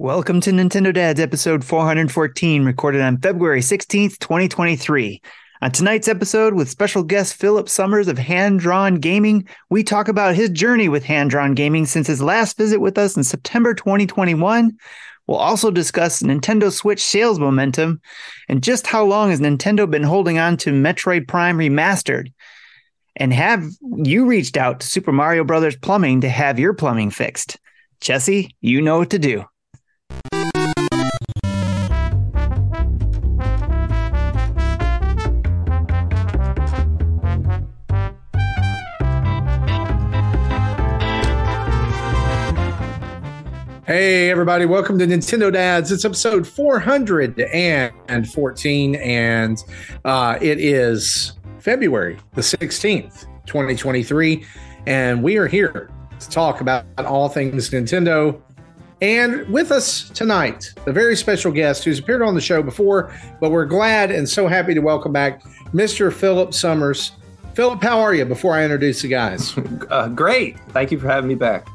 Welcome to Nintendo Dads, episode 414, recorded on February 16th, 2023. On tonight's episode, with special guest Philip Summers of Hand-Drawn Gaming, we talk about his journey with Hand-Drawn Gaming since his last visit with us in September 2021. We'll also discuss Nintendo Switch sales momentum and just how long has Nintendo been holding on to Metroid Prime Remastered. And have you reached out to Super Mario Brothers Plumbing to have your plumbing fixed? Jesse, you know what to do. Hey, everybody. Welcome to Nintendo Dads. It's episode 414, and it is February the 16th, 2023, and we are here to talk about all things Nintendo. And with us tonight, a very special guest who's appeared on the show before, but we're glad and so happy to welcome back Mr. Philip Summers. Philip, how are you before I introduce the guys? Great. Thank you for having me back.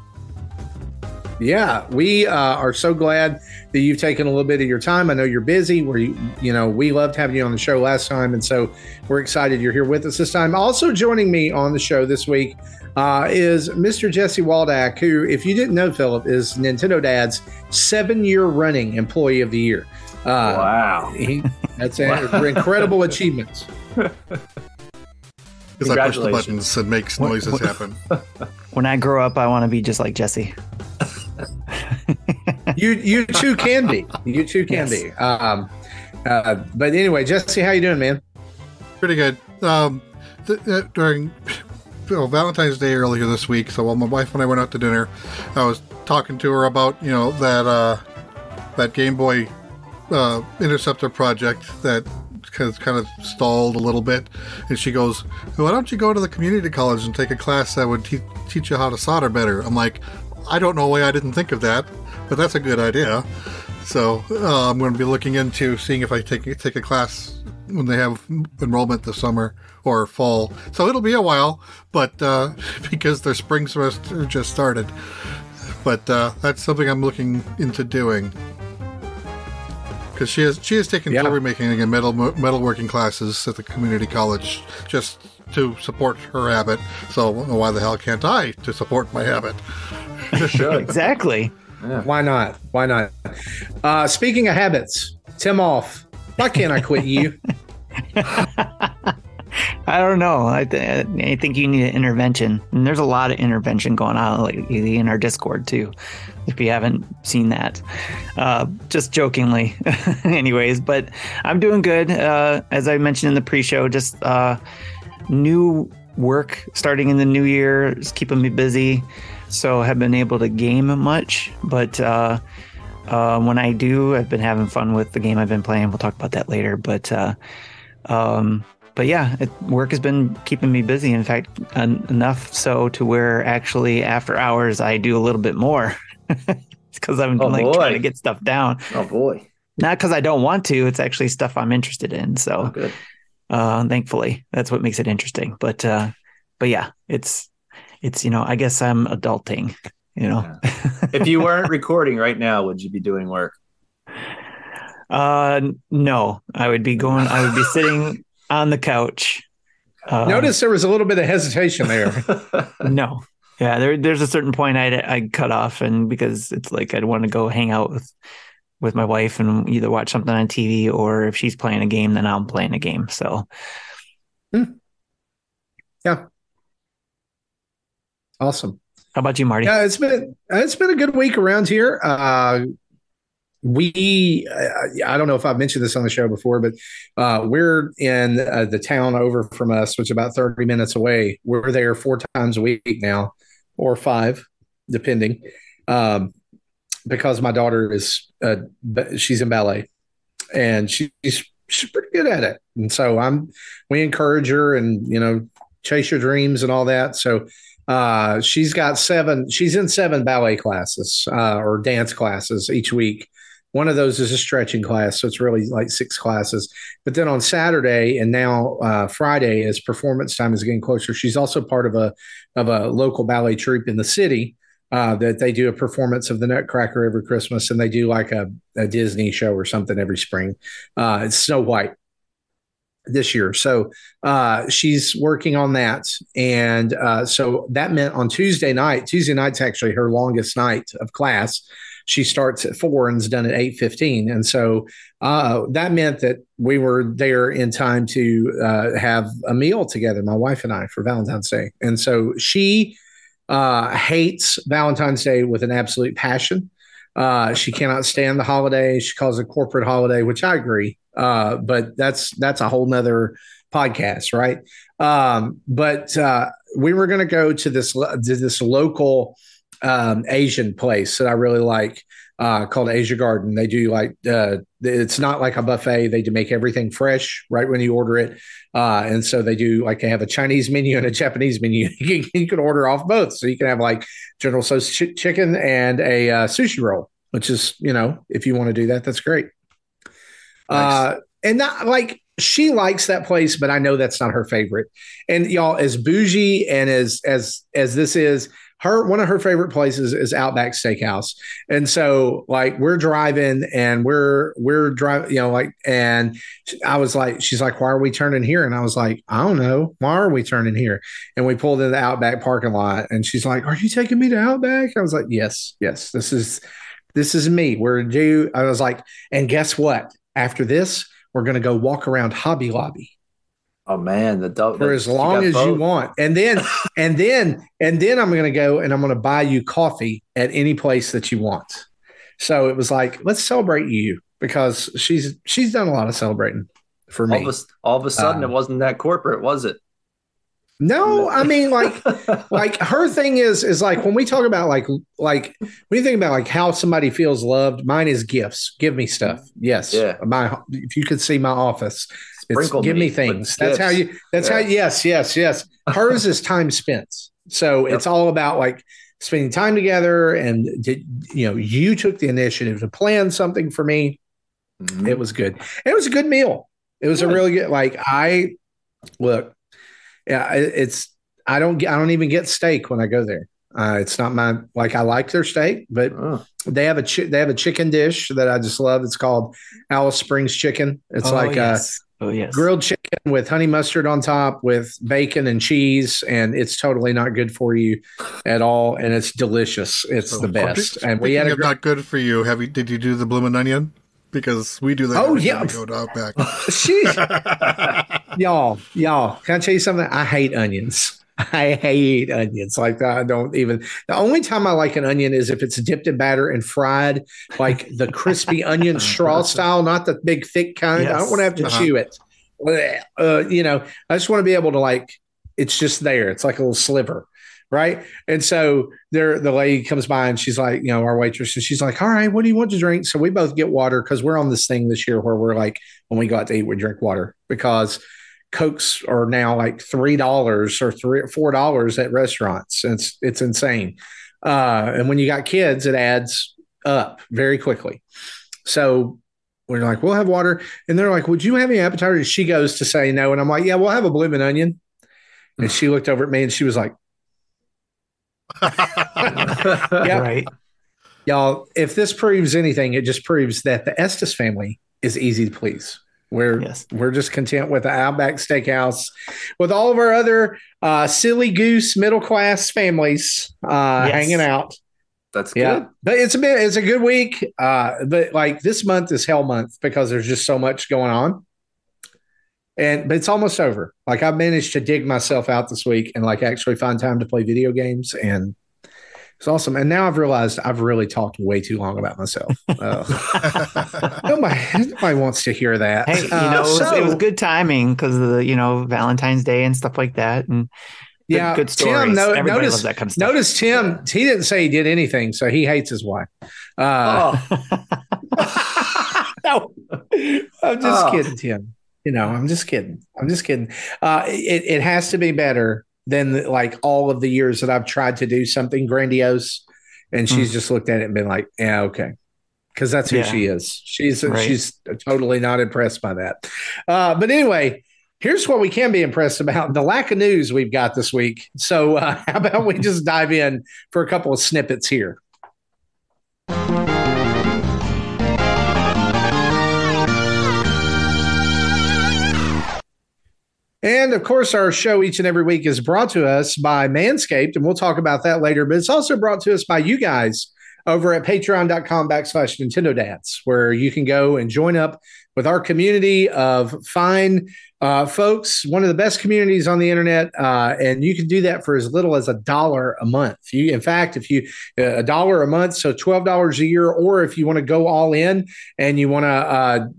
Yeah, we are so glad that you've taken a little bit of your time. I know you're busy. We loved having you on the show last time, and so we're excited you're here with us this time. Also joining me on the show this week is Mr. Jesse Waldack, who, if you didn't know, Philip, is Nintendo Dad's 7-year running Employee of the Year. Wow. That's incredible achievements. Because I pushed the buttons that makes noises happen. When I grow up, I want to be just like Jesse. You too can be. You too can be. But anyway, Jesse, how you doing, man? Pretty good. During Valentine's Day earlier this week, so while my wife and I went out to dinner, I was talking to her about that Game Boy Interceptor project that has kind of stalled a little bit, and she goes, "Why don't you go to the community college and take a class that would teach you how to solder better?" I'm like, I don't know why I didn't think of that, but that's a good idea. So I'm going to be looking into seeing if I take a class when they have enrollment this summer or fall. So it'll be a while, but because their spring semester just started. But that's something I'm looking into doing. Because she has taken jewelry making and metalworking classes at the community college just to support her habit. So why the hell can't I to support my habit? Sure. Exactly. Yeah. Why not? Speaking of habits, Tim Off, why can't I quit you? I don't know. I think you need an intervention. And there's a lot of intervention going on lately in our Discord, too, if you haven't seen that. Just jokingly. Anyways, but I'm doing good. As I mentioned in the pre-show, just new work starting in the new year is keeping me busy. So I haven't been able to game much, but when I do, I've been having fun with the game I've been playing. We'll talk about that later. But yeah, work has been keeping me busy. In fact, enough so to where actually after hours, I do a little bit more. It's because I've been trying to get stuff down. Oh, boy. Not because I don't want to. It's actually stuff I'm interested in. So thankfully, that's what makes it interesting. But yeah, it's, I guess I'm adulting, Yeah. If you weren't recording right now, would you be doing work? No, I would be sitting on the couch. Notice there was a little bit of hesitation there. No. Yeah. There's a certain point I cut off, and because it's like, I'd want to go hang out with my wife and either watch something on TV, or if she's playing a game, then I'm playing a game. So. Yeah. Awesome. How about you, Marty? Yeah, it's been a good week around here. I don't know if I've mentioned this on the show before, but we're in the town over from us, which is about 30 minutes away. We're there 4 times a week now, or 5, depending, because my daughter is she's in ballet, and she's pretty good at it, and so we encourage her and chase your dreams and all that. So. She's in 7 ballet classes, or dance classes each week. One of those is a stretching class. So it's really like 6 classes, but then on Saturday and now, Friday, as performance time is getting closer, she's also part of a local ballet troupe in the city. that they do a performance of the Nutcracker every Christmas, and they do like a Disney show or something every spring. It's Snow White this year. So she's working on that. And so that meant on Tuesday night's actually her longest night of class. She starts at 4 and is done at 8:15. And so that meant that we were there in time to have a meal together, my wife and I, for Valentine's Day. And so she hates Valentine's Day with an absolute passion. She cannot stand the holiday. She calls it a corporate holiday, which I agree. But that's a whole nother podcast, right? But we were going to go to this local Asian place that I really like, called Asia Garden. They do like, it's not like a buffet. They do make everything fresh right when you order it. And so they do like, they have a Chinese menu and a Japanese menu. You can order off both. So you can have like General Tso's chicken and a sushi roll, which is, if you want to do that, that's great. Nice. And not like, she likes that place, but I know that's not her favorite. And y'all, as bougie and as this is, one of her favorite places is Outback Steakhouse. And so like we're driving and we're driving, and I was like, she's like, why are we turning here? And I was like, I don't know. Why are we turning here? And we pulled into the Outback parking lot and she's like, are you taking me to Outback? I was like, yes, this is me. We're due. I was like, and guess what? After this, we're going to go walk around Hobby Lobby. Oh man, for as long as you want. And then I'm going to go and I'm going to buy you coffee at any place that you want. So it was like, let's celebrate you, because she's done a lot of celebrating for me. All of a sudden it wasn't that corporate, was it? No, I mean like her thing is like, when we talk about like when you think about like how somebody feels loved, mine is gifts. Give me stuff. Yes. Yeah. If you could see my office. Give me things. That's how you. That's how. Yes. Hers is time spent. So It's all about like spending time together. And you took the initiative to plan something for me. Mm-hmm. It was good. It was a good meal. It was a really good. Like I don't even get steak when I go there. It's not my I like their steak, but they have a chicken dish that I just love. It's called Alice Springs chicken. It's grilled chicken with honey mustard on top with bacon and cheese, and it's totally not good for you at all, and it's delicious. It's the best. And we had not good for you. Did you do the bloomin' onion? Because we do that. Oh yeah, we go to Outback. Y'all, can I tell you something? I hate onions. Like I don't even. The only time I like an onion is if it's dipped in batter and fried, like the crispy onion straw style, not the big thick kind. Yes. I don't want to have to chew it. I just want to be able to it's just there. It's like a little sliver, right? And so the lady comes by and she's like, our waitress, and she's like, all right, what do you want to drink? So we both get water, because we're on this thing this year where we're like, when we go out to eat, we drink water, because Cokes are now like $3 or $4 at restaurants. It's insane. And when you got kids, it adds up very quickly. So we're like, we'll have water. And they're like, would you have any appetizers? She goes to say no. And I'm like, yeah, we'll have a blooming onion. And she looked over at me and she was like, yeah. Right. Y'all, if this proves anything, it just proves that the Estes family is easy to please. We're just content with the Outback Steakhouse, with all of our other silly goose middle class families hanging out. That's good. But it's a good week. But like this month is hell month, because there's just so much going on. But it's almost over. Like I managed to dig myself out this week and like actually find time to play video games, and it's awesome. And now I've realized I've really talked way too long about myself. Nobody wants to hear that. Hey, it was good timing because of the, Valentine's Day and stuff like that. And good stories. Tim, everybody loves that kind of stuff. Notice Tim, he didn't say he did anything, so he hates his wife. No, I'm just kidding, Tim. I'm just kidding. It has to be better than like all of the years that I've tried to do something grandiose, and she's just looked at it and been like, yeah, okay. Because that's who she is. She's totally not impressed by that. But anyway, Here's what we can be impressed about, the lack of news we've got this week. So how about we just dive in for a couple of snippets here. And, of course, our show each and every week is brought to us by Manscaped, and we'll talk about that later. But it's also brought to us by you guys over at patreon.com/NintendoDads, where you can go and join up with our community of fine folks, one of the best communities on the internet. And you can do that for as little as $1 a month. $1 a month, so $12 a year. Or if you want to go all in and you want to,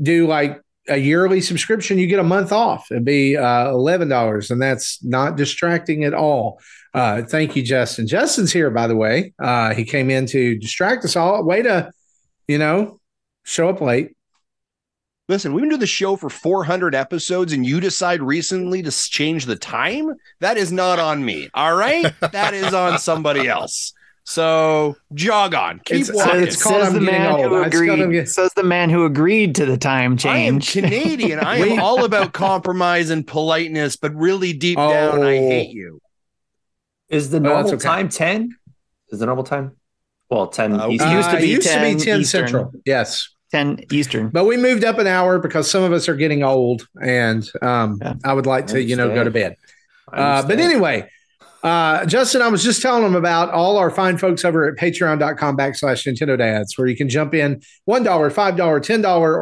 do like a yearly subscription, you get a month off. It'd be $11, and that's not distracting at all. Thank you, Justin. Justin's here, by the way. He came in to distract us all. Way to, show up late. Listen, we've been doing the show for 400 episodes, and you decide recently to change the time? That is not on me, all right? That is on somebody else. So jog on. Keep walking. It's called I'm getting old. Says the man who agreed to the time change. I am Canadian. I am all about compromise and politeness, but really deep down, I hate you. Is the normal time 10? Is the normal time? Well, 10 Eastern. It used to be 10 Eastern. Central. Yes. 10 Eastern. But we moved up an hour because some of us are getting old, and I would like to, go to bed. But anyway. Justin, I was just telling them about all our fine folks over at patreon.com/NintendoDads, where you can jump in $1, $5, $10, or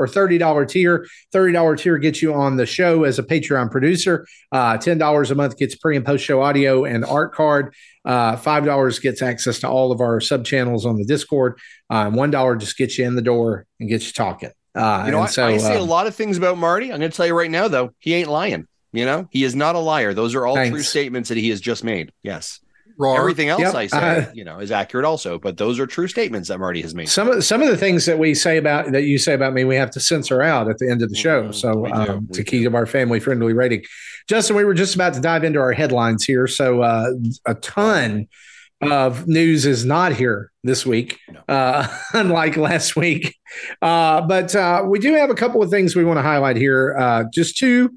$30 tier. $30 tier gets you on the show as a Patreon producer. $10 a month gets pre and post show audio and art card. $5 gets access to all of our sub channels on the Discord. $1 just gets you in the door and gets you talking. I say a lot of things about Marty. I'm going to tell you right now, though, he ain't lying. He is not a liar. Those are all true statements that he has just made. Yes. Roar. Everything else I say, is accurate also, but those are true statements that Marty has made. Some of the things that we say about, that you say about me, we have to censor out at the end of the show. So to keep our family friendly rating. Justin, we were just about to dive into our headlines here. So a ton of news is not here this week, unlike last week. But we do have a couple of things we want to highlight here. Just two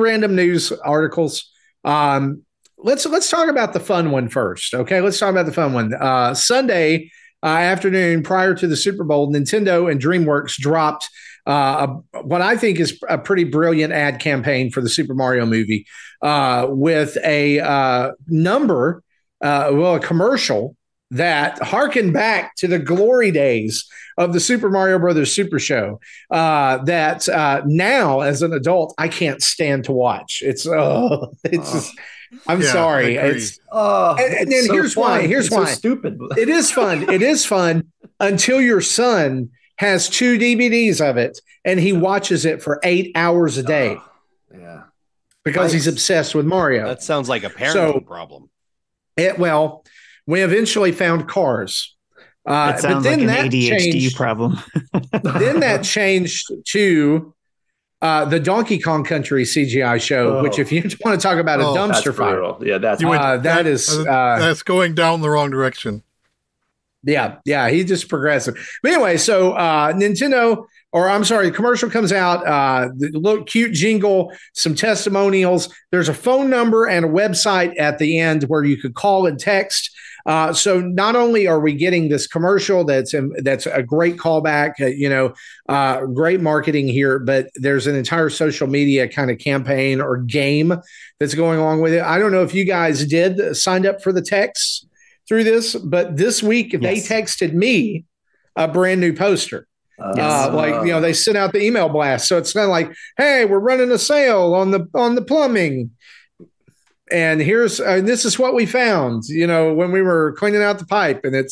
random news articles. Let's talk about the fun one first. Okay, let's talk about the fun one. Sunday afternoon, prior to the Super Bowl, Nintendo and DreamWorks dropped what I think is a pretty brilliant ad campaign for the Super Mario movie with a a commercial that harkened back to the glory days of the Super Mario Brothers Super Show now, as an adult, I can't stand to watch. Sorry. And here's why. Here's why. So stupid. It is fun. It is fun until your son has 2 DVDs of it and he watches it for 8 hours a day. Yeah. Because he's obsessed with Mario. That sounds like a parenting problem. We eventually found Cars. That sounds like an ADHD problem. Then that changed to the Donkey Kong Country CGI show, which if you want to talk about a dumpster fire, that's going down the wrong direction. Yeah, he just progressive. But anyway, so the commercial comes out, cute jingle, some testimonials. There's a phone number and a website at the end where you could call and text. So not only are we getting this commercial that's a great callback, great marketing here, but there's an entire social media kind of campaign or game that's going along with it. I don't know if you guys signed up for the texts through this, but this week they texted me a brand new poster. They sent out the email blast. So it's not like, hey, we're running a sale on the plumbing. And this is what we found, when we were cleaning out the pipe, and it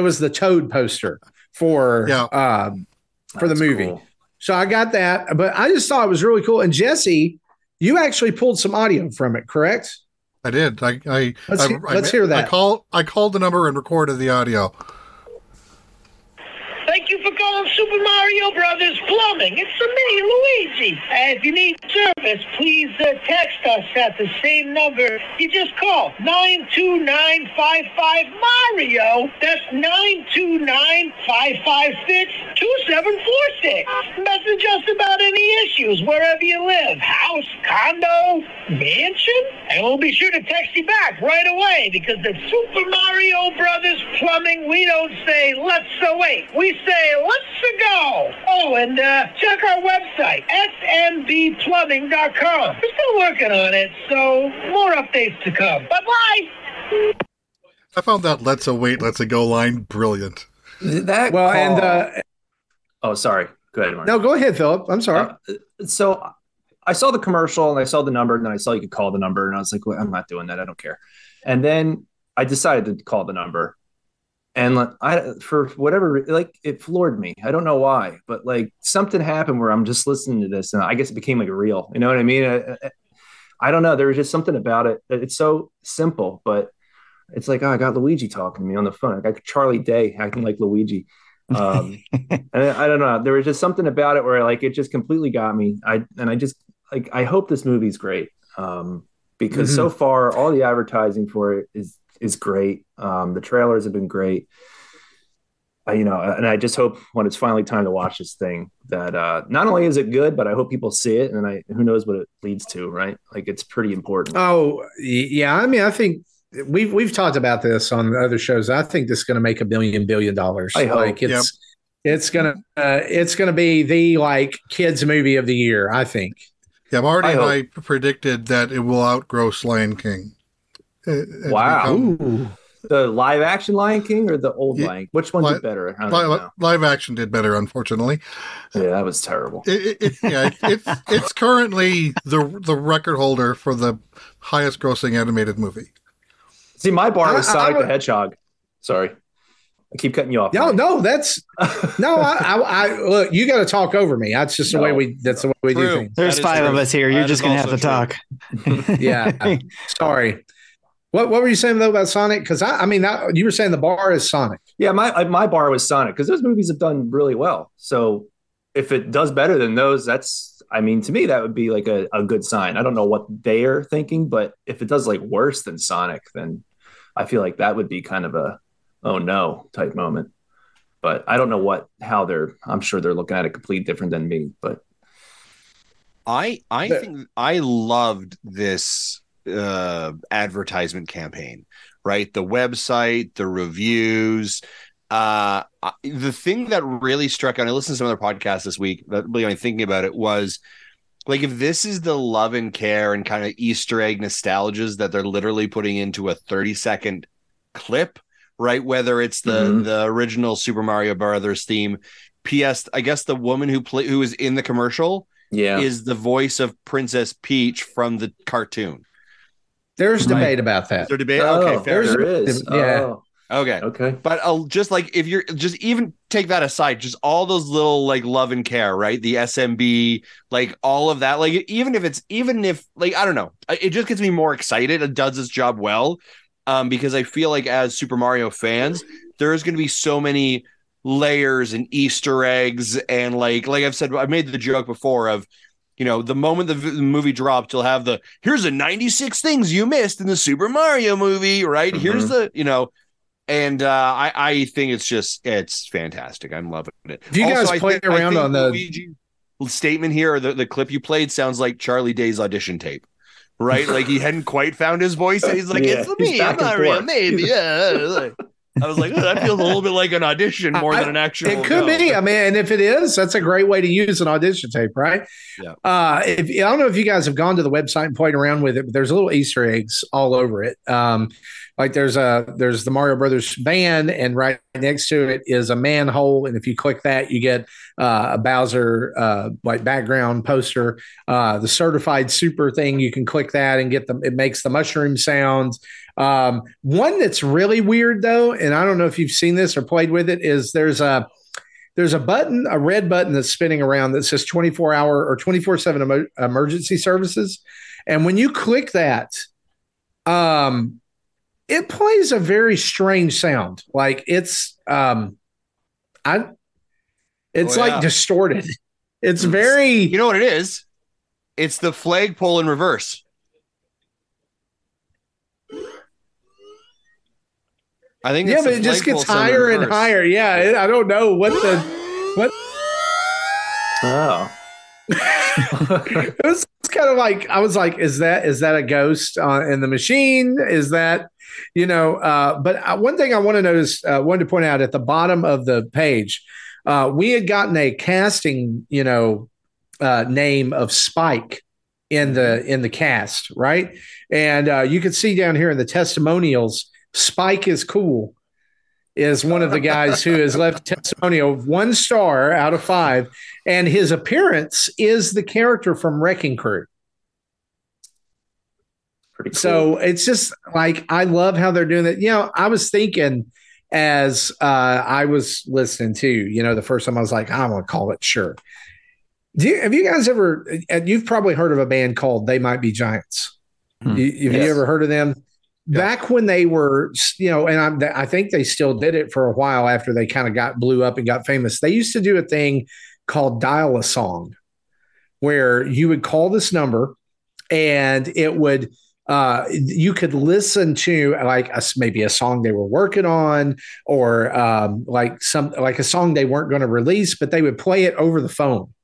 was the Toad poster for the movie. Cool. So I got that, but I just thought it was really cool. And Jesse, you actually pulled some audio from it, correct? I did. Let's hear that. I called the number and recorded the audio. Thank you for calling Super Mario Brothers Plumbing. It's me, Luigi. If you need purpose, please text us at the same number you just called, 92955-MARIO. That's 929-556-2746. Message us about any issues wherever you live, house, condo, mansion, and we'll be sure to text you back right away, because the Super Mario Brothers Plumbing, we don't say let's wait, we say let's go. Oh, and check our website, smbplumbing.com. We're still working on it, so more updates to come. Bye-bye. I found that let's wait, let's go line brilliant. That well, call... and oh, sorry. Go ahead, Mark. No, go ahead, Philip. I'm sorry. So I saw the commercial and I saw the number, and then I saw you could call the number, and I was like, well, I'm not doing that. I don't care. And then I decided to call the number, and I, for whatever, like, it floored me. I don't know why, but like something happened where I'm just listening to this, and I guess it became like real. You know what I mean? I don't know. There was just something about it. It's so simple, but it's like, oh, I got Luigi talking to me on the phone. I got Charlie Day acting like Luigi. And I don't know. There was just something about it where like it just completely got me. I just like, I hope this movie's great, because mm-hmm. so far all the advertising for it is great. The trailers have been great. And I just hope when it's finally time to watch this thing that not only is it good, but I hope people see it, and who knows what it leads to, right? Like, it's pretty important. Oh yeah, I mean, I think. We've talked about this on other shows. I think this is going to make $1 billion. I hope. Like, it's gonna be the like kids movie of the year. I think. Yeah, Marty and I predicted that it will outgrow Lion King. Wow. The live action Lion King or the old Lion King? Which one did better? Live action did better, unfortunately. Yeah, that was terrible. It's currently the record holder for the highest grossing animated movie. See, my bar was Sonic the Hedgehog. Sorry, I keep cutting you off. Look, you got to talk over me. That's just the way we. That's the way we do things. There's five of us here. You're just gonna have to talk. Yeah, sorry. What were you saying though about Sonic? Because you were saying the bar is Sonic. Yeah, my bar was Sonic, because those movies have done really well. So if it does better than those, to me, that would be like a good sign. I don't know what they are thinking, but if it does like worse than Sonic, then I feel like that would be kind of a oh no type moment. But I don't know how I'm sure they're looking at it completely different than me. But I think I loved this advertisement campaign, right? The website, the reviews. The thing that really struck out, I listened to some other podcasts this week that really got me thinking about it, was like, if this is the love and care and kind of Easter egg nostalgias that they're literally putting into a 30-second clip, right? Whether it's the original Super Mario Brothers theme. P.S. I guess the woman who is in the commercial is the voice of Princess Peach from the cartoon. There's debate about that. There's debate? Okay, fair. There is. Yeah. Oh. Okay. But just like, if you're just even take that aside, just all those little like love and care, right? The SMB, like all of that, like even if like, I don't know, it just gets me more excited. It does its job well, because I feel like as Super Mario fans, there's going to be so many layers and Easter eggs. And like I've said, I made the joke before of, you know, the moment the movie dropped, you'll have here's the 96 things you missed in the Super Mario movie, right? Mm-hmm. Here's the, you know. And I think it's fantastic. I'm loving it. Do you also, guys play around on the Luigi statement here, or the clip you played sounds like Charlie Day's audition tape, right? Like, he hadn't quite found his voice. And he's like, it's me. I'm not real. Maybe. Yeah. I was like, that feels a little bit like an audition more than an actual. It could be. I mean, and if it is, that's a great way to use an audition tape, right? Yeah. I don't know if you guys have gone to the website and played around with it, but there's little Easter eggs all over it. Like there's the Mario Brothers band, and right next to it is a manhole, and if you click that, you get a Bowser like background poster. The certified super thing, you can click that and get them. It makes the mushroom sounds. One that's really weird though, and I don't know if you've seen this or played with it, is there's a button, a red button that's spinning around that says 24-hour or 24/7 emergency services, and when you click that, it plays a very strange sound. Like it's distorted. It's very. You know what it is? It's the flagpole in reverse. I think it's but it just gets higher and higher. Yeah, I don't know what the what. Oh, it was kind of like I was like, is that a ghost in the machine? Is that But one thing I want to notice, wanted to point out at the bottom of the page, we had gotten a casting, name of Spike in the cast, right? And you could see down here in the testimonials. Spike is cool is one of the guys who has left testimonial 1 star out of 5. And his appearance is the character from Wrecking Crew. Pretty cool. So it's just like, I love how they're doing that. I was thinking as I was listening to, the first time I was like, I'm going to call it. Sure. Have you guys ever, and you've probably heard of a band called They Might Be Giants. Have you ever heard of them? Back when they were, and I think they still did it for a while after they kind of blew up and got famous. They used to do a thing called Dial a Song, where you would call this number and it would, you could listen to maybe a song they were working on or like a song they weren't going to release, but they would play it over the phone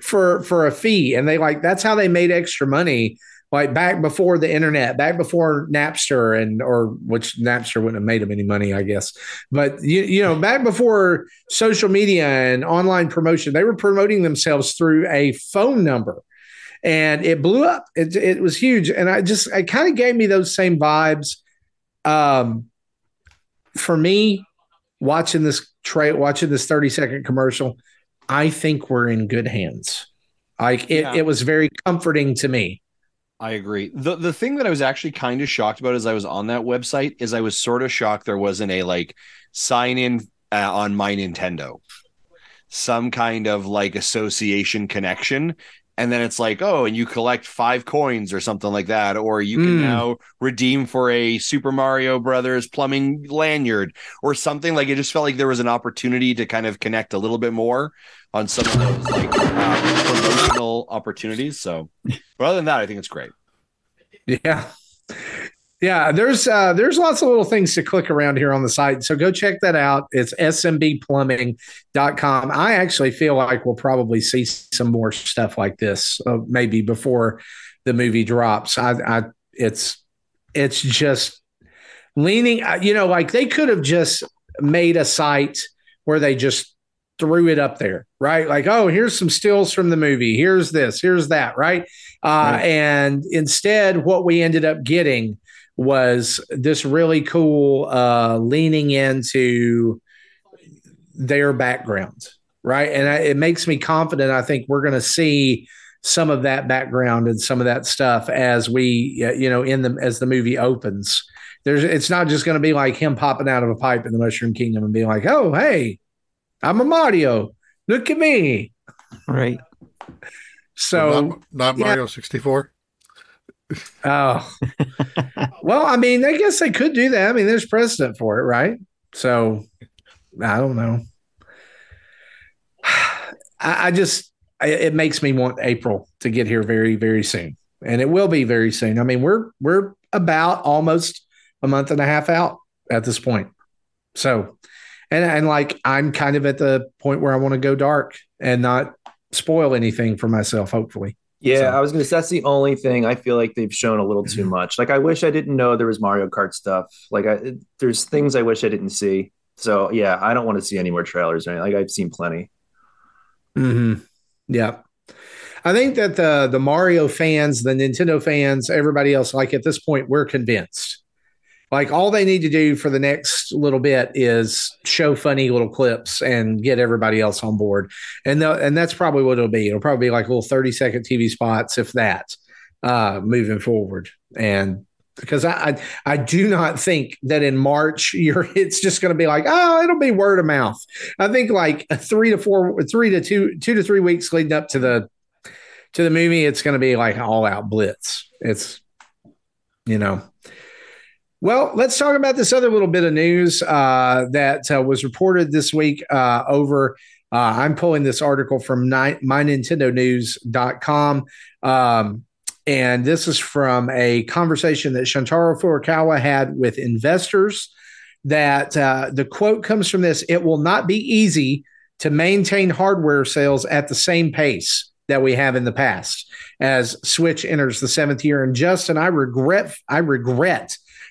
for a fee. And that's how they made extra money. Like back before the internet, back before Napster which Napster wouldn't have made them any money, I guess. But, back before social media and online promotion, they were promoting themselves through a phone number and it blew up. It was huge. And it kind of gave me those same vibes. For me, watching this 30-second commercial, I think we're in good hands. It was very comforting to me. I agree. The thing that I was actually kind of shocked about as I was on that website is I was sort of shocked there wasn't a sign in on My Nintendo, some kind of association connection. And then it's and you collect 5 coins or something like that, or you can now redeem for a Super Mario Brothers Plumbing lanyard or something. It just felt like there was an opportunity to kind of connect a little bit more on some of those promotional opportunities. So, but other than that, I think it's great. Yeah. Yeah, there's lots of little things to click around here on the site. So go check that out. It's smbplumbing.com. I actually feel like we'll probably see some more stuff like this maybe before the movie drops. It's just leaning, they could have just made a site where they just threw it up there, right? Here's some stills from the movie. Here's this, here's that, right? Right. And instead, what we ended up getting was this really cool leaning into their background, right? And it makes me confident. I think we're going to see some of that background and some of that stuff as we, as the movie opens. It's not just going to be like him popping out of a pipe in the Mushroom Kingdom and being like, "Oh, hey, I'm a Mario. Look at me!" Right. So not Mario 64. Oh, well, I mean, I guess they could do that. I mean, there's precedent for it, right? So I don't know. It makes me want April to get here very, very soon. And it will be very soon. I mean, we're about almost a month and a half out at this point. So, and I'm kind of at the point where I want to go dark and not spoil anything for myself, hopefully. Yeah, so. I was going to say that's the only thing I feel like they've shown a little too much. I wish I didn't know there was Mario Kart stuff. There's things I wish I didn't see. So, yeah, I don't want to see any more trailers or anything. I've seen plenty. Mm-hmm. Yeah. I think that the Mario fans, the Nintendo fans, everybody else, at this point, we're convinced. All they need to do for the next little bit is show funny little clips and get everybody else on board. And that's probably what it'll be. It'll probably be little 30-second TV spots, if that, moving forward. And because I do not think that in March, it's just going to be it'll be word of mouth. I think 2 to 3 weeks leading up to the movie, it's going to be an all-out blitz. Well, let's talk about this other little bit of news that was reported this week over I'm pulling this article from mynintendonews.com. And this is from a conversation that Shintaro Furukawa had with investors that the quote comes from this. It will not be easy to maintain hardware sales at the same pace that we have in the past as Switch enters the 7th year. And Justin, I regret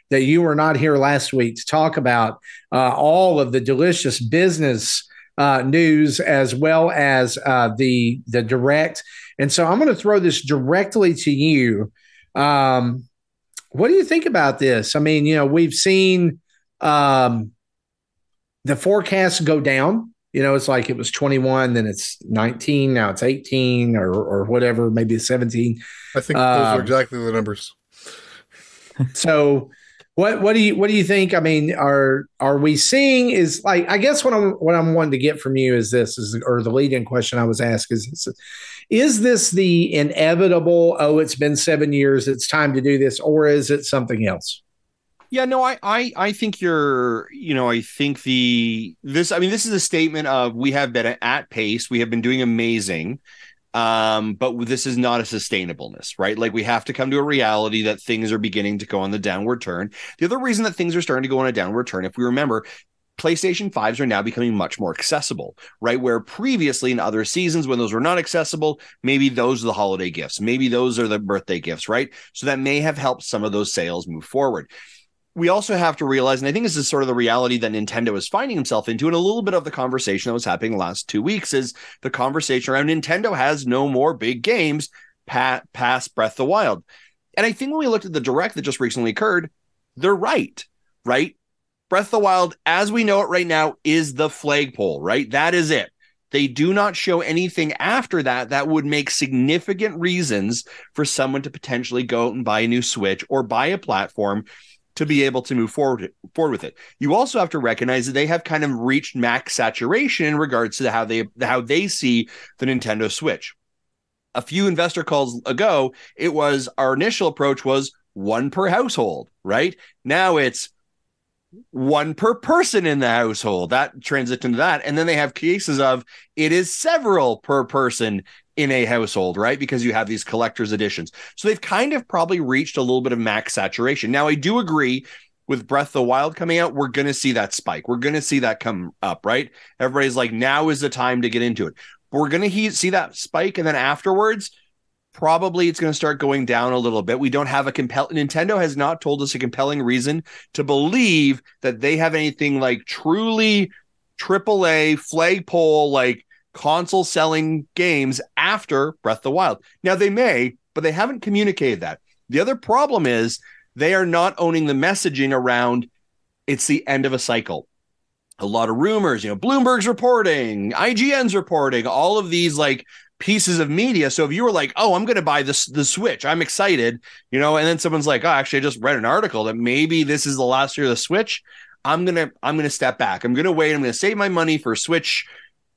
that you were not here last week to talk about all of the delicious business news as well as the direct. And so I'm going to throw this directly to you. What do you think about this? I mean, you know, we've seen the forecasts go down. You know, it's like it was 21, then it's 19, now it's 18 or whatever, maybe 17. I think those are exactly the numbers. So what do you think? I mean, are we seeing is like, I guess what I'm wanting to get from you is this is, or the lead-in question I was asked is this the inevitable, oh, it's been 7 years, it's time to do this, or is it something else? Yeah, no, I think you're, you know, I think this is a statement of we have been at pace. We have been doing amazing. But this is not a sustainableness, right? Like we have to come to a reality that things are beginning to go on the downward turn. The other reason that things are starting to go on a downward turn, if we remember, PlayStation 5s are now becoming much more accessible, right? Where previously in other seasons when those were not accessible, maybe those are the holiday gifts, maybe those are the birthday gifts, right? So that may have helped some of those sales move forward. We also have to realize, and I think this is sort of the reality that Nintendo is finding himself into, and a little bit of the conversation that was happening the last 2 weeks is the conversation around Nintendo has no more big games past Breath of the Wild. And I think when we looked at the direct that just recently occurred, they're right? Breath of the Wild, as we know it right now, is the flagpole, right? That is it. They do not show anything after that would make significant reasons for someone to potentially go out and buy a new Switch or buy a platform to be able to move forward with it. You also have to recognize that they have kind of reached max saturation in regards to how they see the Nintendo Switch. A few investor calls ago, it was our initial approach was one per household, right? Now it's one per person in the household. That transits into that. And then they have cases of it is several per person in a household, right? Because you have these collector's editions. So they've kind of probably reached a little bit of max saturation. Now, I do agree with Breath of the Wild coming out, we're going to see that spike. We're going to see that come up, right? Everybody's like, now is the time to get into it. But we're going to see that spike. And then afterwards, probably it's going to start going down a little bit. We don't have Nintendo has not told us a compelling reason to believe that they have anything like truly AAA flagpole, like console selling games after Breath of the Wild. Now they may, but they haven't communicated that. The other problem is they are not owning the messaging around it's the end of a cycle. A lot of rumors, you know, Bloomberg's reporting, IGN's reporting, all of these like pieces of media. So if you were like, oh, I'm going to buy the Switch, I'm excited, you know, and then someone's like, oh, actually I just read an article that maybe this is the last year of the Switch. I'm going to step back. I'm going to wait. I'm going to save my money for Switch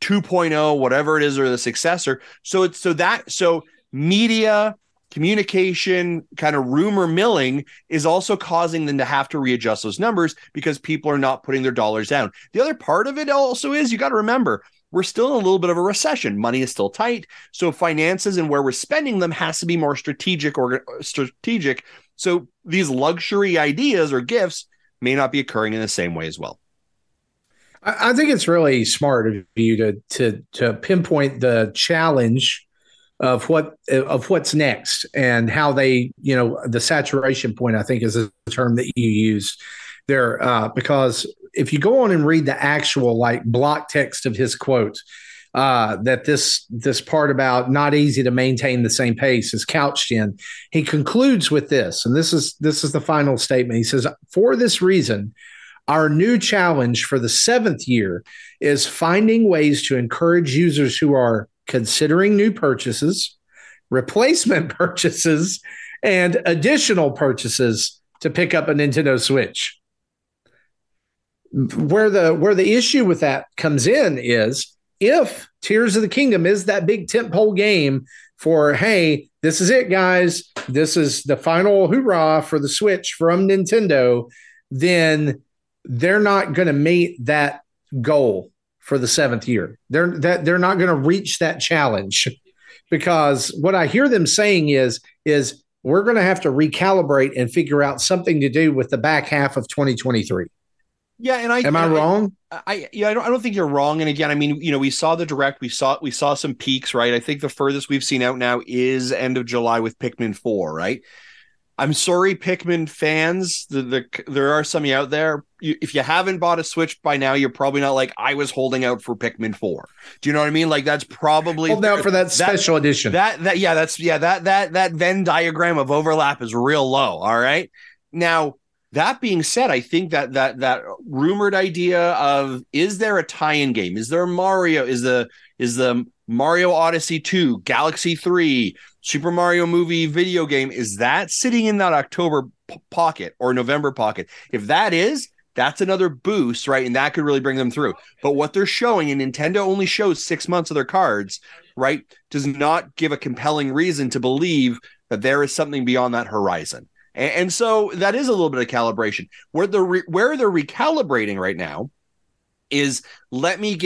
2.0, whatever it is, or the successor. So media communication, kind of rumor milling is also causing them to have to readjust those numbers because people are not putting their dollars down. The other part of it also is you got to remember, we're still in a little bit of a recession. Money is still tight. So finances and where we're spending them has to be more strategic. So these luxury ideas or gifts may not be occurring in the same way as well. I think it's really smart of you to pinpoint the challenge of what's next and how they, you know, the saturation point, I think is a term that you used there, because if you go on and read the actual like block text of his quote, that this part about not easy to maintain the same pace is couched in, he concludes with this, and this is the final statement. He says, for this reason, our new challenge for the 7th year is finding ways to encourage users who are considering new purchases, replacement purchases, and additional purchases to pick up a Nintendo Switch. Where the issue with that comes in is if Tears of the Kingdom is that big tentpole game for, hey, this is it, guys, this is the final hoorah for the Switch from Nintendo, then they're not going to meet that goal for the seventh year. They're not going to reach that challenge, because what I hear them saying is we're going to have to recalibrate and figure out something to do with the back half of 2023. Yeah, and am I wrong? I don't think you're wrong. And again, I mean, you know, we saw the direct, we saw some peaks, right? I think the furthest we've seen out now is end of July with Pikmin 4, right? I'm sorry, Pikmin fans, there are some of you out there. If you haven't bought a Switch by now, you're probably not like, I was holding out for Pikmin 4. Do you know what I mean? Like, that's probably hold out for that special edition. That Venn diagram of overlap is real low. All right. Now, that being said, I think that rumored idea of, is there a tie-in game? Is there Mario? Is the Mario Odyssey 2, Galaxy 3, Super Mario movie video game? Is that sitting in that October pocket or November pocket? If that is, that's another boost, right? And that could really bring them through. But what they're showing, and Nintendo only shows 6 months of their cards, right, does not give a compelling reason to believe that there is something beyond that horizon. And so that is a little bit of calibration. Where they're recalibrating right now is, let me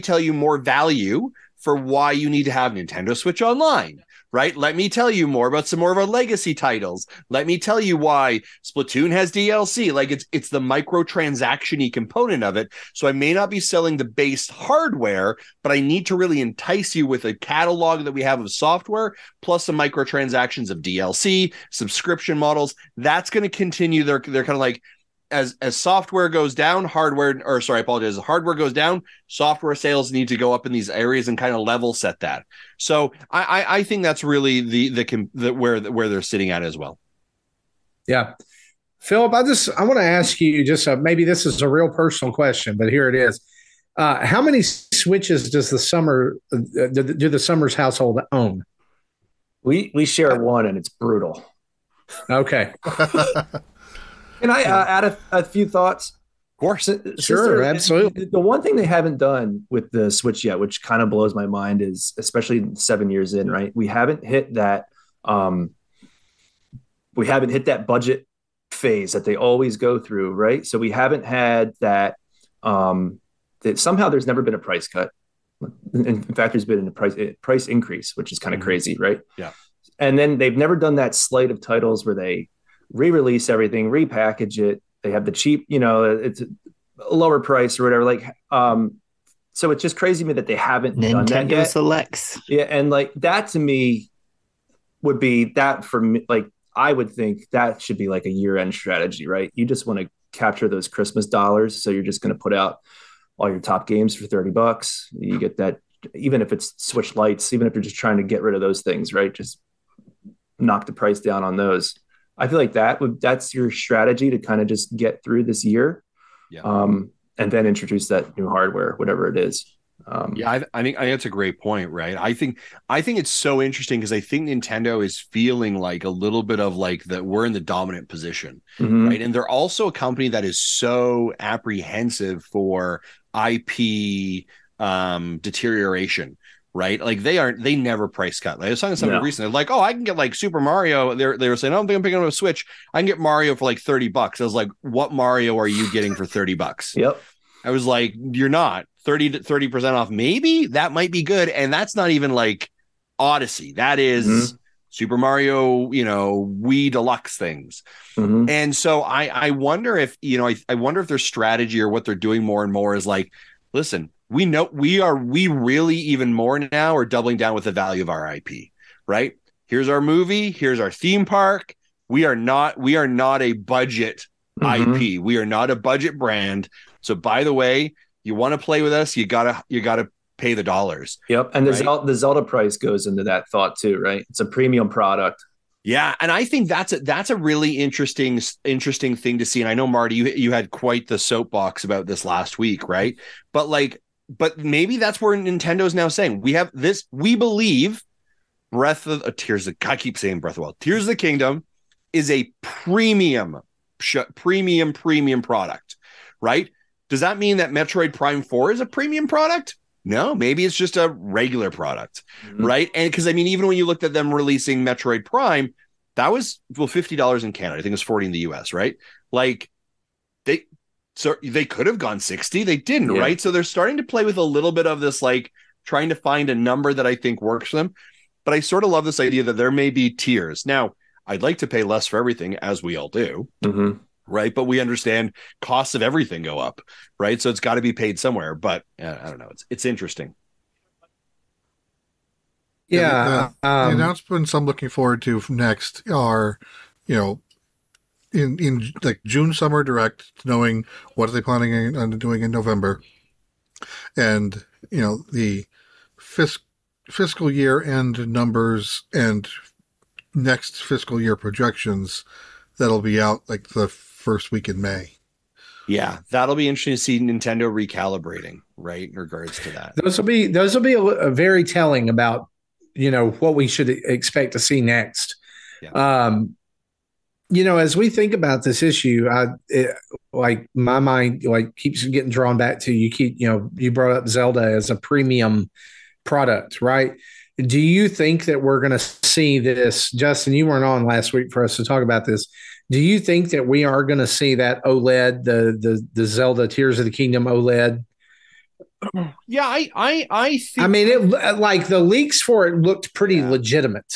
tell you more value for why you need to have Nintendo Switch Online, right? Let me tell you more about some more of our legacy titles. Let me tell you why Splatoon has DLC. Like, it's the microtransaction-y component of it. So I may not be selling the base hardware, but I need to really entice you with a catalog that we have of software, plus some microtransactions of DLC, subscription models. That's going to continue. They're kind of like, as software goes down, as hardware goes down, software sales need to go up in these areas and kind of level set that. So I think that's really where they're sitting at as well. Yeah. Philip, I want to ask you just maybe this is a real personal question, but here it is. How many Switches does the Summers household own? We share one, and it's brutal. Okay. Can I add a few thoughts? Of course. Sure, absolutely. The one thing they haven't done with the Switch yet, which kind of blows my mind, is, especially 7 years in, right? We haven't hit that. We haven't hit that budget phase that they always go through, right? So we haven't had that. That somehow there's never been a price cut. In fact, there's been a price increase, which is kind of crazy, right? Yeah. And then they've never done that slate of titles where they re-release everything, repackage it. They have the cheap, you know, it's a lower price or whatever. Like, so it's just crazy to me that they haven't done that yet. Nintendo Selects. Yeah. And like, that to me would be that for me. Like, I would think that should be like a year-end strategy, right? You just want to capture those Christmas dollars. So you're just going to put out all your top games for $30. You get that, even if it's Switch Lights, even if you're just trying to get rid of those things, right? Just knock the price down on those. I feel like that's your strategy to kind of just get through this year, and then introduce that new hardware, whatever it is. I think that's a great point, right? I think it's so interesting because I think Nintendo is feeling like a little bit of like that we're in the dominant position, right? And they're also a company that is so apprehensive for IP deterioration. Right, like they never price cut. Like, I was talking to somebody recently. Like, oh, I can get like Super Mario. They were saying, I don't think I'm picking up a Switch. I can get Mario for like $30. I was like, what Mario are you getting for $30? Yep. I was like, you're not 30% off. Maybe that might be good, and that's not even like Odyssey. That is Super Mario, you know, Wii Deluxe things. And so I wonder if I wonder if their strategy or what they're doing more and more is like, listen. We know we really even more now are doubling down with the value of our IP, right? Here's our movie. Here's our theme park. We are not a budget IP. We are not a budget brand. So by the way, you want to play with us, you gotta pay the dollars. Yep. And there's the Zelda price goes into that thought too, right? It's a premium product. Yeah, and I think that's a really interesting thing to see. And I know, Marty, you had quite the soapbox about this last week, right? But like. But maybe that's where Nintendo's now saying we have this. We believe Tears of the Kingdom is a premium product, right? Does that mean that Metroid Prime 4 is a premium product? No, maybe it's just a regular product, right? And because I mean, even when you looked at them releasing Metroid Prime, that was $50 in Canada. I think it was $40 in the US, right? Like So they could have gone 60. They didn't, yeah. Right? So they're starting to play with a little bit of this, like trying to find a number that I think works for them. But I sort of love this idea that there may be tiers. Now, I'd like to pay less for everything, as we all do, mm-hmm. Right? But we understand costs of everything go up, right? So it's got to be paid somewhere. But I don't know. It's interesting. Yeah. The announcements I'm looking forward to next are, you know, in like June Summer Direct, knowing what are they planning on doing in November, and you know the fiscal year end numbers and next fiscal year projections that'll be out like the first week in May. Yeah, that'll be interesting to see Nintendo recalibrating, right, in regards to that. Those will be a very telling about, you know, what we should expect to see next. Yeah. You know, as we think about this issue, my mind like keeps getting drawn back to you brought up Zelda as a premium product, right? Do you think that we're going to see this? Justin, you weren't on last week for us to talk about this. Do you think that we are going to see that OLED, the Zelda Tears of the Kingdom OLED? Yeah, I think. I mean, it, like the leaks for it looked pretty legitimate.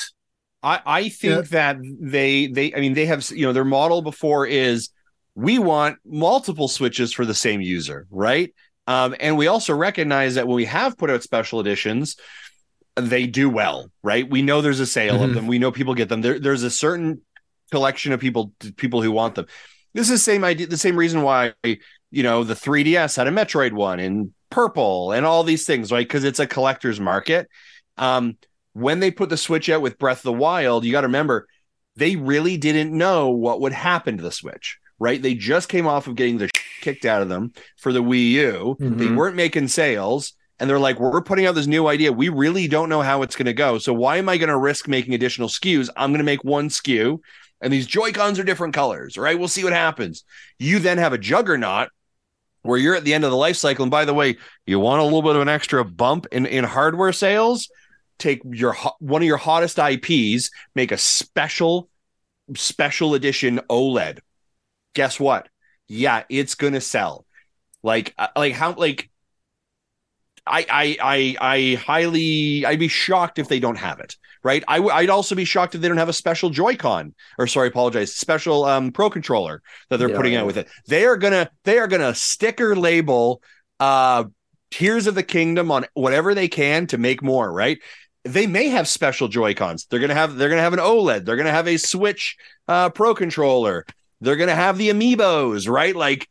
I think that they have, you know, their model before is we want multiple Switches for the same user, right? And we also recognize that when we have put out special editions, they do well, right? We know there's a sale mm-hmm. of them. We know people get them. There's a certain collection of people who want them. This is the same idea, the same reason why, you know, the 3DS had a Metroid one in purple and all these things, right? Because it's a collector's market. When they put the Switch out with Breath of the Wild, you got to remember, they really didn't know what would happen to the Switch, right? They just came off of getting the shit kicked out of them for the Wii U. Mm-hmm. They weren't making sales. And they're like, we're putting out this new idea. We really don't know how it's going to go. So why am I going to risk making additional SKUs? I'm going to make one SKU. And these Joy-Cons are different colors, right? We'll see what happens. You then have a juggernaut where you're at the end of the life cycle. And by the way, you want a little bit of an extra bump in hardware sales? Take one of your hottest IPs, make a special edition OLED. Guess what? Yeah, it's going to sell. I'd be shocked if they don't have it, right? I'd also be shocked if they don't have a special Joy-Con special Pro Controller that they're putting out with it. They are gonna sticker label Tears of the Kingdom on whatever they can to make more, right? They may have special Joy-Cons. They're gonna have an OLED. They're gonna have a Switch Pro Controller. They're gonna have the Amiibos, right? Like.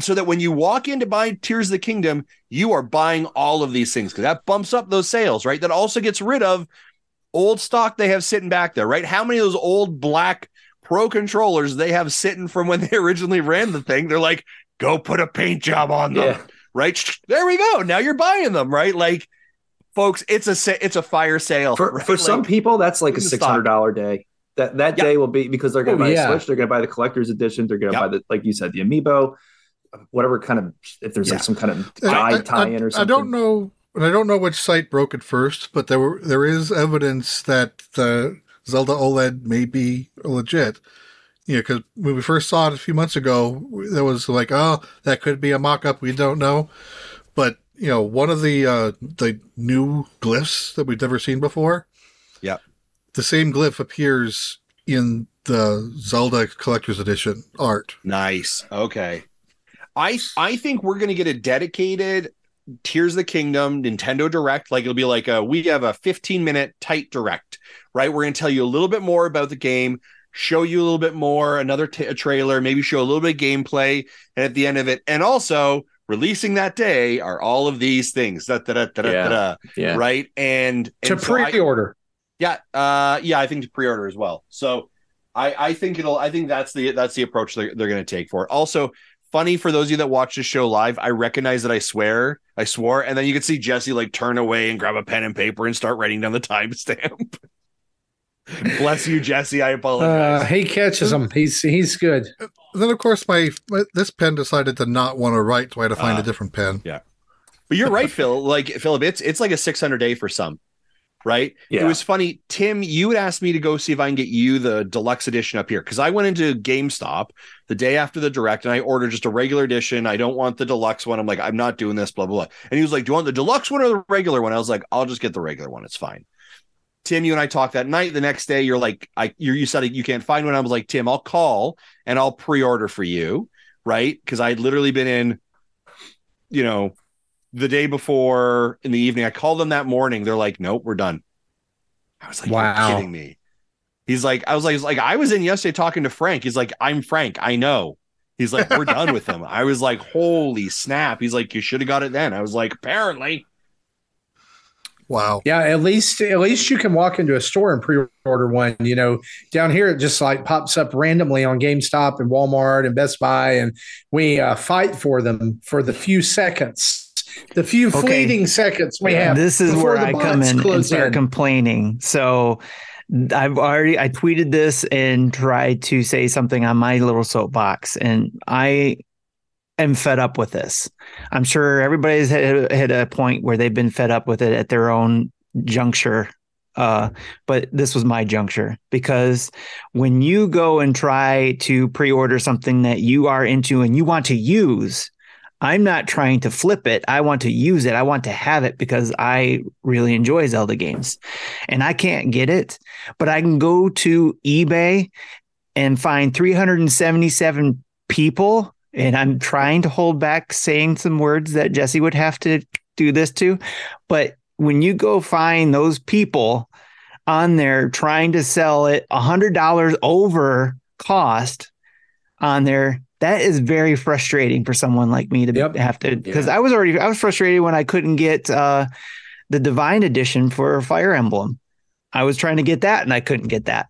So that when you walk in to buy Tears of the Kingdom, you are buying all of these things because that bumps up those sales, right? That also gets rid of old stock they have sitting back there, right? How many of those old black Pro Controllers they have sitting from when they originally ran the thing? They're like, go put a paint job on them, right? There we go. Now you're buying them, right? Like, folks, it's a fire sale for like, some people. That's like a $600 day. That day will be because they're going to buy a Switch, they're going to buy the collector's edition, they're going to buy the, like you said, the Amiibo, whatever kind of, if there's like some kind of tie-in or something. I don't know which site broke it first, but there is evidence that the Zelda OLED may be legit. You know, because when we first saw it a few months ago, there was like, oh, that could be a mock-up, we don't know, but you know, one of the new glyphs that we've never seen before. Yeah. The same glyph appears in the Zelda Collector's Edition art. Nice. Okay. I think we're going to get a dedicated Tears of the Kingdom Nintendo Direct. Like, it'll be like we have a 15-minute tight Direct, right? We're going to tell you a little bit more about the game, show you a little bit more, a trailer, maybe show a little bit of gameplay, and at the end of it, and also releasing that day are all of these things. Right? And to pre-order. I think to pre-order as well. So I think that's the approach they're going to take for it. Also, funny for those of you that watch this show live, I recognize that I swore, and then you can see Jesse like turn away and grab a pen and paper and start writing down the timestamp. Bless you, Jesse. I apologize. He catches him. He's good. Then of course this pen decided to not want to write, so I had to find a different pen. Yeah, but you're right, Phil. Like Philip, it's like a $600 day for some. right? Yeah. It was funny. Tim, you had asked me to go see if I can get you the deluxe edition up here, because I went into GameStop the day after the direct and I ordered just a regular edition. I don't want the deluxe one. I'm like, I'm not doing this, blah, blah, blah. And he was like, do you want the deluxe one or the regular one? I was like, I'll just get the regular one. It's fine. Tim, you and I talked that night. The next day, you're like, you said you can't find one. I was like, Tim, I'll call and I'll pre-order for you, right? Because I'd literally been in, you know, the day before in the evening. I called them that morning. They're like, nope, we're done. I was like, wow. You're kidding me. He's like, I was like, I was in yesterday talking to Frank. He's like, I'm Frank. I know. He's like, we're done with them. I was like, holy snap. He's like, you should have got it then. I was like, apparently. Wow. Yeah. At least you can walk into a store and pre-order one, you know. Down here, it just like pops up randomly on GameStop and Walmart and Best Buy. And we fight for them for the few seconds. The few fleeting seconds we have. This is where I come in and start complaining. So I tweeted this and tried to say something on my little soapbox, and I am fed up with this. I'm sure everybody's hit a point where they've been fed up with it at their own juncture. But this was my juncture, because when you go and try to pre-order something that you are into and you want to use, I'm not trying to flip it. I want to use it. I want to have it because I really enjoy Zelda games, and I can't get it, but I can go to eBay and find 377 people. And I'm trying to hold back saying some words that Jesse would have to do this to. But when you go find those people on there trying to sell it $100 over cost on there, that is very frustrating for someone like me to have to, because I was frustrated when I couldn't get the Divine Edition for Fire Emblem. I was trying to get that and I couldn't get that.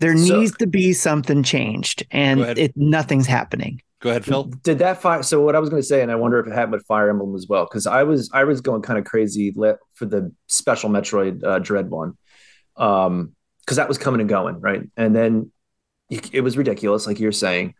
There needs to be something changed, and nothing's happening. Go ahead, Phil. Did that fire? So what I was going to say, and I wonder if it happened with Fire Emblem as well, because I was going kind of crazy for the special Metroid Dread one, because that was coming and going, right? And then it was ridiculous, like you're saying.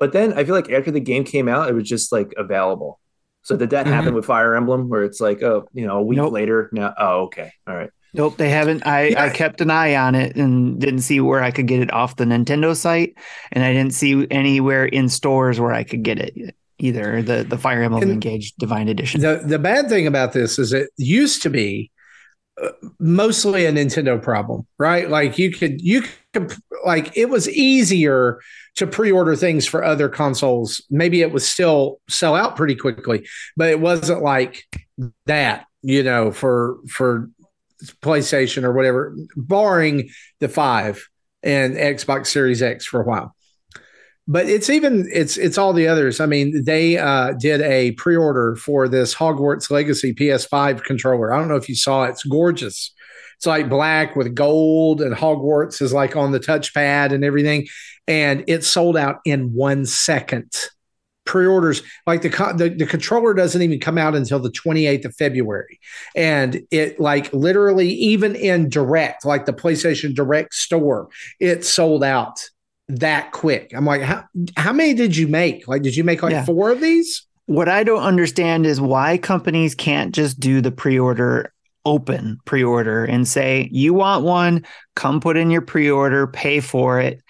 But then I feel like after the game came out, it was just like available. So did that happen with Fire Emblem, where it's like, oh, you know, a week later now? Oh, okay. All right. Nope. They haven't. I kept an eye on it and didn't see where I could get it off the Nintendo site. And I didn't see anywhere in stores where I could get it either. The Fire Emblem Engage Divine Edition. The bad thing about this is it used to be mostly a Nintendo problem, right? Like you could like, it was easier to pre-order things for other consoles. Maybe it was still sell out pretty quickly, but it wasn't like that, you know, for PlayStation or whatever, barring the 5 and Xbox Series X for a while. But it's all the others. I mean, they did a pre-order for this Hogwarts Legacy PS5 controller. I don't know if you saw it. It's gorgeous. It's like black with gold, and Hogwarts is like on the touchpad and everything. And it sold out in 1 second. Pre-orders, like the controller doesn't even come out until the 28th of February. And it, like, literally even in direct, like the PlayStation Direct store, it sold out that quick. I'm like, how many did you make? Like, did you make like 4 of these? What I don't understand is why companies can't just do the open pre-order and say, you want one, come put in your pre-order, pay for it.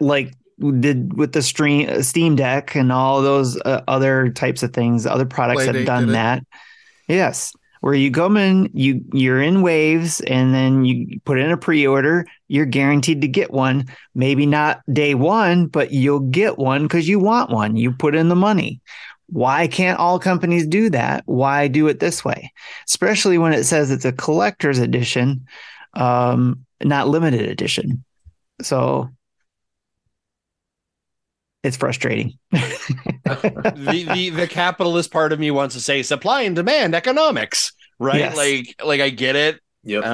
Like, did with the Steam Deck and all those other types of things, other products have done that. Yes, where you come in, you're in waves, and then you put in a pre-order. You're guaranteed to get one. Maybe not day one, but you'll get one because you want one. You put in the money. Why can't all companies do that? Why do it this way? Especially when it says it's a collector's edition, not limited edition. So. It's frustrating. the capitalist part of me wants to say supply and demand economics, right? Yes. Like I get it. Yep.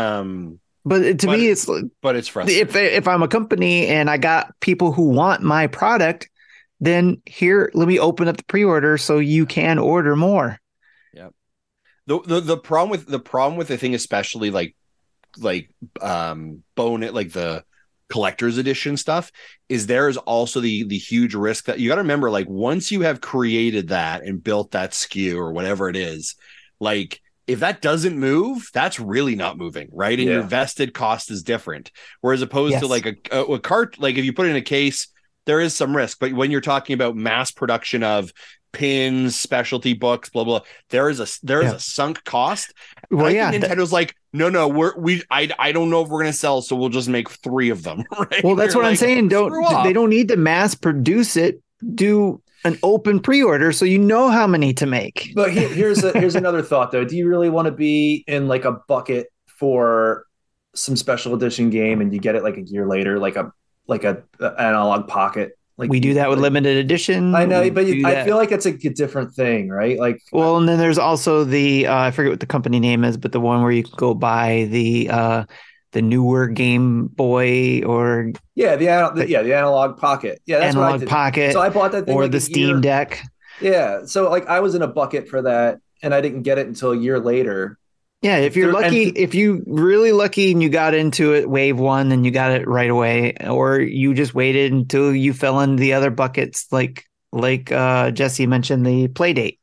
But it's frustrating. If I'm a company and I got people who want my product, then here, let me open up the pre-order so you can order more. Yep. The problem with the thing, especially the collector's edition stuff, is there is also the huge risk that you got to remember, like, once you have created that and built that SKU or whatever it is, like, if that doesn't move, that's really not moving, right? And your vested cost is different. Whereas opposed to like a cart, like if you put it in a case, there is some risk. But when you're talking about mass production of pins, specialty books, blah, blah, there is a sunk cost. Well, Nintendo's like, no, I don't know if we're going to sell, so we'll just make 3 of them. Right? Well, that's what I'm saying. They don't need to mass produce it. Do an open pre-order so you know how many to make. But here's another thought though. Do you really want to be in like a bucket for some special edition game and you get it like a year later, like an analog pocket? Like we do that with limited edition. I know, but I feel like that's a different thing, right? Like, well, and then there's also the I forget what the company name is, but the one where you can go buy the newer Game Boy or the analog pocket. Yeah, that's analog what I did. Pocket. So I bought that thing or the Steam Deck. Yeah, so like I was in a bucket for that, and I didn't get it until a year later. Yeah, if you're lucky, if you really lucky and you got into it wave 1 and you got it right away, or you just waited until you fell into the other buckets, like Jesse mentioned the play date.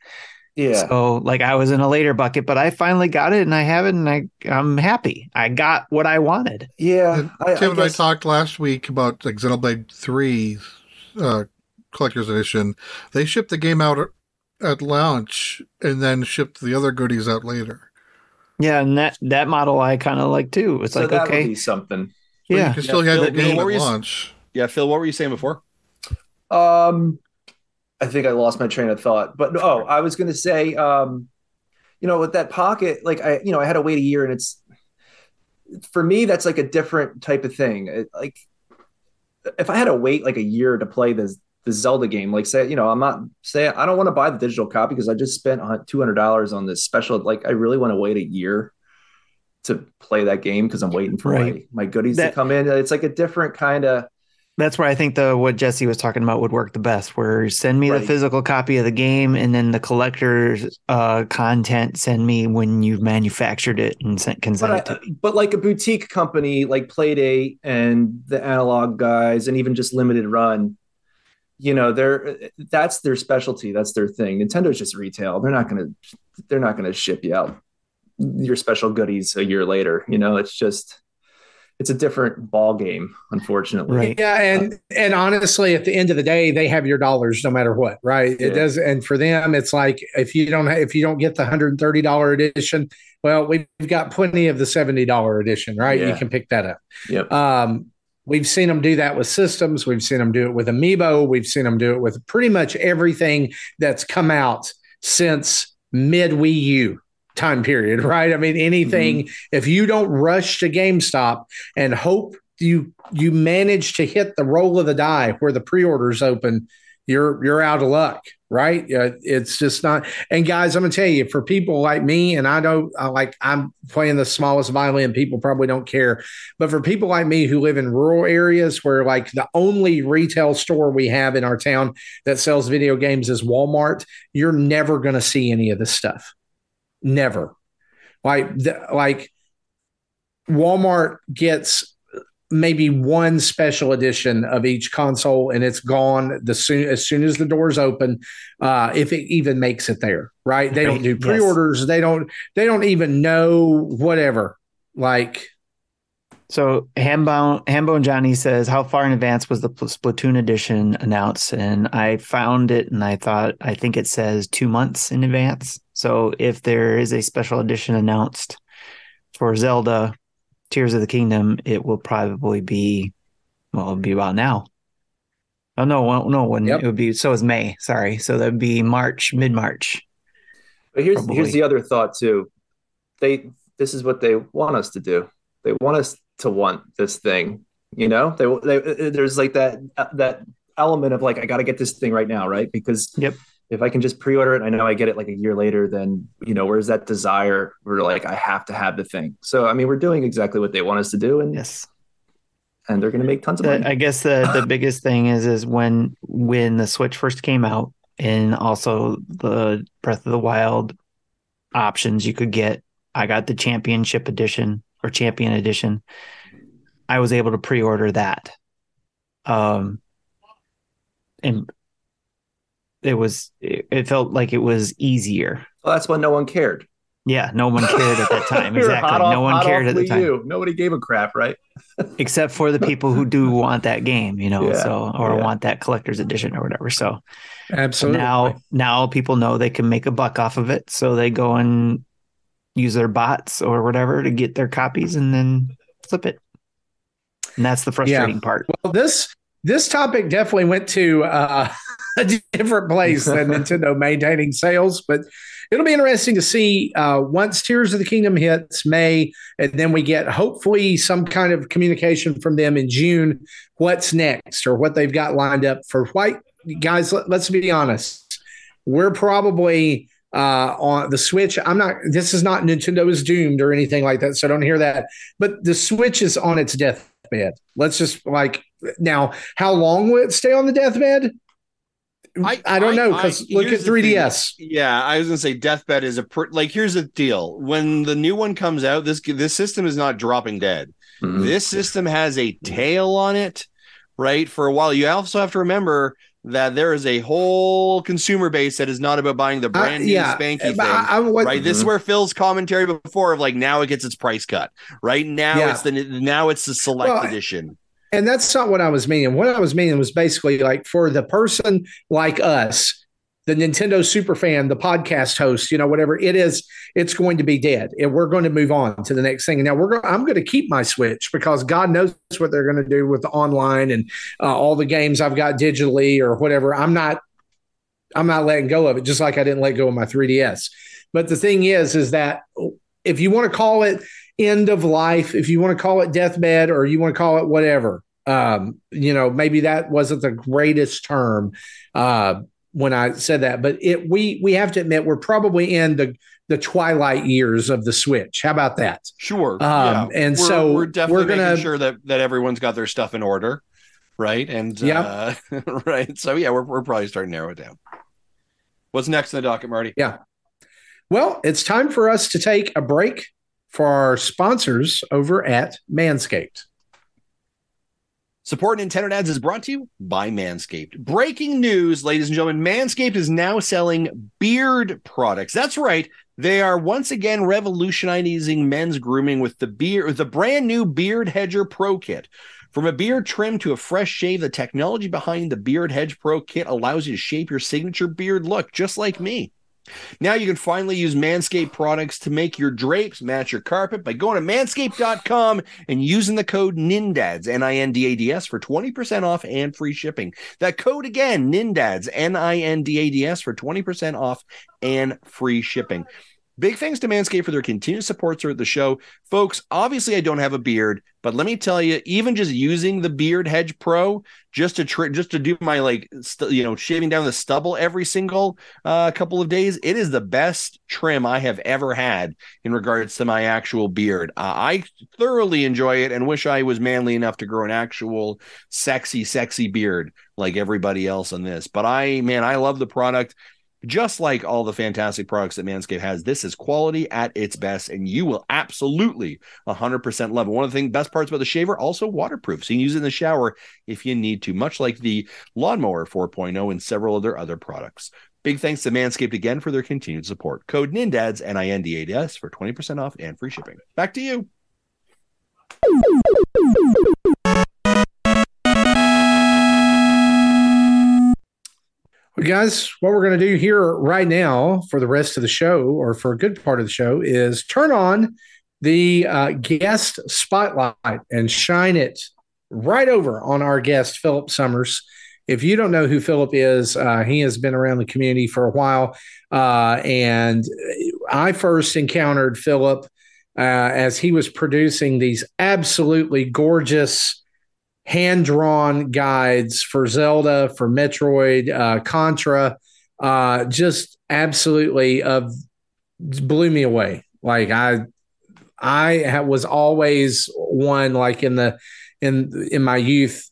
Yeah. So like I was in a later bucket, but I finally got it and I have it and I'm happy. I got what I wanted. Yeah. Tim and I talked last week about like Xenoblade 3 Collector's Edition. They shipped the game out at launch and then shipped the other goodies out later. Yeah, and that model I kind of like too. It's so like, that okay, would be something. But yeah, you can still have it game at launch. Yeah, Phil, what were you saying before? I think I lost my train of thought. But I was going to say, with that pocket, like I had to wait a year, and it's for me that's like a different type of thing. Like if I had to wait like a year to play the Zelda game, like say, I'm not saying I don't want to buy the digital copy because I just spent $200 on this special. Like I really want to wait a year to play that game because I'm waiting for my goodies to come in. It's like a different kind of. That's where I think what Jesse was talking about would work the best, where send me the physical copy of the game and then the collector's content send me when you've manufactured it and send it to me. But like a boutique company like Playdate and the Analog guys and even just Limited Run, that's their specialty. That's their thing. Nintendo's just retail. They're not gonna ship you out your special goodies a year later. It's a different ball game, unfortunately. Right. Yeah, and honestly, at the end of the day, they have your dollars no matter what, right? Yeah. It does. And for them, it's like if you don't get the $130 edition, well, we've got plenty of the $70 edition, right? Yeah. You can pick that up. Yep. We've seen them do that with systems. We've seen them do it with Amiibo. We've seen them do it with pretty much everything that's come out since mid Wii U time period, right? I mean, anything, if you don't rush to GameStop and hope you manage to hit the roll of the die where the pre-orders open, you're out of luck, right? It's just not. And guys, I'm going to tell you, for people like me, and I know I'm playing the smallest violin, people probably don't care. But for people like me who live in rural areas where like the only retail store we have in our town that sells video games is Walmart, you're never going to see any of this stuff. Never. Like Walmart gets maybe one special edition of each console and it's gone as soon as the doors open, if it even makes it there, right? They don't do pre-orders. Yes. They don't even know whatever. Like, so Hambone Johnny says, how far in advance was the Splatoon edition announced? And I found it and I think it says 2 months in advance. So if there is a special edition announced for Zelda, Tears of the Kingdom, it will probably be, it'll be about now. Oh, no, when it would be, so is May, sorry. So that'd be mid-March. But here's the other thought too. This is what they want us to do. They want us to want this thing, they there's like that element of like, I got to get this thing right now. Right. Because if I can just pre-order it, I know I get it like a year later, then, where's that desire? We're like, I have to have the thing. So, I mean, we're doing exactly what they want us to do. And and they're going to make tons of money. I guess the biggest thing is when the Switch first came out and also the Breath of the Wild options you could get, I got the Champion Edition. I was able to pre-order that. And it felt like it was easier. Well, that's when no one cared. Yeah, no one cared at that time. Exactly. No one cared at the time. Nobody gave a crap, right? Except for the people who do want that game, you know, want that collector's edition or whatever. So absolutely. Now people know they can make a buck off of it. So they go and use their bots or whatever to get their copies and then flip it. And that's the frustrating part. Well, this topic definitely went to a different place than Nintendo maintaining sales, but it'll be interesting to see once Tears of the Kingdom hits May, and then we get hopefully some kind of communication from them in June, what's next or what they've got lined up for White. Guys, let's be honest. We're probably on the Switch. This is not Nintendo is doomed or anything like that, so don't hear that. But the Switch is on its deathbed. Let's just now, how long will it stay on the deathbed? I don't know, because look at 3DS. Yeah, I was going to say deathbed is here's the deal. When the new one comes out, this system is not dropping dead. Mm-hmm. This system has a tail on it, right, for a while. You also have to remember that there is a whole consumer base that is not about buying the brand new spanky thing. Mm-hmm. This is where Phil's commentary before of now it gets its price cut. Right now, it's the select edition. And that's not what I was meaning. What I was meaning was basically for the person like us, the Nintendo superfan, the podcast host, whatever it is, it's going to be dead. And we're going to move on to the next thing. And now I'm going to keep my Switch because God knows what they're going to do with the online and all the games I've got digitally or whatever. I'm not letting go of it, just like I didn't let go of my 3DS. But the thing is that if you want to call it end of life, if you want to call it deathbed or you want to call it whatever, maybe that wasn't the greatest term when I said that, but we have to admit we're probably in the twilight years of the Switch. How about that? Sure. We're definitely making sure that everyone's got their stuff in order. Right. And right. So we're probably starting to narrow it down. What's next in the docket, Marty? Yeah. Well, it's time for us to take a break for our sponsors over at Manscaped. Support Nintendo Dads is brought to you by Manscaped. Breaking news, ladies and gentlemen, Manscaped is now selling beard products. That's right. They are once again revolutionizing men's grooming with the brand new Beard Hedger Pro Kit. From a beard trim to a fresh shave, the technology behind the Beard Hedge Pro Kit allows you to shape your signature beard look, just like me. Now you can finally use Manscaped products to make your drapes match your carpet by going to manscaped.com and using the code NINDADS, NINDADS, for 20% off and free shipping. That code again, NINDADS, NINDADS, for 20% off and free shipping. Big thanks to Manscaped for their continued support throughout the show. Folks, obviously I don't have a beard, but let me tell you, even just using the Beard Hedge Pro just to do my shaving down the stubble every single couple of days, it is the best trim I have ever had in regards to my actual beard. I thoroughly enjoy it and wish I was manly enough to grow an actual sexy beard like everybody else on this. But I love the product. Just like all the fantastic products that Manscaped has, this is quality at its best, and you will absolutely 100% love it. One of the best parts about the shaver, also waterproof, so you can use it in the shower if you need to, much like the Lawnmower 4.0 and several of their other products. Big thanks to Manscaped again for their continued support. Code NINDADS, NINDADS, for 20% off and free shipping. Back to you. Guys, what we're going to do here right now for the rest of the show, or for a good part of the show, is turn on the guest spotlight and shine it right over on our guest, Philip Summers. If you don't know who Philip is, he has been around the community for a while. And I first encountered Philip as he was producing these absolutely gorgeous hand-drawn guides for Zelda, for Metroid, Contra, just absolutely blew me away. I was always one in my youth,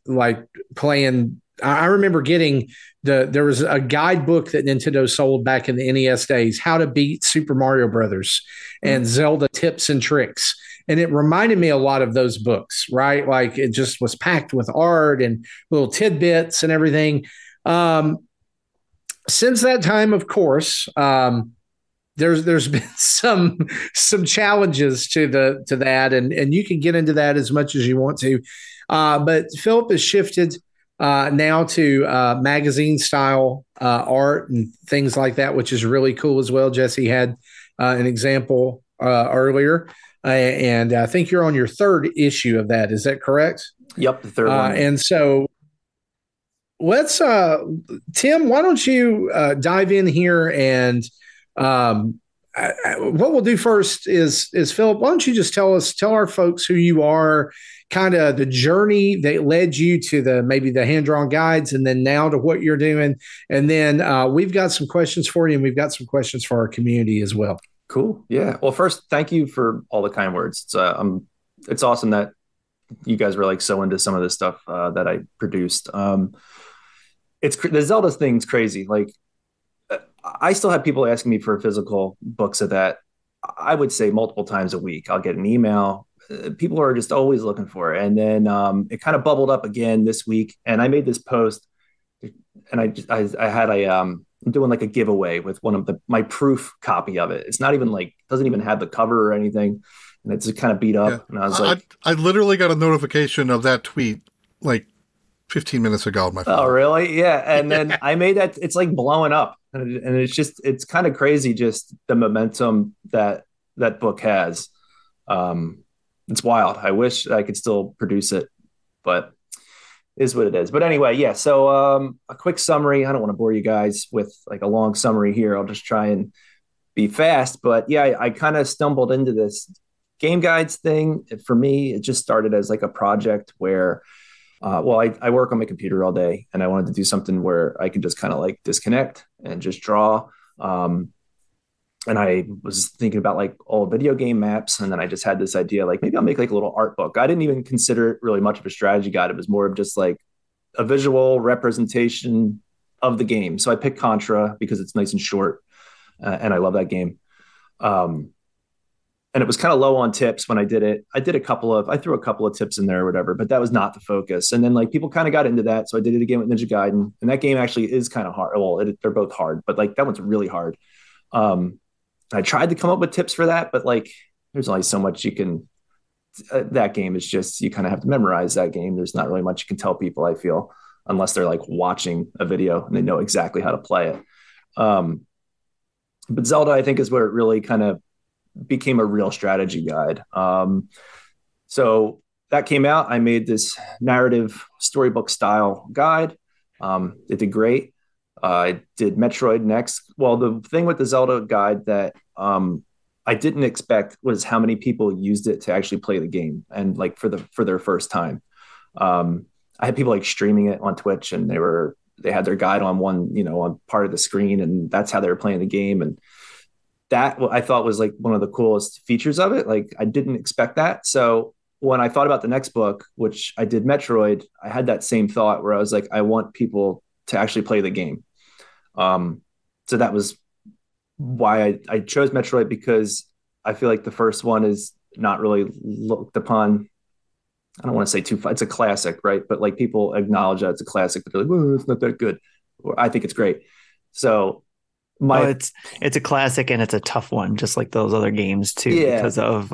playing. I remember getting there was a guidebook that Nintendo sold back in the NES days, how to beat Super Mario Brothers and Zelda tips and tricks. And it reminded me a lot of those books, right? It just was packed with art and little tidbits and everything. Since that time, of course, there's been some challenges to that, and you can get into that as much as you want to. But Philip has shifted now to magazine style art and things like that, which is really cool as well. Jesse had an example earlier, and I think you're on your third issue of that. Is that correct? Yep, the third one. And so let's, Tim, why don't you dive in here, and what we'll do first is Philip, why don't you just tell our folks who you are, kind of the journey that led you to maybe the hand-drawn guides, and then now to what you're doing. And then we've got some questions for you, and we've got some questions for our community as well. Cool. Yeah. Well, first, thank you for all the kind words. It's awesome that you guys were like so into some of this stuff that I produced. It's the Zelda thing's crazy. Like, I still have people asking me for physical books of that. I would say multiple times a week, I'll get an email. People are just always looking for it. And then it kind of bubbled up again this week. And I made this post, and I had a, I'm doing like a giveaway with one of my proof copy of it. It's not even like, doesn't even have the cover or anything. And it's kind of beat up. Yeah. And I was like, I literally got a notification of that tweet like 15 minutes ago on my phone. Oh, really? Yeah. And then I made that, it's like blowing up, and it's just, it's kind of crazy. Just the momentum that book has. It's wild. I wish I could still produce it, but is what it is. But anyway, yeah. So a quick summary. I don't want to bore you guys with like a long summary here. I'll just try and be fast. But yeah, I kind of stumbled into this game guides thing. For me, it just started as like a project where, I work on my computer all day, and I wanted to do something where I could just kind of like disconnect and just draw. And I was thinking about like old video game maps. And then I just had this idea, like maybe I'll make like a little art book. I didn't even consider it really much of a strategy guide. It was more of just like a visual representation of the game. So I picked Contra because it's nice and short, and I love that game. And it was kind of low on tips when I did it. I threw a couple of tips in there or whatever, but that was not the focus. And then like people kind of got into that. So I did it again with Ninja Gaiden, and that game actually is kind of hard. Well, they're both hard, but like that one's really hard. I tried to come up with tips for that, but like, there's only so much you can, that game is just, you kind of have to memorize that game. There's not really much you can tell people, I feel, unless they're like watching a video and they know exactly how to play it. But Zelda, I think, is where it really kind of became a real strategy guide. So that came out, I made this narrative storybook style guide. It did great. I did Metroid next. Well, the thing with the Zelda guide that I didn't expect was how many people used it to actually play the game, and like for their first time. I had people like streaming it on Twitch, and they had their guide on one, on part of the screen, and that's how they were playing the game. And that I thought was like one of the coolest features of it. Like I didn't expect that. So when I thought about the next book, which I did Metroid, I had that same thought where I was like, I want people to actually play the game. So that was why I chose Metroid, because I feel like the first one is not really looked upon. I don't want to say too far. It's a classic, right? But like people acknowledge that it's a classic, but they're like, "Whoa, it's not that good." Or I think it's great. So it's a classic, and it's a tough one, just like those other games too, yeah. Because of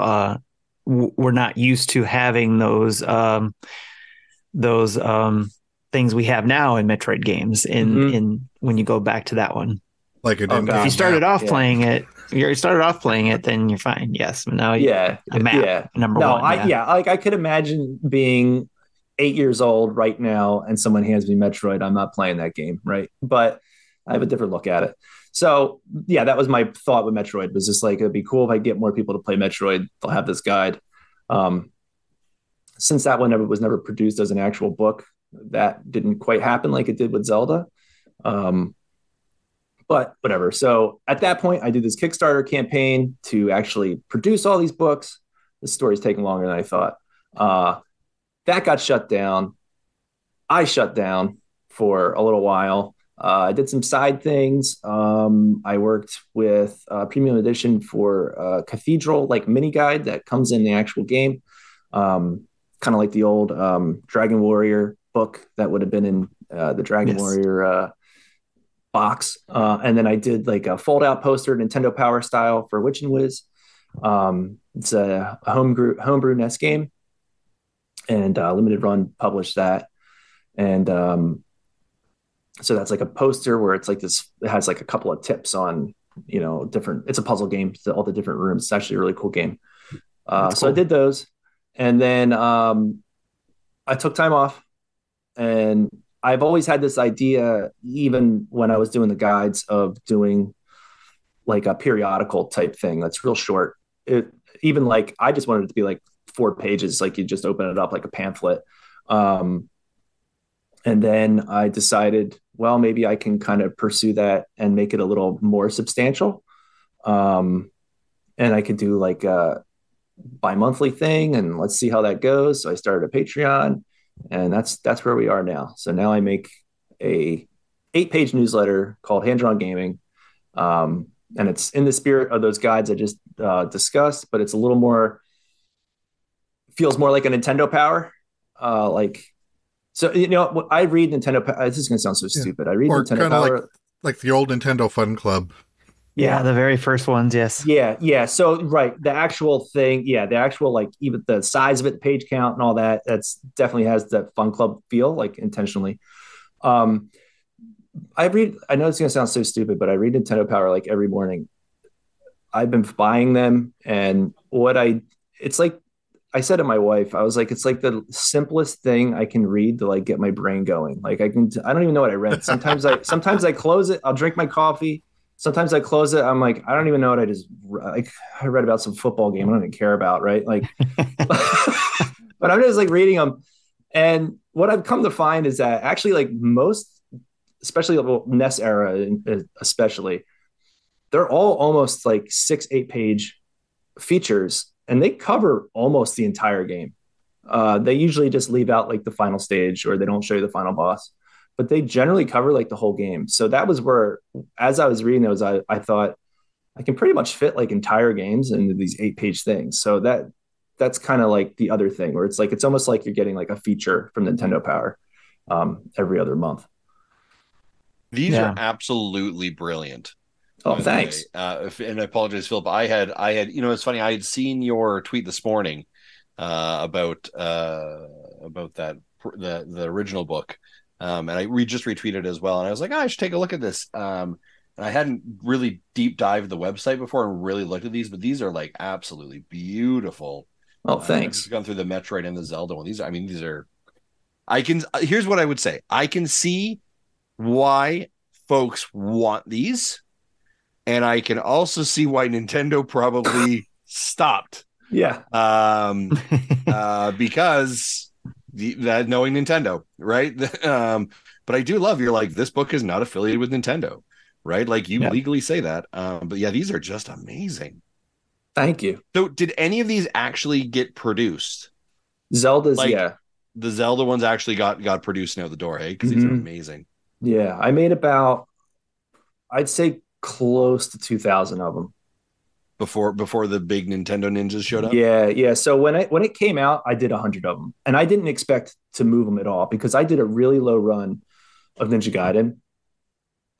we're not used to having those things we have now in Metroid games in when you go back to that one. Like it didn't. If you started off playing it, then you're fine. Yes. But now a map, yeah. Number one. Like I could imagine being 8 years old right now and someone hands me Metroid. I'm not playing that game, right? But I have a different look at it. So yeah, that was my thought with Metroid, was just like, it'd be cool if I get more people to play Metroid. They'll have this guide. Since that one was never produced as an actual book, that didn't quite happen like it did with Zelda. But whatever. So at that point, I did this Kickstarter campaign to actually produce all these books. The story's taking longer than I thought. That got shut down. I shut down for a little while. I did some side things. I worked with Premium Edition for a Cathedral, like mini guide that comes in the actual game. Kind of like the old Dragon Warrior book that would have been in the Dragon Warrior box. And then I did like a fold out poster, Nintendo Power style, for Witch and Wiz. It's a homebrew NES game, and Limited Run published that. And so that's like a poster where it's like this, it has like a couple of tips on, you know, different, it's a puzzle game, so all the different rooms. It's actually a really cool game. So I did those. And then I took time off, and I've always had this idea, even when I was doing the guides, of doing like a periodical type thing that's real short. It, even like, I just wanted it to be like 4 pages, like you just open it up like a pamphlet. And then I decided, well, maybe I can kind of pursue that and make it a little more substantial. And I could do like a bi-monthly thing, and let's see how that goes. So I started a Patreon, and that's where we are now. So now I make a 8-page newsletter called Hand-Drawn Gaming. And it's in the spirit of those guides I just discussed, but it's a little more, feels more like a Nintendo Power. So, you know, I read Nintendo Power. This is going to sound so stupid. I read or Nintendo Power. Like the old Nintendo Fun Club. Yeah, the very first ones, yes. Yeah. So, right, the actual thing, the actual, like, even the size of it, page count and all that, that's definitely has that Fun Club feel, like, intentionally. I know it's going to sound so stupid, but I read Nintendo Power, like, every morning. I've been buying them, and it's like, I said to my wife, I was like, it's like the simplest thing I can read to like get my brain going. Like I don't even know what I read. Sometimes I close it. I'll drink my coffee. Sometimes I close it. I'm like, I don't even know what I just like. I read about some football game I don't even care about. Right. Like, but I'm just like reading them. And what I've come to find is that actually like most, especially the NES era, especially, they're all almost like 6-8-page features. And they cover almost the entire game. They usually just leave out like the final stage, or they don't show you the final boss, but they generally cover like the whole game. So that was where, as I was reading those, I thought I can pretty much fit like entire games into these 8-page things. So that's kind of like the other thing where it's like, it's almost like you're getting like a feature from Nintendo Power every other month. These are absolutely brilliant. Oh, thanks. And I apologize, Philip. I had, you know, it's funny. I had seen your tweet this morning about that the original book, and we just retweeted it as well. And I was like, I should take a look at this. And I hadn't really deep dived the website before and really looked at these, but these are like absolutely beautiful. Oh, thanks. I've just gone through the Metroid and the Zelda one. Here's what I would say. I can see why folks want these. And I can also see why Nintendo probably stopped. Yeah. Because knowing Nintendo, right? But I do love, you're like, this book is not affiliated with Nintendo, right? Like you legally say that. But yeah, these are just amazing. Thank you. So did any of these actually get produced? Zelda's, The Zelda ones actually got produced now at the door, hey? Because these are amazing. Yeah, I made about, I'd say, close to 2,000 of them before the big Nintendo ninjas showed up. Yeah. So when it came out, I did 100 of them, and I didn't expect to move them at all because I did a really low run of Ninja Gaiden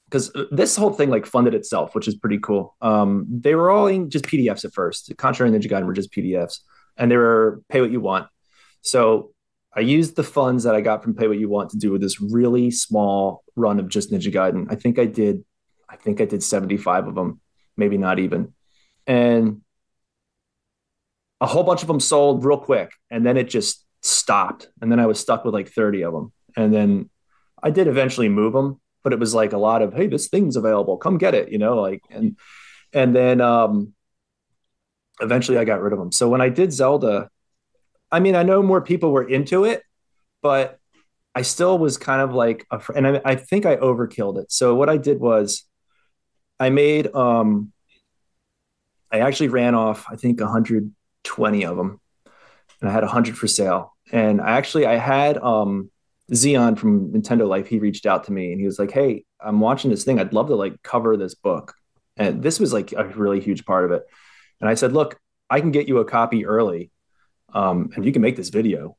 because this whole thing like funded itself, which is pretty cool. They were all in just PDFs at first. Contra and Ninja Gaiden were just PDFs, and they were pay what you want. So I used the funds that I got from pay what you want to do this really small run of just Ninja Gaiden. I think I did 75 of them, maybe not even. And a whole bunch of them sold real quick. And then it just stopped. And then I was stuck with like 30 of them. And then I did eventually move them, but it was like a lot of, hey, this thing's available. Come get it. You know, like, and then eventually I got rid of them. So when I did Zelda, I mean, I know more people were into it, but I still was kind of like, I think I overkilled it. So what I did was, I made, I actually ran off, I think 120 of them, and I had 100 for sale. And I had Xeon from Nintendo Life. He reached out to me and he was like, hey, I'm watching this thing. I'd love to like cover this book. And this was like a really huge part of it. And I said, look, I can get you a copy early and you can make this video.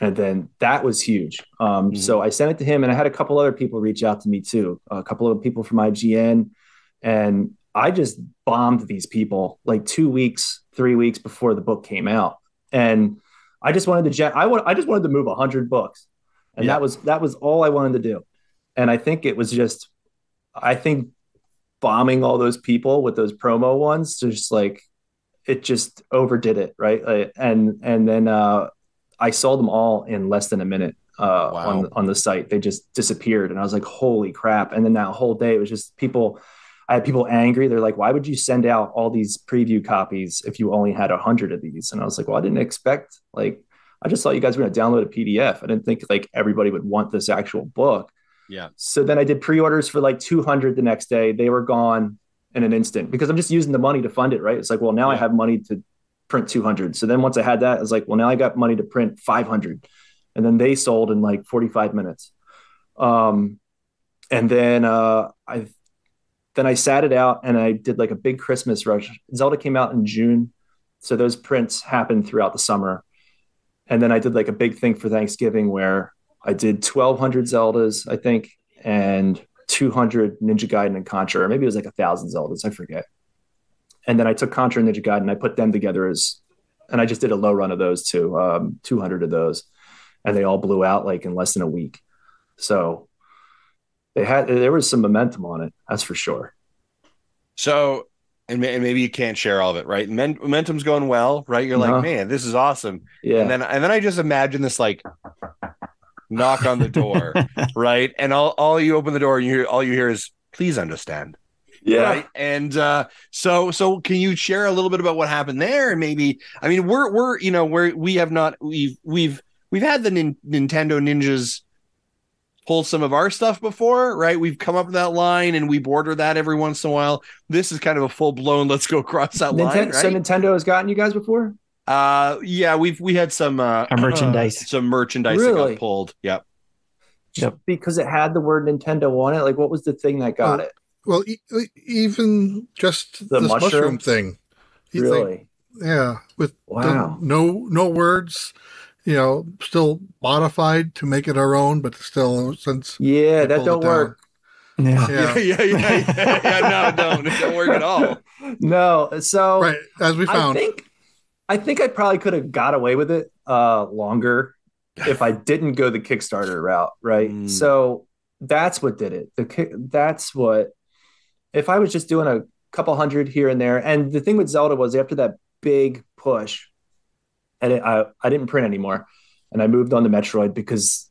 And then that was huge. So I sent it to him, and I had a couple other people reach out to me too. A couple of people from IGN, and I just bombed these people like 2 weeks, 3 weeks before the book came out. And I just wanted to, I just wanted to move 100 books, and that was all I wanted to do. And I think it was just, I think bombing all those people with those promo ones, just like, it just overdid it. Right. And then I sold them all in less than a minute on the site. They just disappeared. And I was like, holy crap. And then that whole day, it was just people. I had people angry. They're like, why would you send out all these preview copies if you only had 100 of these? And I was like, well, I didn't expect, like, I just thought you guys were going to download a PDF. I didn't think like everybody would want this actual book. Yeah. So then I did pre-orders for like 200 the next day. They were gone in an instant because I'm just using the money to fund it. Right. It's like, well, now I have money to print 200. So then once I had that, I was like, well, now I got money to print 500. And then they sold in like 45 minutes. And then I sat it out and I did like a big Christmas rush. Zelda came out in June. So those prints happened throughout the summer. And then I did like a big thing for Thanksgiving where I did 1,200 Zeldas, I think, and 200 Ninja Gaiden and Contra, or maybe it was like 1,000 Zeldas, I forget. And then I took Contra and Ninja Gaiden, and I put them together and I just did a low run of those too, 200 of those. And they all blew out like in less than a week. So there was some momentum on it, that's for sure. So, and maybe you can't share all of it, right? Momentum's going well, right? You're like, man, this is awesome. Yeah. And then I just imagine this like knock on the door, right? And all you open the door and all you hear is, please understand. Yeah. Right? And so can you share a little bit about what happened there? And maybe, I mean, we've had the Nintendo Ninjas pull some of our stuff before, right? We've come up with that line and we border that every once in a while. This is kind of a full blown, let's go cross that line. Right? So Nintendo has gotten you guys before? We had some merchandise really? That got pulled. Yep. Because it had the word Nintendo on it. Like, what was the thing that got it? Well, even just the mushroom thing. Really? Yeah. With no words, you know, still modified to make it our own, but still since. Yeah. That don't work. Yeah. No, it don't work at all. No. So right. As we found. I think I probably could have got away with it longer if I didn't go the Kickstarter route, right? So that's what did it. If I was just doing a couple hundred here and there, and the thing with Zelda was after that big push, and I didn't print anymore, and I moved on to Metroid because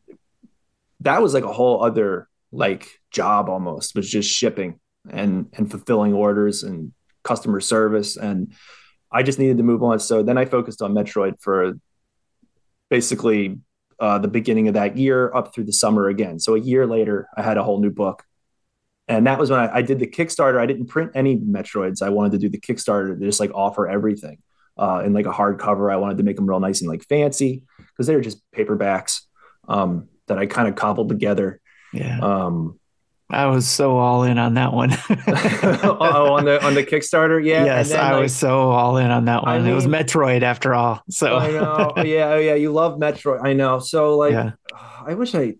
that was like a whole other like job almost, was just shipping and fulfilling orders and customer service, and I just needed to move on. So then I focused on Metroid for basically the beginning of that year up through the summer again. So a year later, I had a whole new book. And that was when I did the Kickstarter. I didn't print any Metroids. I wanted to do the Kickstarter to just like offer everything in like a hardcover. I wanted to make them real nice and like fancy because they were just paperbacks that I kind of cobbled together. Yeah. I was so all in on that one. on the Kickstarter, yeah. Yes, and then, I was so all in on that one. I mean, it was Metroid after all. So I know. Yeah. You love Metroid. I know. So like, yeah. I wish I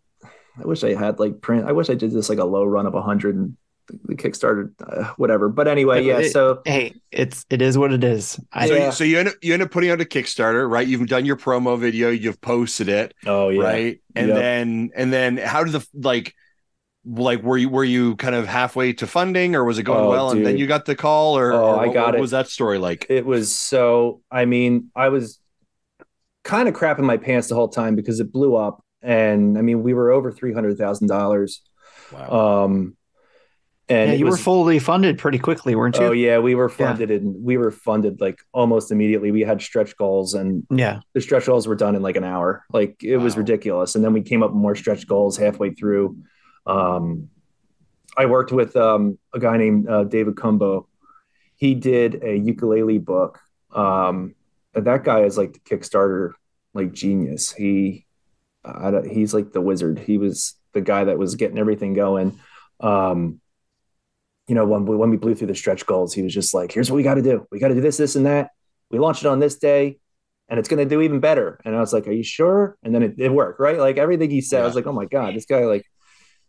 had like print. I wish I did this like a low run of 100 and the Kickstarter, whatever. But anyway, yeah. So hey, it is what it is. So you end up putting out a Kickstarter, right? You've done your promo video. You've posted it. Oh yeah. Right. And then how did the like? Like, were you kind of halfway to funding, or was it going well? Dude. And then you got the call, what was that story like? It was so, I mean, I was kind of crapping my pants the whole time because it blew up. And I mean, we were over $300,000. Wow. And you were fully funded pretty quickly, weren't you? Oh yeah. We were funded and we were funded like almost immediately. We had stretch goals and the stretch goals were done in like an hour. Like it was ridiculous. And then we came up with more stretch goals halfway through. I worked with a guy named David Cumbo. He did a ukulele book. That guy is like the Kickstarter like genius. He's like the wizard. He was the guy that was getting everything going. You know, when we blew through the stretch goals, he was just like, "Here's what we got to do. We got to do this, this, and that. We launched it on this day. and it's going to do even better. And I was like, are you sure? And then it worked, right? Like everything he said, yeah. I was like, oh my God, this guy, like.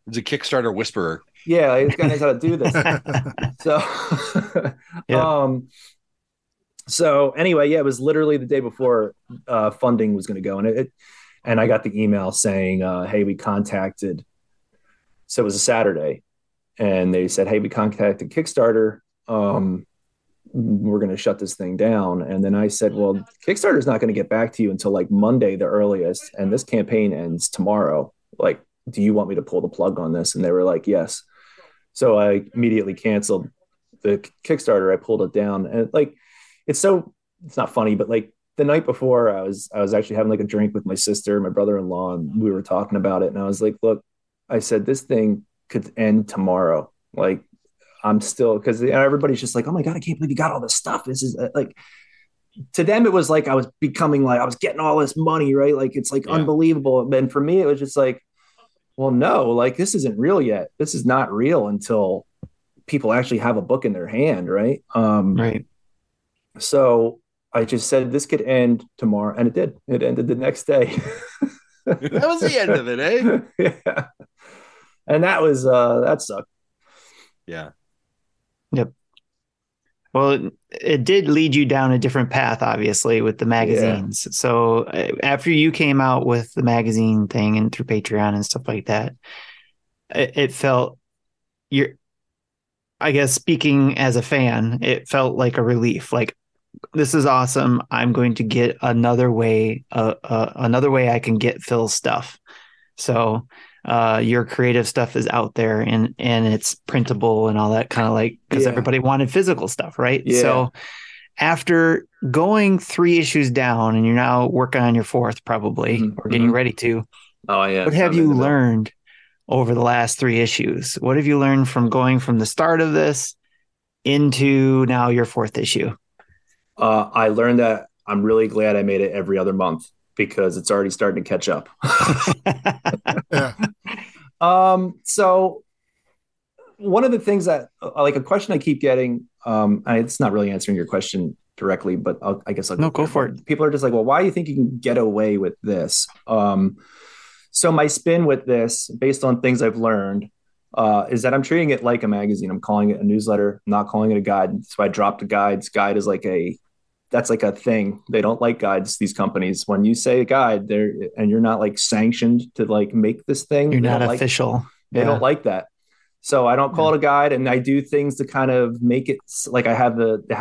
He's a Kickstarter whisperer. Yeah, like, this guy knows how to do this. So, yeah. So anyway, yeah, it was literally the day before funding was going to go. And and I got the email saying, hey, we contacted. So it was a Saturday. And they said, hey, we contacted Kickstarter. We're going to shut this thing down. And then I said, well, Kickstarter's not going to get back to you until like Monday, the earliest. And this campaign ends tomorrow. Like, do you want me to pull the plug on this? And they were like, yes. So I immediately canceled the Kickstarter. I pulled it down. And like, it's not funny, but like the night before I was actually having like a drink with my sister, my brother-in-law, and we were talking about it. And I was like, look, I said, this thing could end tomorrow. Like, I'm still, because everybody's just like, oh my God, I can't believe you got all this stuff. This is like, to them, it was like, I was becoming like, I was getting all this money, right? Like, it's like unbelievable. And for me, it was just like, well, no, like this isn't real yet. This is not real until people actually have a book in their hand. Right. Right. So I just said, this could end tomorrow. And it did. It ended the next day. That was the end of it. Eh? Yeah. And that was, that sucked. Yeah. Yep. Well, it did lead you down a different path, obviously, with the magazines. Yeah. So after you came out with the magazine thing and through Patreon and stuff like that, it felt, I guess, speaking as a fan, it felt like a relief. Like, this is awesome. I'm going to get another way I can get Phil's stuff. So your creative stuff is out there and it's printable and all that kind of like, because everybody wanted physical stuff, right? Yeah. So after going 3 issues down and you're now working on your 4th probably, or getting ready to, what have you learned over the last 3 issues? What have you learned from going from the start of this into now your 4th issue? I learned that I'm really glad I made it every other month, because it's already starting to catch up. Yeah. So one of the things that, like, a question I keep getting, it's not really answering your question directly, but go for it. People are just like, well, why do you think you can get away with this? So my spin with this, based on things I've learned, is that I'm treating it like a magazine. I'm calling it a newsletter, I'm not calling it a guide. So I dropped the guides. Guide is like that's like a thing. They don't like guides, these companies. When you say a guide, you're not like sanctioned to like make this thing. You're not official. They don't like that. So I don't call it a guide, and I do things to kind of make it like I have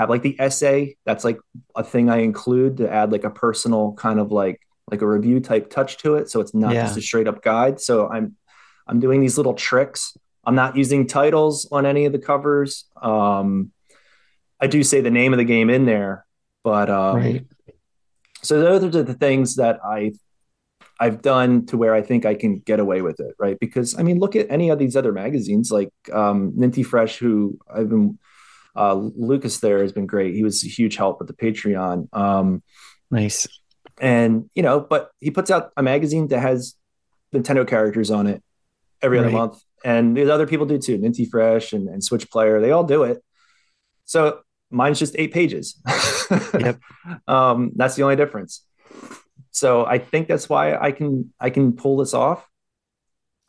like the essay. That's like a thing I include to add like a personal kind of like a review type touch to it. So it's not just a straight up guide. So I'm doing these little tricks. I'm not using titles on any of the covers. I do say the name of the game in there. But So those are the things that I've done to where I think I can get away with it, right? Because I mean, look at any of these other magazines, like Ninty Fresh, who I've been Lucas there has been great. He was a huge help with the Patreon. Nice, and but he puts out a magazine that has Nintendo characters on it every other month, and these other people do too. Ninty Fresh and Switch Player, they all do it. So. Mine's just 8 pages. Yep. That's the only difference. So I think that's why I can pull this off.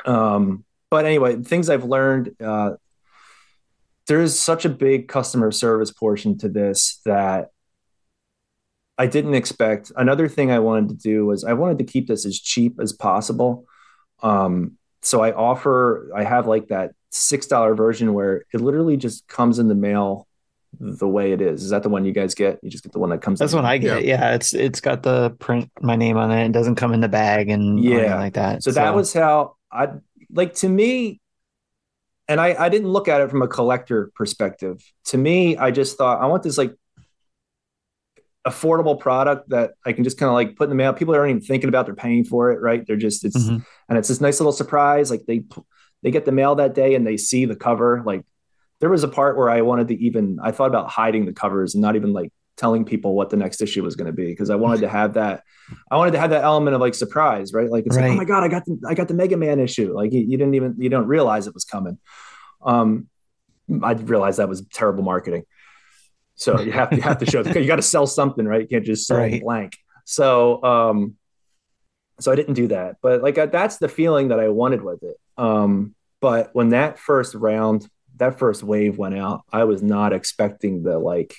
But anyway, things I've learned, there is such a big customer service portion to this that I didn't expect. Another thing I wanted to do was I wanted to keep this as cheap as possible. So I have like that $6 version where it literally just comes in the mail the way it is. Is that the one you guys get? You just get the one that comes. That's what I get. Yeah. It's got the print, my name on it. It doesn't come in the bag and like that. So that was how I like, to me. And I didn't look at it from a collector perspective. To me, I just thought I want this like affordable product that I can just kind of like put in the mail. People aren't even thinking about they're paying for it. Right. They're just, and it's this nice little surprise. Like they get the mail that day and they see the cover. Like, there was a part where I thought about hiding the covers and not even like telling people what the next issue was going to be. Cause I wanted to have that element of like surprise, right? Like it's like, oh my God, I got the Mega Man issue. Like you don't realize it was coming. I realized that was terrible marketing. So you have to show, you got to sell something, right? You can't just sell blank. So I didn't do that, but like, that's the feeling that I wanted with it. But when that first round, that first wave went out, I was not expecting the, like,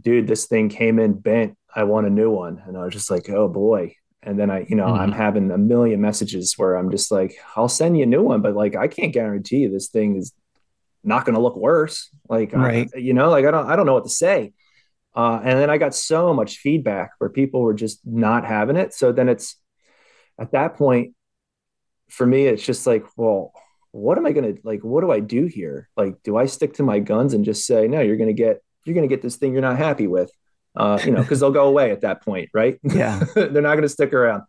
dude, this thing came in bent, I want a new one. And I was just like, oh boy. And then I'm having a million messages where I'm just like, I'll send you a new one, but like, I can't guarantee you this thing is not going to look worse. Like, right. I don't know what to say. And then I got so much feedback where people were just not having it. So then it's at that point for me, it's just like, well, what am I going to, like, what do I do here? Like, do I stick to my guns and just say, no, you're going to get this thing you're not happy with, cause they'll go away at that point. Right. Yeah. They're not going to stick around.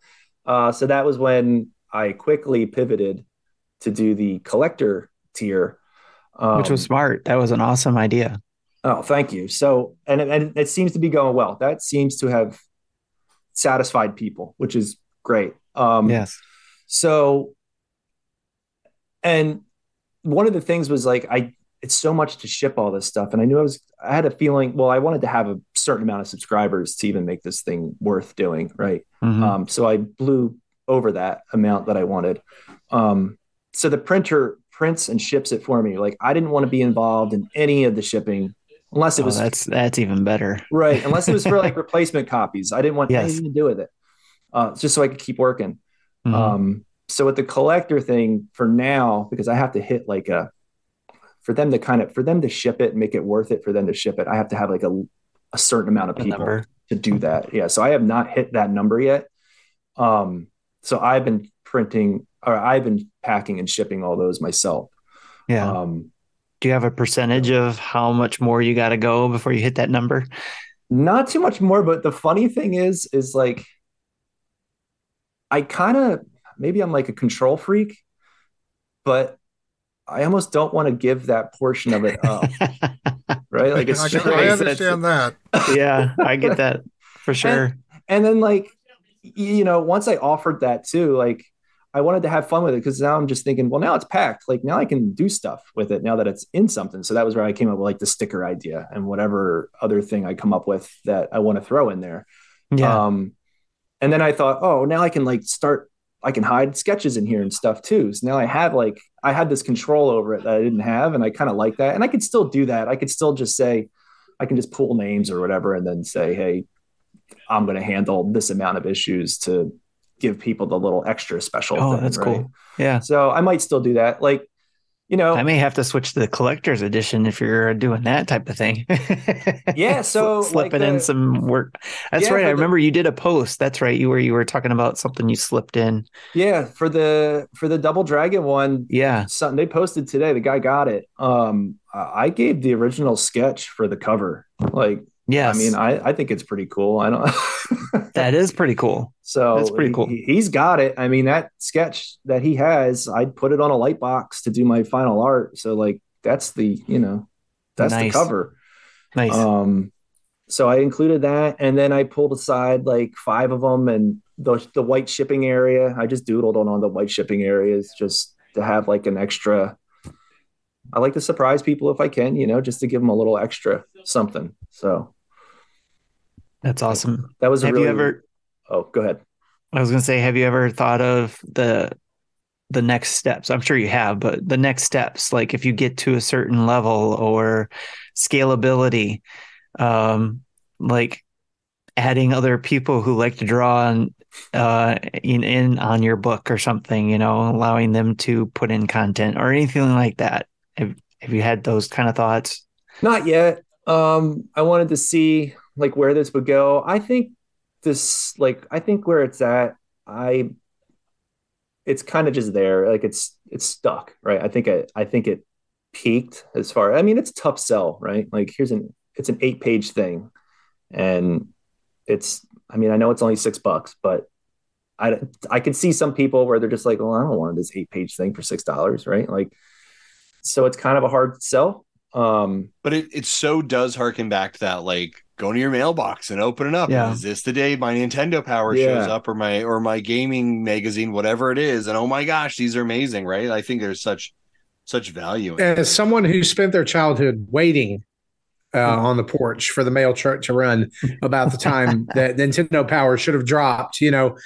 So that was when I quickly pivoted to do the collector tier, which was smart. That was an awesome idea. Oh, thank you. So, and it seems to be going well. That seems to have satisfied people, which is great. Yes. So, and one of the things was like, it's so much to ship all this stuff. And I knew I had a feeling, well, I wanted to have a certain amount of subscribers to even make this thing worth doing. Right. Mm-hmm. So I blew over that amount that I wanted. So the printer prints and ships it for me. Like, I didn't want to be involved in any of the shipping unless it was, that's even better. Right. Unless it was for like replacement copies. I didn't want anything to do with it. Just so I could keep working. Mm-hmm. So with the collector thing for now, because I have to hit like for them to ship it and make it worth it for them to ship it, I have to have like a certain amount of people to do that. Yeah. So I have not hit that number yet. So I've been packing and shipping all those myself. Yeah. Do you have a percentage of how much more you got to go before you hit that number? Not too much more, but the funny thing is like, I kind of, maybe I'm like a control freak, but I almost don't want to give that portion of it up. Right? Like, it's I understand that. Yeah, I get that for sure. And then like, once I offered that too, like I wanted to have fun with it, because now I'm just thinking, well, now it's packed. Like, now I can do stuff with it now that it's in something. So that was where I came up with like the sticker idea and whatever other thing I come up with that I want to throw in there. Yeah. And then I thought, oh, now I can like I can hide sketches in here and stuff too. So now I had this control over it that I didn't have. And I kind of like that. And I could still do that. I could still just say, I can just pull names or whatever, and then say, hey, I'm going to handle this amount of issues to give people the little extra special. Oh, that's right? Cool. Yeah. So I might still do that. Like, I may have to switch to the collector's edition if you're doing that type of thing. Yeah. So slipping in some work. That's right. I remember you did a post. That's right. You were talking about something you slipped in. Yeah. For the Double Dragon one. Yeah. Something they posted today, the guy got it. I gave the original sketch for the cover. Like, yes. I mean, I think it's pretty cool. I don't. That is pretty cool. So that's pretty cool. He's got it. I mean, that sketch that he has, I'd put it on a light box to do my final art. So like, that's the, that's nice. The cover. Nice. So I included that, and then I pulled aside like 5 of them, and the white shipping area, I just doodled on the white shipping areas just to have like an extra. I like to surprise people if I can, just to give them a little extra something. So that's awesome. That was go ahead. I was going to say, have you ever thought of the next steps? I'm sure you have, but the next steps, like if you get to a certain level or scalability, like adding other people who like to draw and in on your book or something, allowing them to put in content or anything like that. Have you had those kind of thoughts? Not yet. I wanted to see like where this would go. I think where it's at, it's kind of just there. Like it's stuck, right? I think it peaked as far. I mean, it's a tough sell, right? Like it's an 8-page thing, and I know it's only $6, but I could see some people where they're just like, well, I don't want this 8-page thing for $6, right? Like, so it's kind of a hard sell. But it so does harken back to that, like, go to your mailbox and open it up. Yeah. Is this the day my Nintendo Power shows up, or my gaming magazine, whatever it is? And oh my gosh, these are amazing, right? I think there's such value. As someone who spent their childhood waiting on the porch for the mail truck to run about the time that Nintendo Power should have dropped. You know,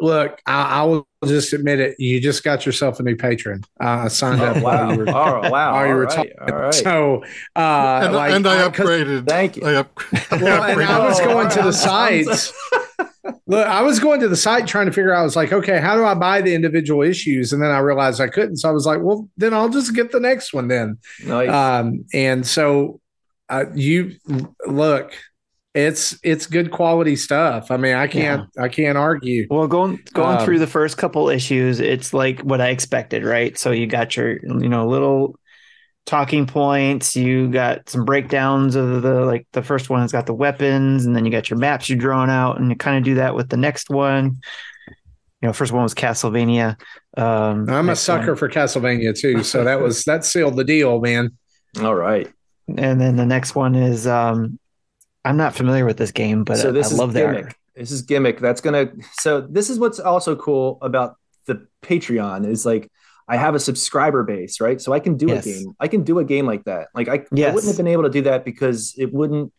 look, I will just admit it. You just got yourself a new patron. Signed up. Wow. All right. So, and I upgraded. Thank you. I upgraded. I was going to the sites. Look, I was going to the site trying to figure out, I was like, okay, how do I buy the individual issues? And then I realized I couldn't. So I was like, well, then I'll just get the next one then. Nice. And so you look, it's good quality stuff. I mean, I can't argue. Well, going through the first couple issues, it's like what I expected, right? So you got your, you know, little talking points, you got some breakdowns of the first one has got the weapons, and then you got your maps you're drawing out, and you kind of do that with the next one. You know, first one was Castlevania. I'm a sucker for Castlevania too, so that sealed the deal, man. All right. And then the next one is I'm not familiar with this game, but I love that art. This is Gimmick. This is what's also cool about the Patreon is like I have a subscriber base, right? So I can do a game. I can do a game like that. Like I wouldn't have been able to do that because the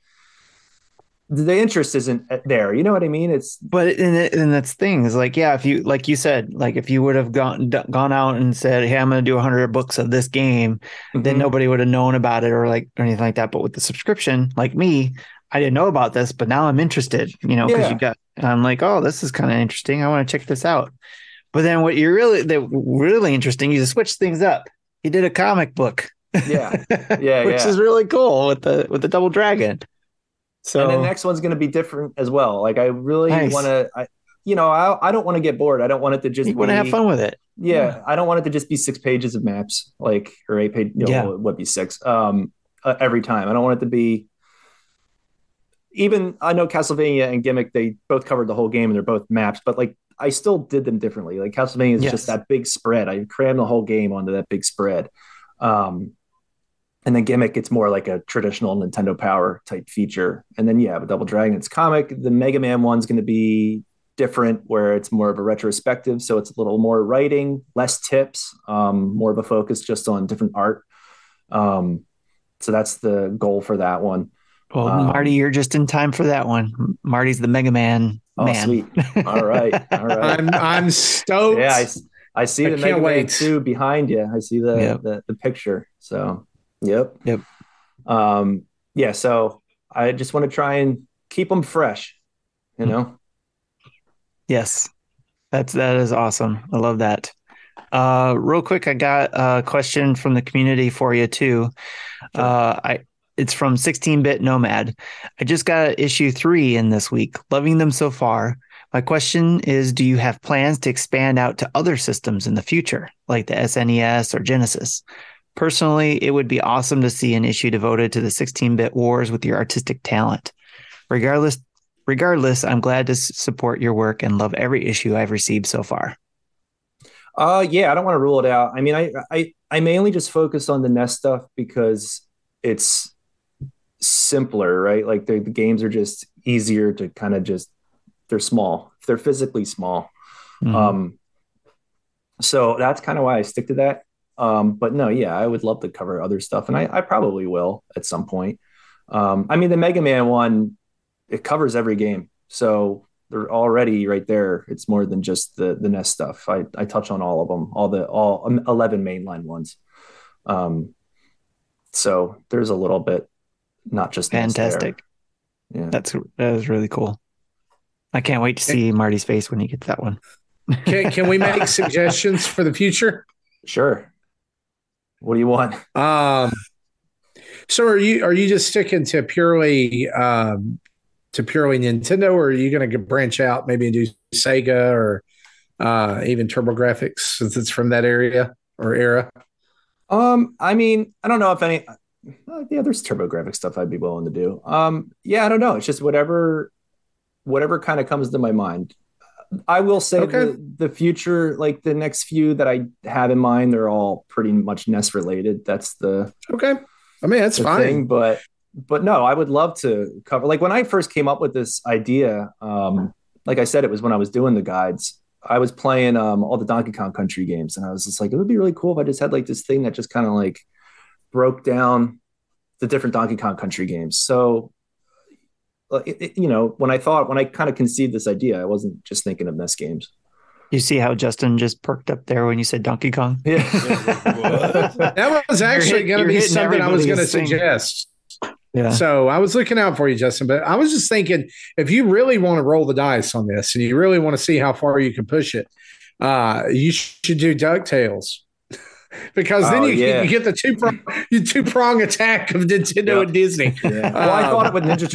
interest isn't there. You know what I mean? And that's thing is like, yeah, if you, like you said, like if you would have gone out and said, hey, I'm going to do 100 books of this game, mm-hmm. then nobody would have known about it or anything like that. But with the subscription, like me, I didn't know about this, but now I'm interested, you know, because I'm like, oh, this is kind of interesting. I want to check this out. But then what you really interesting is to switch things up. He did a comic book. Yeah. Which is really cool with the Double Dragon. So and the next one's going to be different as well. Like I really want to, I don't want to get bored. I don't want it to just you want to have fun with it. Yeah, I don't want it to just be 6 pages of maps, like or 8 pages. You know, it would be 6 every time. I don't want it to be. Even I know Castlevania and Gimmick, they both covered the whole game and they're both maps, but like. I still did them differently. Like Castlevania is just that big spread. I crammed the whole game onto that big spread. And then Gimmick, it's more like a traditional Nintendo Power type feature. And then, but Double Dragon, it's comic. The Mega Man one's going to be different where it's more of a retrospective. So it's a little more writing, less tips, more of a focus just on different art. So that's the goal for that one. Well, Marty, you're just in time for that one. Marty's the Mega Man. Oh, man. Sweet. All right. I'm stoked. Yeah, I see the Mega Man 2 behind you. I see the picture. So, yep. Yeah, so I just want to try and keep them fresh, you know? Yes. That is awesome. I love that. Real quick, I got a question from the community for you too. Sure. It's from 16-Bit Nomad. I just got issue 3 in this week. Loving them so far. My question is, do you have plans to expand out to other systems in the future, like the SNES or Genesis? Personally, it would be awesome to see an issue devoted to the 16-bit wars with your artistic talent. Regardless, I'm glad to support your work and love every issue I've received so far. Yeah, I don't want to rule it out. I mean, I mainly just focus on the NES stuff because it's simpler, right? Like the games are just easier to kind of just, they're small. They're physically small. Mm-hmm. So that's kind of why I stick to that. But no, I would love to cover other stuff. And I probably will at some point. I mean, the Mega Man one, it covers every game. So they're already right there. It's more than just the NES stuff. I touch on all of them, all 11 mainline ones. So there's a little bit. Not just fantastic. Yeah. That was really cool. I can't wait to see Marty's face when he gets that one. Can we make suggestions for the future? Sure. What do you want? So are you just sticking to purely Nintendo, or are you going to branch out maybe and do Sega or even TurboGrafx since it's from that area or era? I mean, I don't know if any. Yeah, there's TurboGrafx stuff I'd be willing to do. I don't know. It's just whatever kind of comes to my mind. I will say the future, like the next few that I have in mind, they're all pretty much NES related. That's the I mean, that's fine. Thing, but no, I would love to cover. Like when I first came up with this idea, like I said, it was when I was doing the guides. I was playing all the Donkey Kong Country games, and I was just like, it would be really cool if I just had like this thing that just kind of like broke down the different Donkey Kong Country games. So, you know, when I kind of conceived this idea, I wasn't just thinking of NES games. You see how Justin just perked up there when you said Donkey Kong? Yeah. That was actually going to be something I was going to suggest. Yeah. So I was looking out for you, Justin, but I was just thinking, if you really want to roll the dice on this and you really want to see how far you can push it, you should do DuckTales. Because then you get the two prong attack of Nintendo and Disney. Yeah. Well, I thought it with Ninja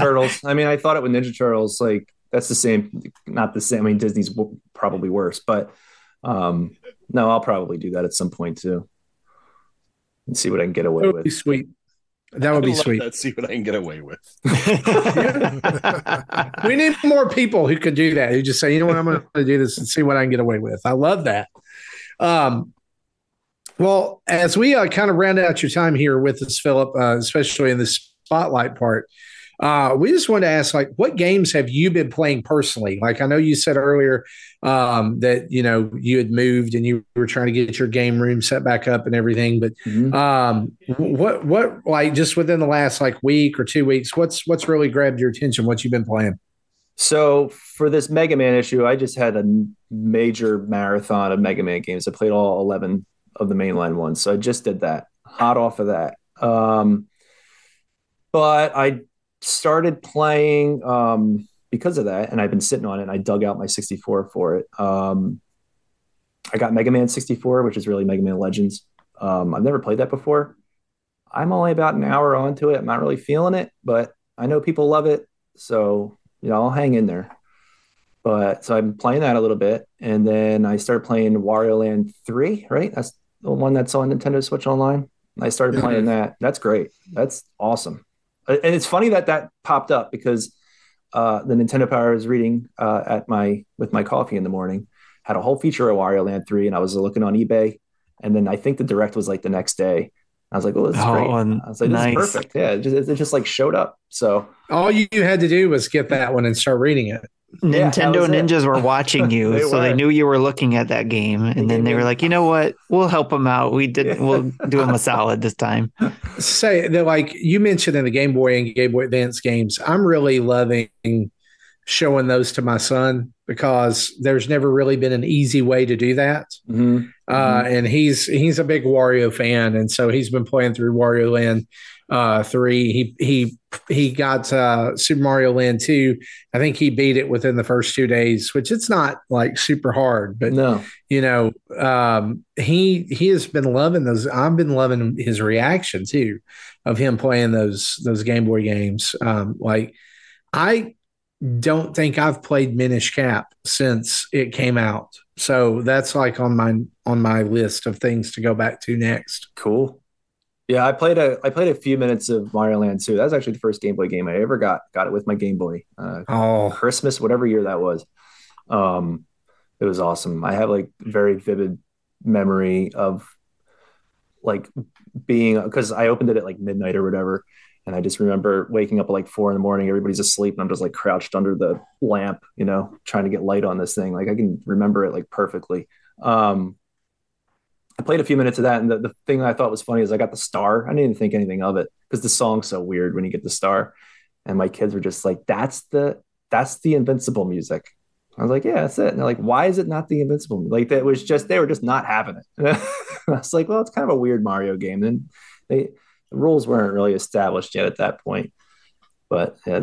Turtles. Like, that's the same, not the same. I mean, Disney's probably worse, but no, I'll probably do that at some point too, and see what I can get away with. That would be sweet. Let's see what I can get away with. We need more people who could do that. Who just say, you know what, I'm going to do this and see what I can get away with. I love that. Well, as we kind of round out your time here with us, Philip, especially in the spotlight part, we just wanted to ask, like, what games have you been playing personally? Like, I know you said earlier that, you know, you had moved and you were trying to get your game room set back up and everything. But what like just within the last like week or 2 weeks, what's really grabbed your attention? What you've been playing? So for this Mega Man issue, I just had a major marathon of Mega Man games. I played all 11 of the mainline ones. So I just did that, hot off of that. But I started playing because of that, and I've been sitting on it, and I dug out my 64 for it. I got Mega Man 64, which is really Mega Man Legends. I've never played that before. I'm only about an hour onto it. I'm not really feeling it, but I know people love it, so you know, I'll hang in there. But so I've been playing that a little bit, and then I started playing Wario Land 3, right? That's the one that's on Nintendo Switch Online. I started playing that. That's great. That's awesome. And it's funny that that popped up because the Nintendo Power I was reading with my coffee in the morning had a whole feature of Wario Land 3, and I was looking on eBay, and then I think the direct was like the next day. I was like, "Oh, that's great!" I was like, "This is perfect." Yeah, it just like showed up. So all you had to do was get that one and start reading it. Nintendo ninjas were watching you, they knew you were looking at that game, and then they were like, you know what, we'll help them out. We'll do them a solid this time. Say, they're like, you mentioned in the Game Boy and Game Boy Advance games, I'm really loving showing those to my son because there's never really been an easy way to do that. Mm-hmm. And he's a big Wario fan, and so he's been playing through Wario Land 3. He got Super Mario Land 2. I think he beat it within the first 2 days, which it's not like super hard, but you know, he has been loving those. I've been loving his reaction too, of him playing those Game Boy games. Like, I don't think I've played Minish Cap since it came out, so that's like on my list of things to go back to next. Cool. Yeah, I played a few minutes of Mario Land 2. That was actually the first Game Boy game I ever got. Got it with my Game Boy. Christmas, whatever year that was. It was awesome. I have like very vivid memory of like being, because I opened it at like midnight or whatever, and I just remember waking up at like 4 a.m. Everybody's asleep, and I'm just like crouched under the lamp, you know, trying to get light on this thing. Like, I can remember it like perfectly. I played a few minutes of that, and the thing I thought was funny is I got the star. I didn't think anything of it because the song's so weird when you get the star. And my kids were just like, that's the Invincible music. I was like, yeah, that's it. And they're like, why is it not the Invincible? Like, that was just, they were just not having it. And I was like, well, it's kind of a weird Mario game. And the rules weren't really established yet at that point. But yeah,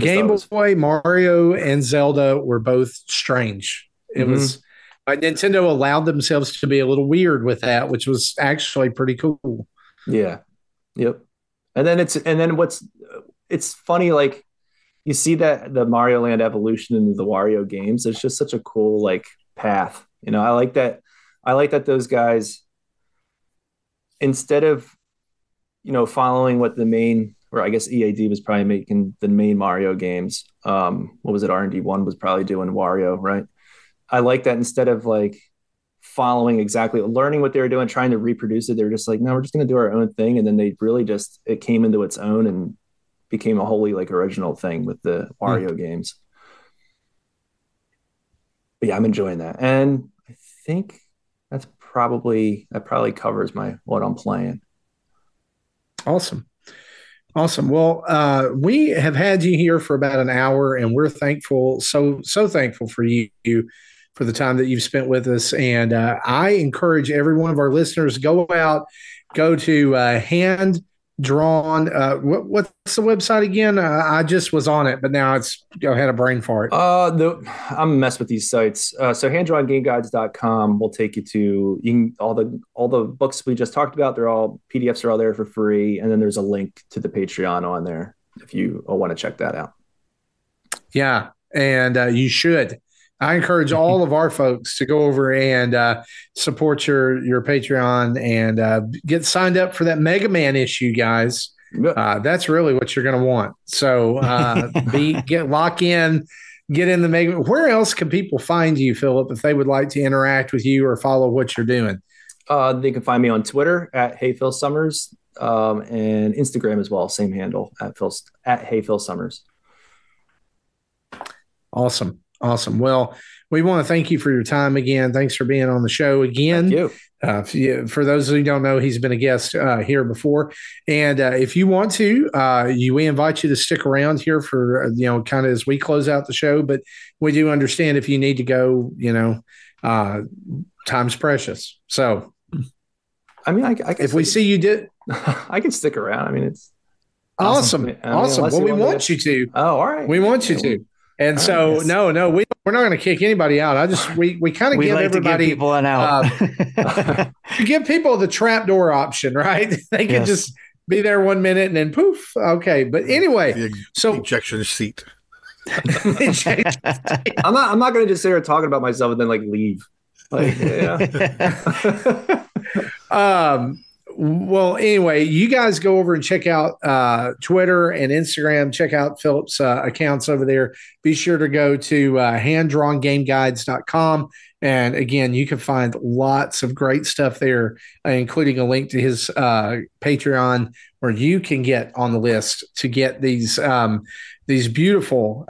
Game Boy, Mario, and Zelda were both strange. It was... Nintendo allowed themselves to be a little weird with that, which was actually pretty cool. Yeah. Yep. And then it's funny, like you see that the Mario Land evolution into the Wario games, it's just such a cool like path. You know, I like that those guys, instead of, you know, following what the main, or I guess EAD was probably making the main Mario games. What was it? R&D1 was probably doing Wario, right? I like that instead of like following exactly, learning what they were doing, trying to reproduce it, they were just like, no, we're just going to do our own thing. And then they really just, it came into its own and became a wholly like original thing with the Wario games. But yeah, I'm enjoying that. And I think that probably covers what I'm playing. Awesome. Awesome. Well, we have had you here for about an hour, and we're thankful, so thankful for you for the time that you've spent with us. And I encourage every one of our listeners, go out, go to Hand-Drawn. What's the website again? I just was on it, but now I had a brain fart. I'm a mess with these sites. So handdrawgameguides.com will take you to all the books we just talked about. They're all PDFs are all there for free. And then there's a link to the Patreon on there if you want to check that out. Yeah. And you should. I encourage all of our folks to go over and support your Patreon and get signed up for that Mega Man issue, guys. That's really what you're going to want. So get in the Mega Man. Where else can people find you, Philip, if they would like to interact with you or follow what you're doing? They can find me on Twitter at @HeyPhilSummers and Instagram as well. Same handle at @HeyPhilSummers. Awesome. Awesome. Well, we want to thank you for your time again. Thanks for being on the show again. Thank you. For those who don't know, he's been a guest here before. And if you want to, we invite you to stick around here for, kind of as we close out the show. But we do understand if you need to go, time's precious. So, I if we see you did, I can stick around. It's awesome. Awesome. Well, we want you to. Oh, all right. We want you to. And so, yes. No, we're not going to kick anybody out. We kind of give everybody to give people an out. To give people the trapdoor option, right? They can just be there 1 minute and then poof. Okay, but anyway, so ejection seat. I'm not going to just sit here talking about myself and then leave. Yeah. Well, anyway, you guys go over and check out Twitter and Instagram. Check out Philip's accounts over there. Be sure to go to handdrawgameguides.com. And again, you can find lots of great stuff there, including a link to his Patreon where you can get on the list to get these beautiful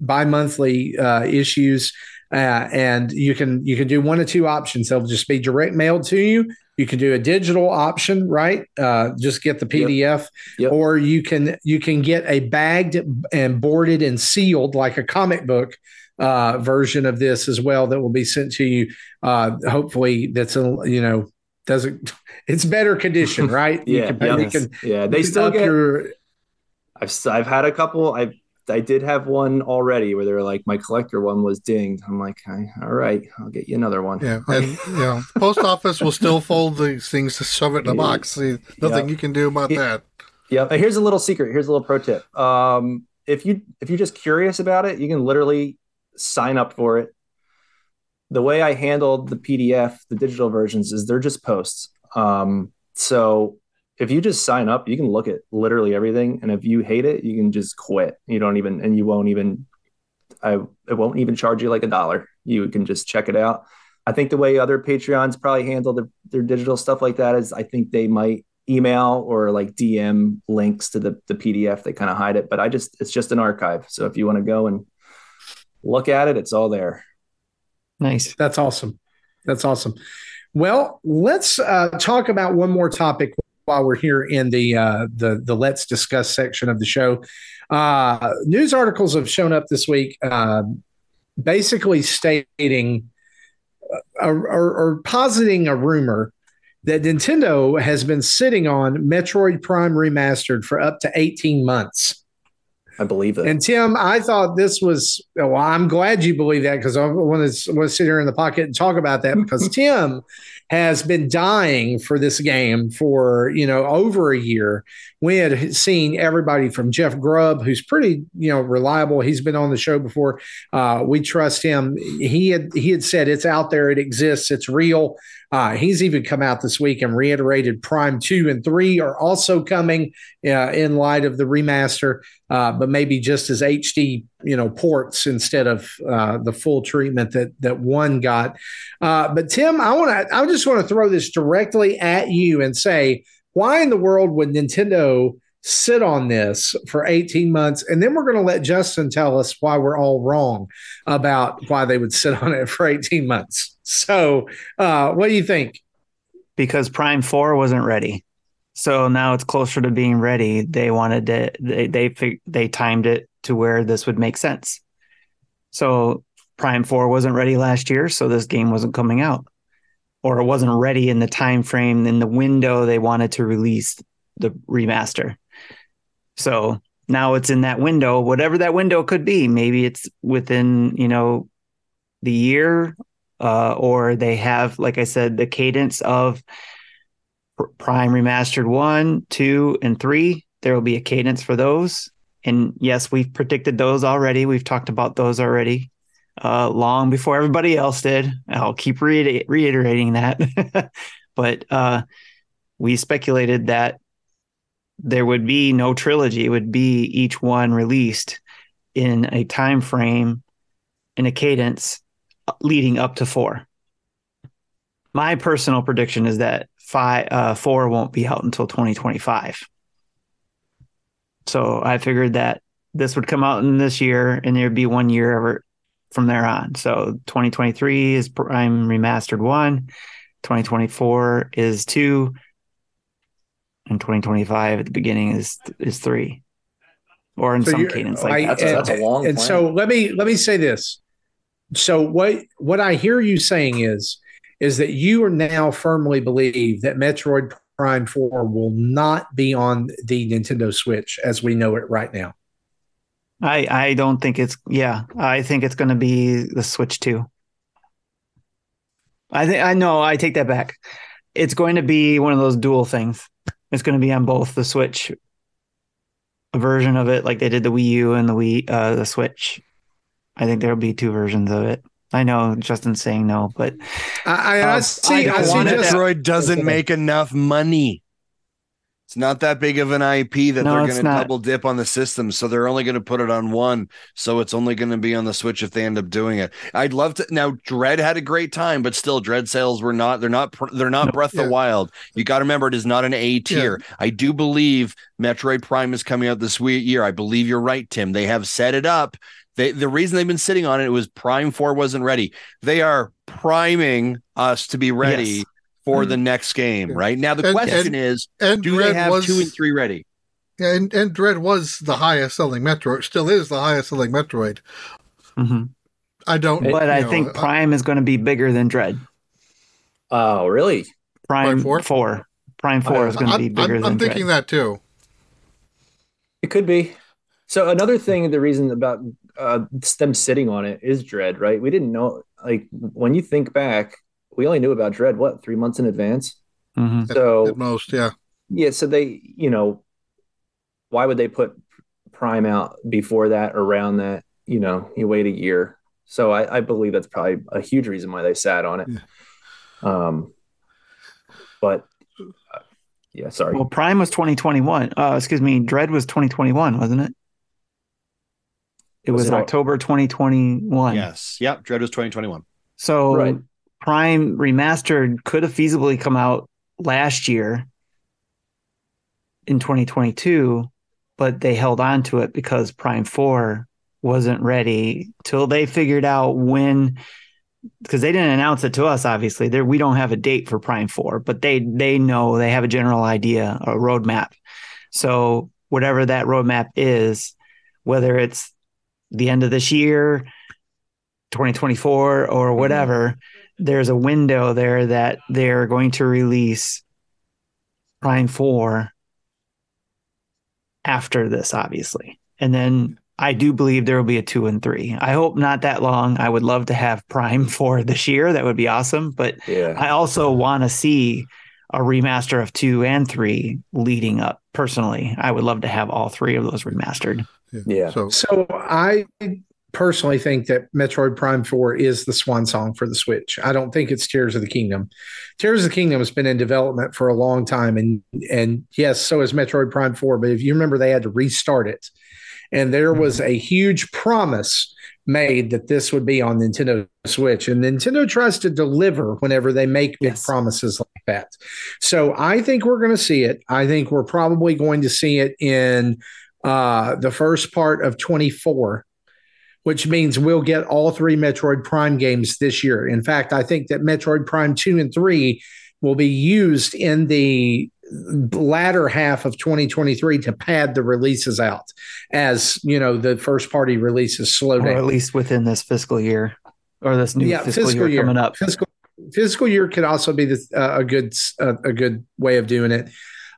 bi-monthly issues. And you can do one of two options. They'll just be direct mailed to you. You can do a digital option, right? Just get the PDF, Yep. Or you can get a bagged and boarded and sealed like a comic book version of this as well that will be sent to you. Hopefully, that's it's better condition, right? They still get. I've had a couple. I did have one already where they were my collector one was dinged. I'm all right, I'll get you another one. Yeah. And, post office will still fold these things to shove it in a box. Nothing you can do about that. Yeah. Here's a little secret. Here's a little pro tip. If you're just curious about it, you can literally sign up for it. The way I handled the PDF, the digital versions is they're just posts. So if you just sign up, you can look at literally everything. And if you hate it, you can just quit. It won't even charge you $1. You can just check it out. I think the way other Patreons probably handle their digital stuff like that is I think they might email or DM links to the PDF. They kind of hide it, but it's just an archive. So if you want to go and look at it, it's all there. Nice. That's awesome. That's awesome. Well, let's talk about one more topic while we're here in the Let's Discuss section of the show. News articles have shown up this week basically stating or positing a rumor that Nintendo has been sitting on Metroid Prime Remastered for up to 18 months. I believe it. And Tim, I thought this was, I'm glad you believe that because I want to sit here in the pocket and talk about that because Tim has been dying for this game for, over a year. We had seen everybody from Jeff Grubb, who's pretty, reliable. He's been on the show before. We trust him. He had said it's out there. It exists. It's real. He's even come out this week and reiterated Prime 2 and 3 are also coming in light of the remaster, but maybe just as HD, ports instead of the full treatment that one got. But Tim, I just want to throw this directly at you and say, why in the world would Nintendo sit on this for 18 months? And then we're going to let Justin tell us why we're all wrong about why they would sit on it for 18 months. So what do you think? Because Prime 4 wasn't ready. So now it's closer to being ready. They wanted it. They timed it to where this would make sense. So Prime 4 wasn't ready last year, so this game wasn't coming out, or it wasn't ready in the time frame, in the window they wanted to release the remaster. So now it's in that window, whatever that window could be. Maybe it's within, you know, the year, or they have, like I said, the cadence of Prime Remastered 1, 2, and 3. There will be a cadence for those. And yes, we've predicted those already. We've talked about those already long before everybody else did. I'll keep reiterating that. But we speculated that there would be no trilogy. It would be each one released in a time frame, in a cadence leading up to 4. My personal prediction is that 4 won't be out until 2025. So I figured that this would come out in this year, and there'd be 1 year ever from there on. So 2023 is Prime Remastered 1, 2024 is 2, and 2025 at the beginning is 3. Or in some cadence like that. That's a long plan. And so let me say this. So what I hear you saying is that you are now firmly believe that Metroid Prime 4 will not be on the Nintendo Switch as we know it right now. I don't think it's, yeah, I think it's going to be the Switch 2. I take that back. It's going to be one of those dual things. It's going to be on both the Switch version of it, like they did the Wii U and the Switch. I think there'll be two versions of it. I know Justin's saying no, but I see Metroid doesn't make enough money. It's not that big of an IP that they're going to double dip on the system. So they're only going to put it on one. So it's only going to be on the Switch if they end up doing it. I'd love to. Now, Dread had a great time, but still, Dread sales were not. They're not nope. Breath of the Wild. You got to remember, it is not an A tier. Yeah. I do believe Metroid Prime is coming out this year. I believe you're right, Tim. They have set it up. The reason they've been sitting on it was Prime 4 wasn't ready. They are priming us to be ready for the next game, right? Now, the question is, do Dread they have 2 and 3 ready? And Dread was the highest-selling Metroid, still is the highest-selling Metroid. Mm-hmm. I think Prime is going to be bigger than Dread. Oh, really? Prime 4? Prime 4 is going to be bigger than Dread. I'm thinking that, too. It could be. So another thing, the reason about them sitting on it is Dread, right? We didn't know, like, when you think back, we only knew about Dread, 3 months in advance? Mm-hmm. So at most, yeah. Yeah, so they, you know, why would they put Prime out before that, around that? You know, you wait a year. So I believe that's probably a huge reason why they sat on it. Yeah. But... yeah, sorry. Well, Prime was 2021. Dread was 2021, wasn't it? It was October 2021. Yes. Yep. Dread was 2021. So Prime Remastered could have feasibly come out last year in 2022, but they held on to it because Prime 4 wasn't ready till they figured out when, because they didn't announce it to us, obviously. We don't have a date for Prime 4, but they know, they have a general idea, a roadmap. So whatever that roadmap is, whether it's the end of this year, 2024, or whatever, there's a window there that they're going to release Prime 4 after this, obviously. And then I do believe there will be a 2 and 3. I hope not that long. I would love to have Prime 4 this year. That would be awesome. But I also want to see a remaster of 2 and 3 leading up. Personally, I would love to have all 3 of those remastered. Yeah. So I personally think that Metroid Prime 4 is the swan song for the Switch. I don't think it's Tears of the Kingdom. Tears of the Kingdom has been in development for a long time. And yes, so is Metroid Prime 4. But if you remember, they had to restart it. And there was a huge promise made that this would be on Nintendo Switch. And Nintendo tries to deliver whenever they make big promises like that. So I think we're going to see it. I think we're probably going to see it in the first part of 24, which means we'll get all 3 Metroid Prime games this year. In fact, I think that Metroid Prime 2 and 3 will be used in the latter half of 2023 to pad the releases out as, you know, the first party releases slow down. Or at least within this fiscal year or this new fiscal year coming up. Fiscal year could also be a good way of doing it.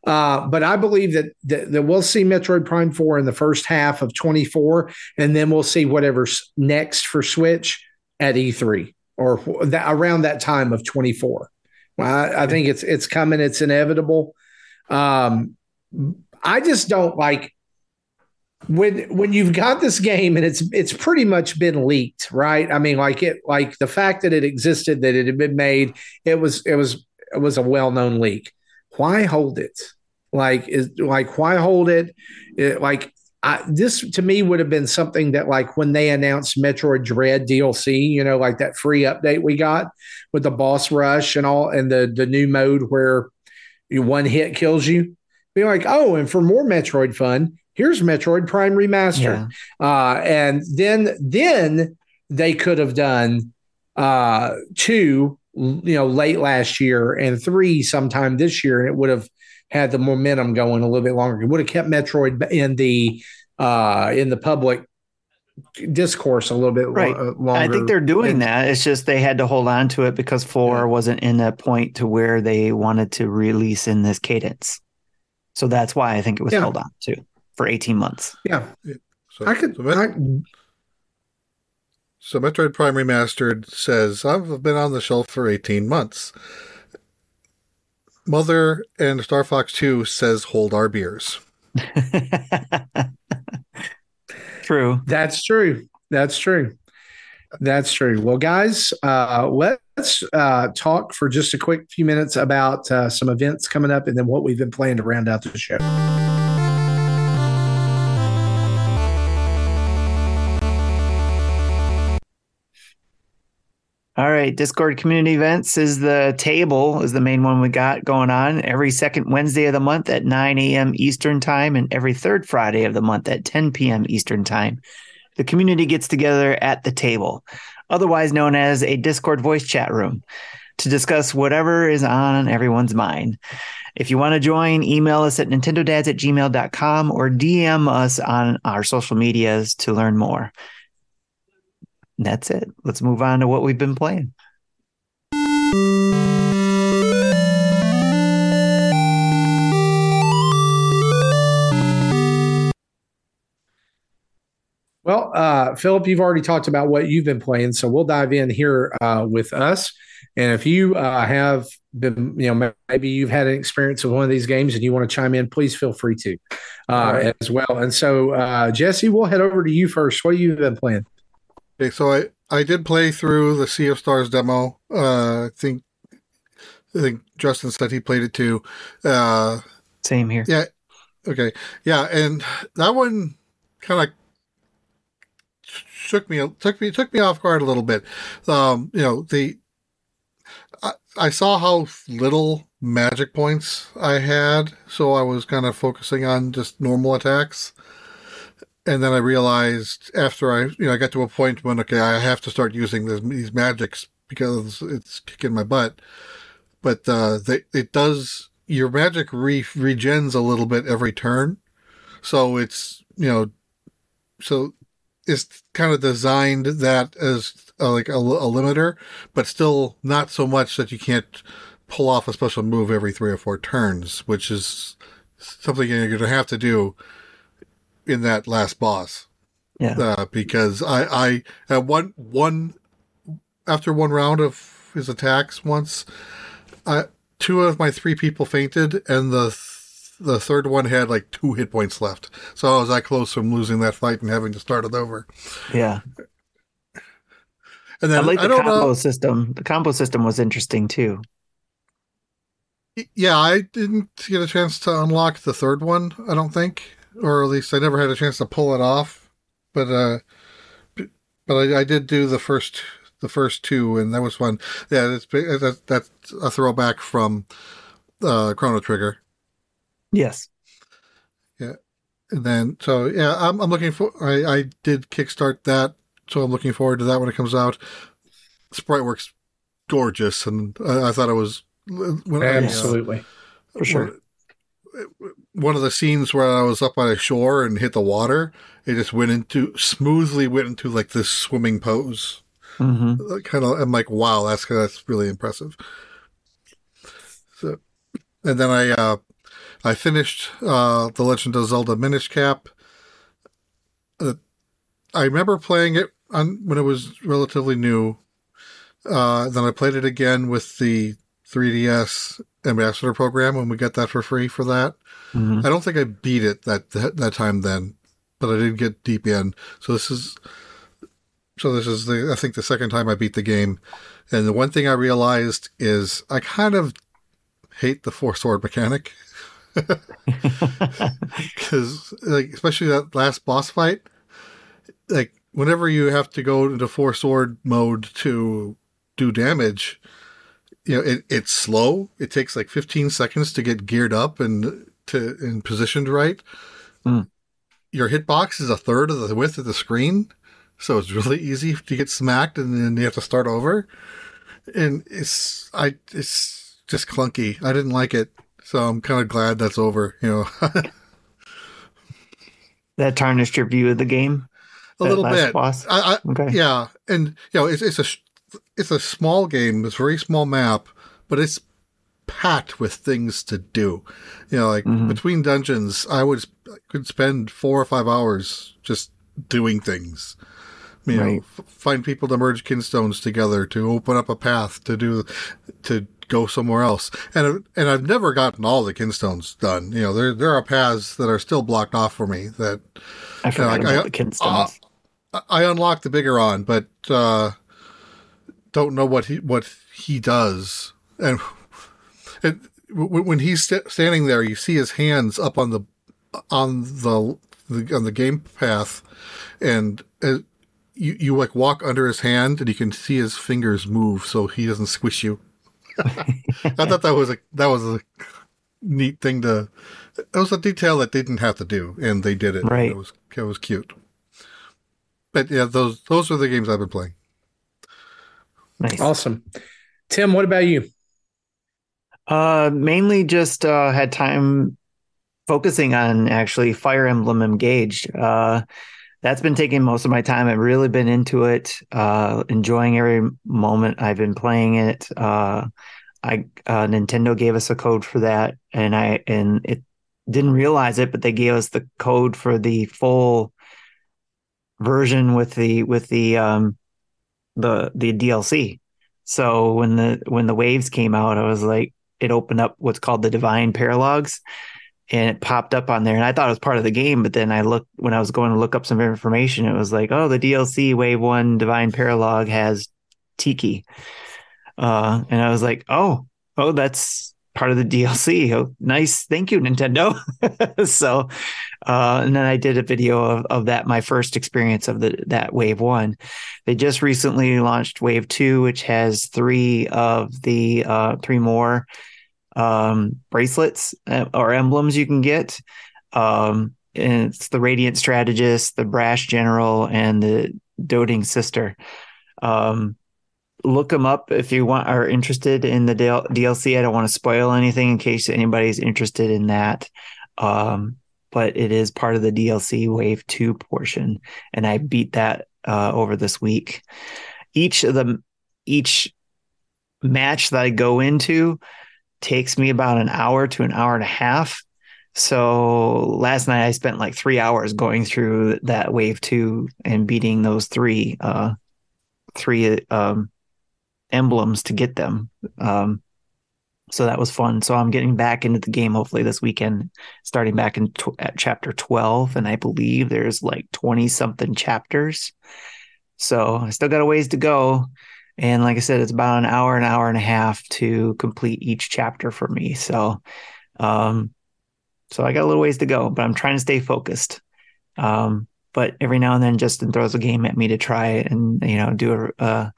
But I believe that we'll see Metroid Prime 4 in the first half of 24, and then we'll see whatever's next for Switch at E3 or around that time of 24. I think it's coming. It's inevitable. I just don't like when you've got this game and it's pretty much been leaked, right? I mean, like the fact that it existed, that it had been made, it was a well-known leak. Why hold it? This to me would have been something that, like, when they announced Metroid Dread DLC, you know, like that free update we got with the boss rush and all, and the new mode where one hit kills you. Be like, oh, and for more Metroid fun, here's Metroid Prime Remastered. Yeah. And then they could have done 2, you know, late last year, and 3 sometime this year, and it would have had the momentum going a little bit longer. It would have kept Metroid in the public discourse a little bit longer. I think they're doing that. It's just they had to hold on to it because 4 wasn't in a point to where they wanted to release in this cadence. So that's why I think it was held on to for 18 months. Yeah. So Metroid Prime Remastered says, I've been on the shelf for 18 months. Mother and Star Fox 2 says, hold our beers. True. That's true. Well, guys, let's talk for just a quick few minutes about some events coming up and then what we've been playing to round out the show. All right, Discord community events is the main one we got going on every second Wednesday of the month at 9 a.m. Eastern time and every third Friday of the month at 10 p.m. Eastern time. The community gets together at the table, otherwise known as a Discord voice chat room, to discuss whatever is on everyone's mind. If you want to join, email us at nintendodads@gmail.com or DM us on our social medias to learn more. That's it. Let's move on to what we've been playing. Well, Philip, you've already talked about what you've been playing, so we'll dive in here with us. And if you have been, you know, maybe you've had an experience with one of these games and you want to chime in, please feel free to as well. And so, Jesse, we'll head over to you first. What have you been playing? Okay, so I did play through the Sea of Stars demo. I think Justin said he played it too. Same here. Yeah. Okay. Yeah, and that one kind of took me off guard a little bit. You know, I saw how little magic points I had, so I was kind of focusing on just normal attacks. And then I realized after I got to a point when, okay, I have to start using these magics because it's kicking my butt. But it does, your magic regens a little bit every turn. So it's kind of designed that as a limiter, but still not so much that you can't pull off a special move every 3 or 4 turns, which is something you're going to have to do in that last boss. Yeah. Because I at one after one round of his attacks once, 2 of my 3 people fainted and the third one had like 2 hit points left. So I was that close from losing that fight and having to start it over. Yeah. And then the combo system was interesting too. Yeah, I didn't get a chance to unlock the third one, I don't think. Or at least I never had a chance to pull it off, but I did do the first 2, and that was fun. Yeah, that's a throwback from Chrono Trigger. Yes. Yeah, and then I'm looking for. I did kickstart that, so I'm looking forward to that when it comes out. Sprite works gorgeous, and I thought it was absolutely for sure. one of the scenes where I was up on a shore and hit the water, it just smoothly went into like this swimming pose. Mm-hmm. Kind of, I'm like, wow, that's really impressive. So, and then I finished The Legend of Zelda Minish Cap. I remember playing it when it was relatively new. Then I played it again with the 3DS Ambassador program when we got that for free for that. Mm-hmm. I don't think I beat it that time then, but I did get deep in. So this is I think the second time I beat the game. And the one thing I realized is I kind of hate the four-sword mechanic. Because, like, especially that last boss fight, like, whenever you have to go into four-sword mode to do damage, you know, it's slow. It takes, like, 15 seconds to get geared up and positioned right. Mm. Your hitbox is a third of the width of the screen, so it's really easy to get smacked, and then you have to start over. And it's just clunky. I didn't like it. So I'm kind of glad that's over, you know. That tarnished your view of the game? A little bit. Okay. Yeah. And, you know, it's a small game. It's a very small map, but it's packed with things to do. You know, like, mm-hmm. between dungeons, I could spend 4 or 5 hours just doing things. You know, find people to merge kinstones together, to open up a path, to go somewhere else. And I've never gotten all the kinstones done. You know, there are paths that are still blocked off for me that I forgot about the kinstones. I unlocked the Bigoron, but don't know what he does. And when he's standing there, you see his hands up on the game path, and you like walk under his hand, and you can see his fingers move, so he doesn't squish you. I thought that was a neat thing to. It was a detail that they didn't have to do, and they did it. Right. It was cute. But yeah, those are the games I've been playing. Nice, awesome. Tim, what about you? Mainly just had time focusing on actually Fire Emblem Engage. That's been taking most of my time. I've really been into it, enjoying every moment I've been playing it. Nintendo gave us a code for that, and it didn't realize it, but they gave us the code for the full version with the DLC. So when the waves came out, I was like, it opened up what's called the Divine Paralogs. And it popped up on there, and I thought it was part of the game. But then I looked when I was going to look up some information. It was like, oh, the DLC Wave 1 Divine Paralog has Tiki, and I was like, oh, that's part of the DLC. Oh, nice, thank you, Nintendo. So, and then I did a video of that, my first experience of that Wave 1. They just recently launched Wave 2, which has three more. Bracelets or emblems you can get, and it's the Radiant Strategist, the Brash General, and the Doting Sister. Look them up if you are interested in the DLC. I don't want to spoil anything in case anybody's interested in that, but it is part of the DLC Wave 2 portion, and I beat that over this week. Each match that I go into takes me about an hour to an hour and a half. So last night I spent like 3 hours going through that Wave 2 and beating those three emblems to get them. So that was fun. So I'm getting back into the game hopefully this weekend, starting back at chapter 12. And I believe there's like 20 something chapters. So I still got a ways to go. And like I said, it's about an hour and a half to complete each chapter for me. So, so I got a little ways to go, but I'm trying to stay focused. But every now and then, Justin throws a game at me to try and, you know, do a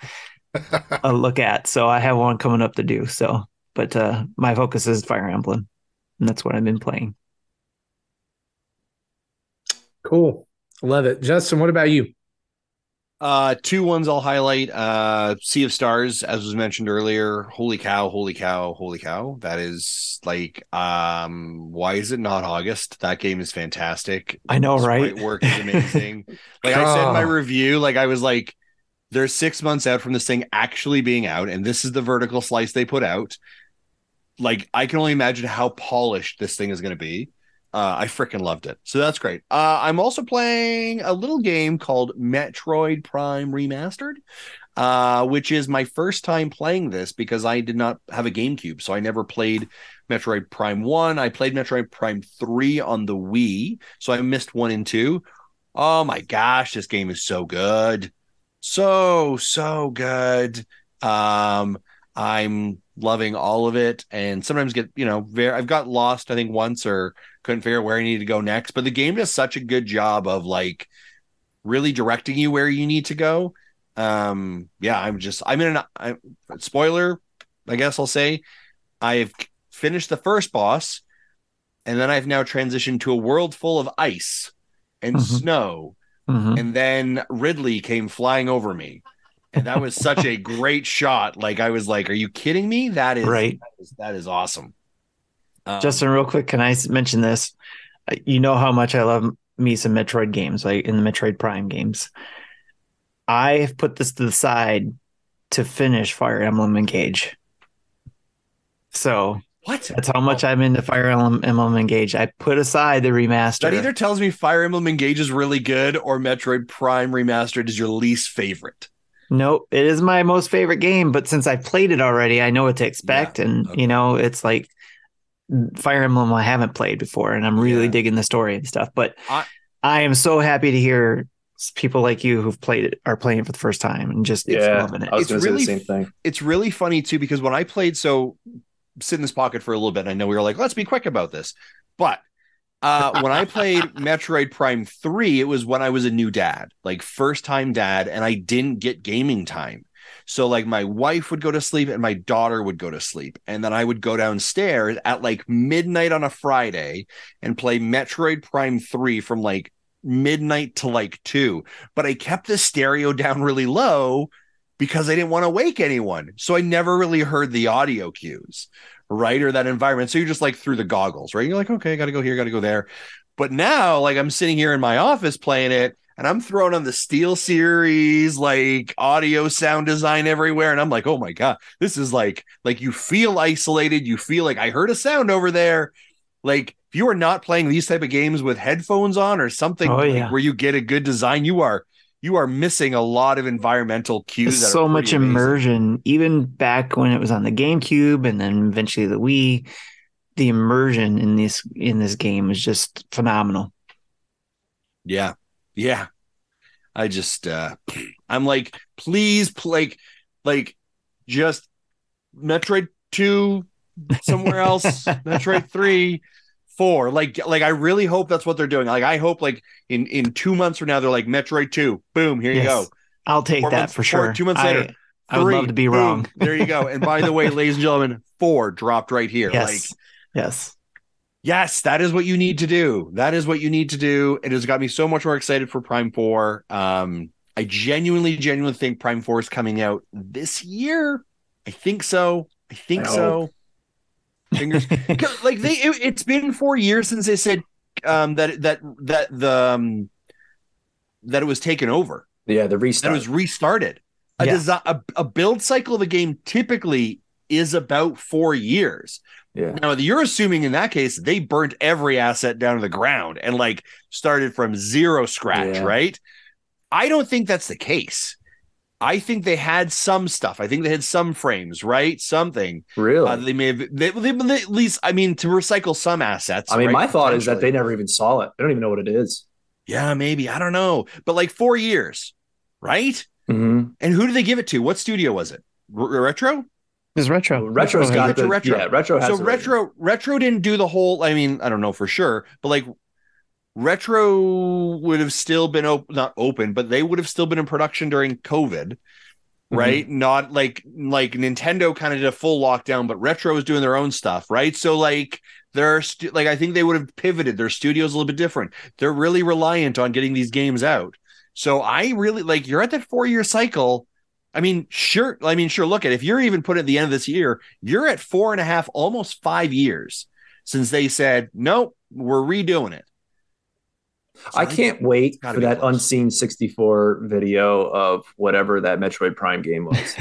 look at. So I have one coming up to do. So, but my focus is Fire Emblem, and that's what I've been playing. Cool, love it, Justin. What about you? Two ones I'll highlight. Sea of Stars, as was mentioned earlier. Holy cow, holy cow, holy cow. That is like, why is it not August? That game is fantastic. I know, right? Work is amazing. Like I said in my review, like I was like, they're 6 months out from this thing actually being out, and this is the vertical slice they put out. Like, I can only imagine how polished this thing is going to be. I freaking loved it. So that's great. I'm also playing a little game called Metroid Prime Remastered, which is my first time playing this because I did not have a GameCube. So I never played Metroid Prime 1. I played Metroid Prime 3 on the Wii. So I missed 1 and 2. Oh my gosh, this game is so good. So good. I'm loving all of it, and sometimes get, you know, I've got lost, I think, once, or couldn't figure out where I needed to go next, but the game does such a good job of like really directing you where you need to go. Spoiler, I guess I'll say, I've finished the first boss, and then I've now transitioned to a world full of ice and snow, and then Ridley came flying over me. And that was such a great shot. Like, I was like, are you kidding me? That is right. That is awesome. Justin, real quick, can I mention this? You know how much I love me some Metroid games, like in the Metroid Prime games. I have put this to the side to finish Fire Emblem Engage. So what? That's how much I'm into Fire Emblem Engage. I put aside the remaster. That either tells me Fire Emblem Engage is really good or Metroid Prime Remastered is your least favorite. Nope, it is my most favorite game, but since I played it already, I know what to expect, You know, it's like Fire Emblem I haven't played before, and I'm really digging the story and stuff, but I am so happy to hear people like you who've played it are playing it for the first time and just loving it. I was going to say the same thing. It's really funny, too, because when I played, so sit in this pocket for a little bit, and I know we were like, let's be quick about this, but when I played Metroid Prime 3, it was when I was a new dad, like first time dad, and I didn't get gaming time. So like my wife would go to sleep and my daughter would go to sleep. And then I would go downstairs at like midnight on a Friday and play Metroid Prime 3 from like midnight to like 2. But I kept the stereo down really low because I didn't want to wake anyone. So I never really heard the audio cues, right? Or that environment. So you're just like through the goggles, right? You're like, okay, I got to go here, got to go there. But now, like, I'm sitting here in my office playing it, and I'm throwing on the SteelSeries, like, audio sound design everywhere. And I'm like, oh my God, this is like you feel isolated. You feel like I heard a sound over there. Like, if you are not playing these type of games with headphones on or something where you get a good design, you are missing a lot of environmental cues. That so much immersion, even back when it was on the GameCube and then eventually the Wii, the immersion in this game is just phenomenal. Yeah. Yeah. I just, I'm like, please play, like just Metroid 2 somewhere else, Metroid 3. 4, like I really hope that's what they're doing. Like I hope, like in 2 months from now, they're like Metroid 2, boom, here you go. I'll take that for sure. 2 months later, 3, I would love to be wrong. There you go. And by the way, ladies and gentlemen, 4 dropped right here. Yes, like, yes, that is what you need to do. That is what you need to do. It has got me so much more excited for Prime 4. I genuinely think Prime 4 is coming out this year. I think so. Fingers like it's been 4 years since they said that it was taken over. Yeah, the restart. That it was restarted. A build cycle of a game typically is about 4 years. Yeah. Now you're assuming in that case they burnt every asset down to the ground and like started from zero scratch, right? I don't think that's the case. I think they had some stuff. I think they had some frames, right? Something. Really? They may have, they at least, I mean, to recycle some assets. I mean, right? My thought is that they never even saw it. They don't even know what it is. Yeah, maybe. I don't know. But like 4 years, right? Mm-hmm. And who did they give it to? What studio was it? Retro? It was Retro. Retro's got it. Retro. Yeah, Retro has it. So Retro didn't do the whole, I mean, I don't know for sure, but like, Retro would have still been not open, but they would have still been in production during COVID, right? Mm-hmm. Not like Nintendo kind of did a full lockdown, but Retro was doing their own stuff, right? So like I think they would have pivoted. Their studio's a little bit different. They're really reliant on getting these games out. So I really like, you're at that 4-year cycle. I mean, sure. Look at, if you're even put at the end of this year, you're at 4.5, almost 5 years since they said, nope, we're redoing it. So I can't wait for that close. Unseen 64 video of whatever that Metroid Prime game was.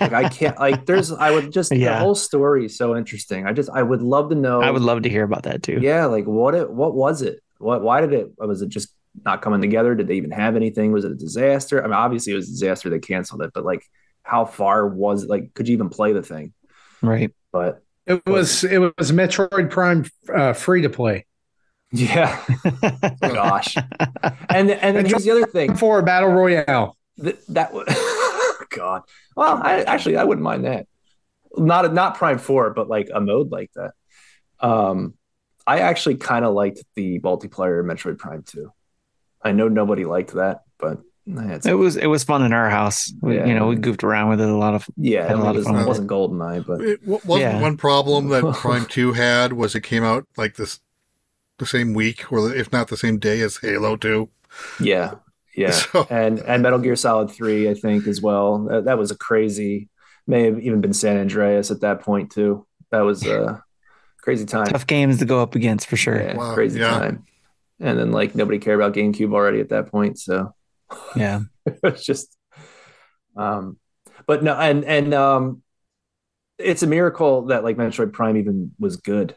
Like, I can't, like, there's, I would just, yeah. The whole story is so interesting. I would love to know. I would love to hear about that too. Yeah. Like what was it? Why was it just not coming together? Did they even have anything? Was it a disaster? I mean, obviously it was a disaster. They canceled it, but like how far was it? Like, could you even play the thing? Right. But it was Metroid Prime free to play. Yeah. Gosh. And then here's the other thing. For Battle Royale. That would God. Well, I wouldn't mind that. Not Prime 4, but like a mode like that. I actually kind of liked the multiplayer Metroid Prime 2. I know nobody liked that, but it was fun in our house. Yeah. We goofed around with it a lot of fun. It wasn't GoldenEye, but it wasn't one problem that Prime 2 had was it came out like this. The same week, or if not the same day as Halo 2. Yeah. So, and Metal Gear Solid 3, I think, as well. That was a crazy. May have even been San Andreas at that point too. That was a crazy time. Tough games to go up against for sure. Yeah, wow, crazy time. And then like nobody cared about GameCube already at that point. So yeah, it's just. But no, and it's a miracle that like Metroid Prime even was good.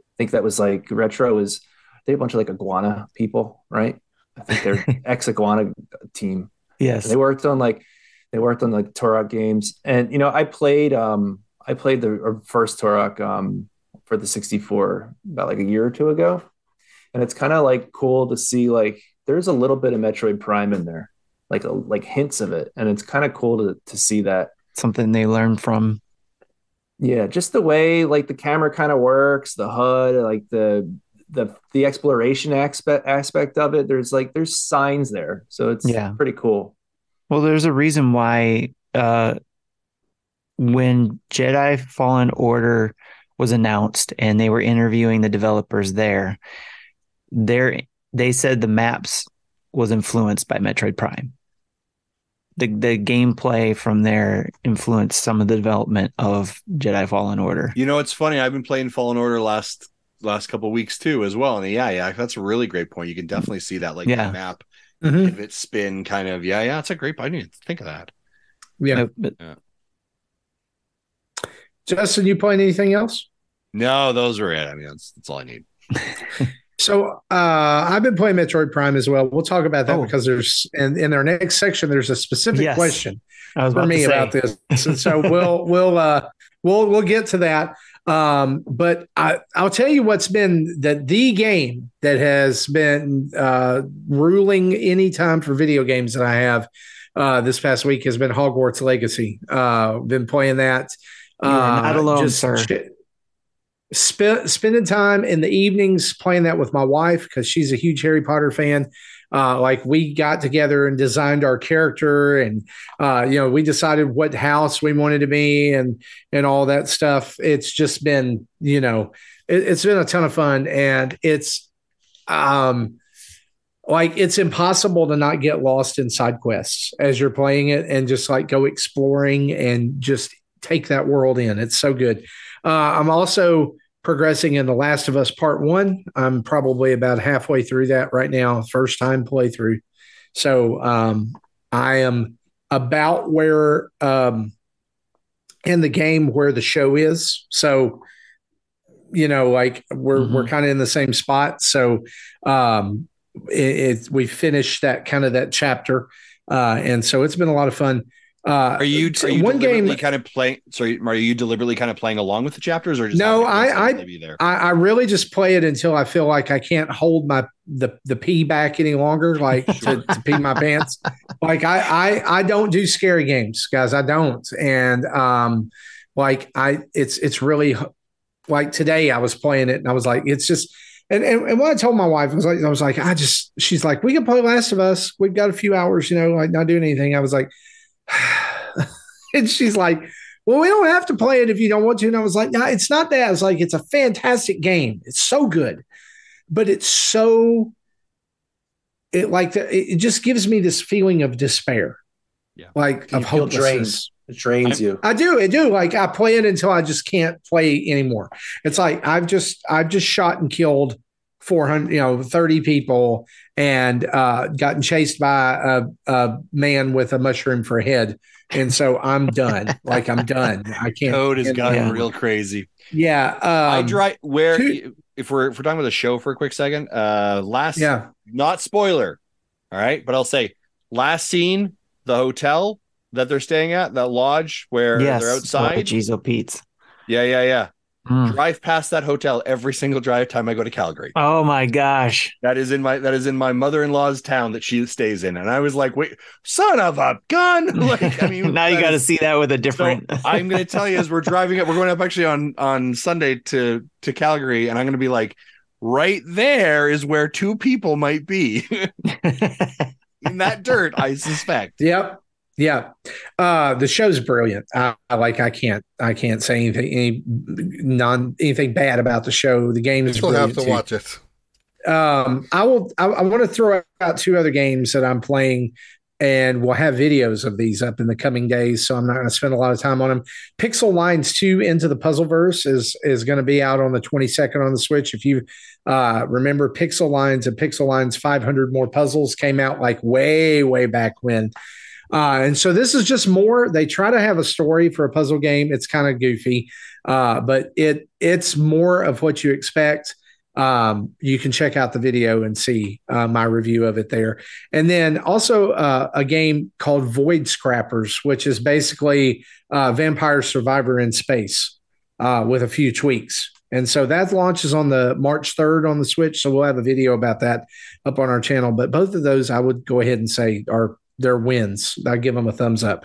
I think that was like Retro is they a bunch of like iguana people, right? I think they're ex iguana team. Yes. And they worked on like Turok games. And I played the first Turok for the 64 about like a year or two ago. And it's kind of like cool to see like there's a little bit of Metroid Prime in there, like hints of it. And it's kind of cool to see that. Something they learned from. Yeah, just the way like the camera kind of works, the HUD, like the exploration aspect of it. There's signs there, so it's pretty cool. Well, there's a reason why when Jedi Fallen Order was announced and they were interviewing the developers there, they said the maps was influenced by Metroid Prime. The gameplay from there influenced some of the development of Jedi Fallen Order. You know, it's funny. I've been playing Fallen Order last couple of weeks too, as well. And yeah, that's a really great point. You can definitely see that, like the map, if it's spin kind of. Yeah, it's a great point. I didn't think of that. Yeah. Yeah. Justin, you playing anything else? No, those are it. I mean, that's all I need. So I've been playing Metroid Prime as well. We'll talk about that because there's in our next section there's a specific question for me about this, and so we'll get to that. But I'll tell you what's been the game that has been ruling any time for video games that I have this past week has been Hogwarts Legacy. Been playing that. You're not alone, sir. Spending time in the evenings playing that with my wife because she's a huge Harry Potter fan. Like we got together and designed our character, and we decided what house we wanted to be and all that stuff. It's just been it's been a ton of fun, and it's like it's impossible to not get lost in side quests as you're playing it and just like go exploring and just take that world in. It's so good. I'm also progressing in The Last of Us Part 1. I'm probably about halfway through that right now, first time playthrough. So I am about where in the game where the show is. So, we're kind of in the same spot. So we finished that kind of that chapter. And so it's been a lot of fun. Are you deliberately kind of playing along with the chapters, or just no? I really just play it until I feel like I can't hold the pee back any longer, like to pee my pants. Like I don't do scary games, guys. I don't, and it's really like today I was playing it and I was like it's just. And when I told my wife, I was like she's like, we can play Last of Us. We've got a few hours, like not doing anything. I was like. And she's like, well, we don't have to play it if you don't want to. And I was like, no, it's not that. I was like, it's a fantastic game. It's so good, but it's so it just gives me this feeling of despair. Yeah. Like of hopelessness. It drains you. I do. Like I play it until I just can't play anymore. It's like I've just shot and killed 400, 30 people and gotten chased by a man with a mushroom for a head. And so I'm done. Like I'm done. I can't. Code has gotten real crazy. Yeah. If we're talking about the show for a quick second, not spoiler. All right. But I'll say last scene, the hotel that they're staying at, that lodge where they're outside. Gizo Pete's. Yeah. Mm. Drive past that hotel every single drive time I go to Calgary. Oh my gosh. That is in my mother-in-law's town that she stays in. And I was like, wait, son of a gun. Like, I mean, now you got to see that with a different. So I'm going to tell you, as we're driving up, we're going up actually on Sunday to Calgary. And I'm going to be like, right there is where two people might be in that dirt. I suspect. Yep. Yeah. The show's brilliant. I can't say anything bad about the show. The game is brilliant. You'll have to watch it. I want to throw out two other games that I'm playing, and we'll have videos of these up in the coming days. So I'm not going to spend a lot of time on them. Pixel Lines 2 Into the Puzzleverse is going to be out on the 22nd on the Switch. If you remember, Pixel Lines and Pixel Lines 500 More Puzzles came out like way, way back when. And so this is just more. They try to have a story for a puzzle game. It's kind of goofy, but it's more of what you expect. You can check out the video and see my review of it there. And then also a game called Void Scrappers, which is basically Vampire Survivor in space with a few tweaks. And so that launches on the March 3rd on the Switch. So we'll have a video about that up on our channel. But both of those, I would go ahead and say are their wins. I give them a thumbs up.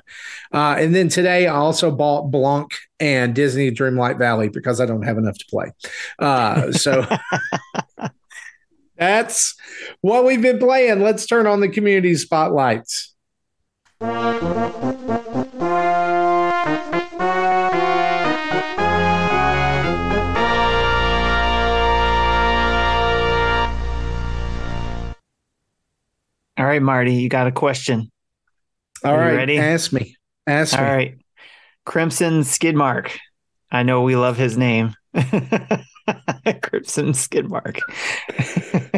And then today I also bought Blanc and Disney Dreamlight Valley because I don't have enough to play. So that's what we've been playing. Let's turn on the community spotlights. All right, Marty, you got a question. All right. Ready? Ask me. All right. Crimson Skidmark. I know we love his name. Crimson Skidmark.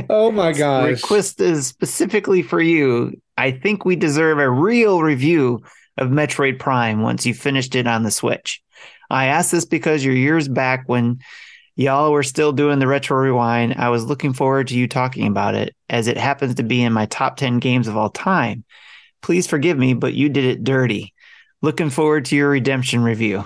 Oh, my gosh. Request is specifically for you. I think we deserve a real review of Metroid Prime once you finished it on the Switch. I asked this because your years back when y'all were still doing the Retro Rewind, I was looking forward to you talking about it, as it happens to be in my top 10 games of all time. Please forgive me, but you did it dirty. Looking forward to your redemption review.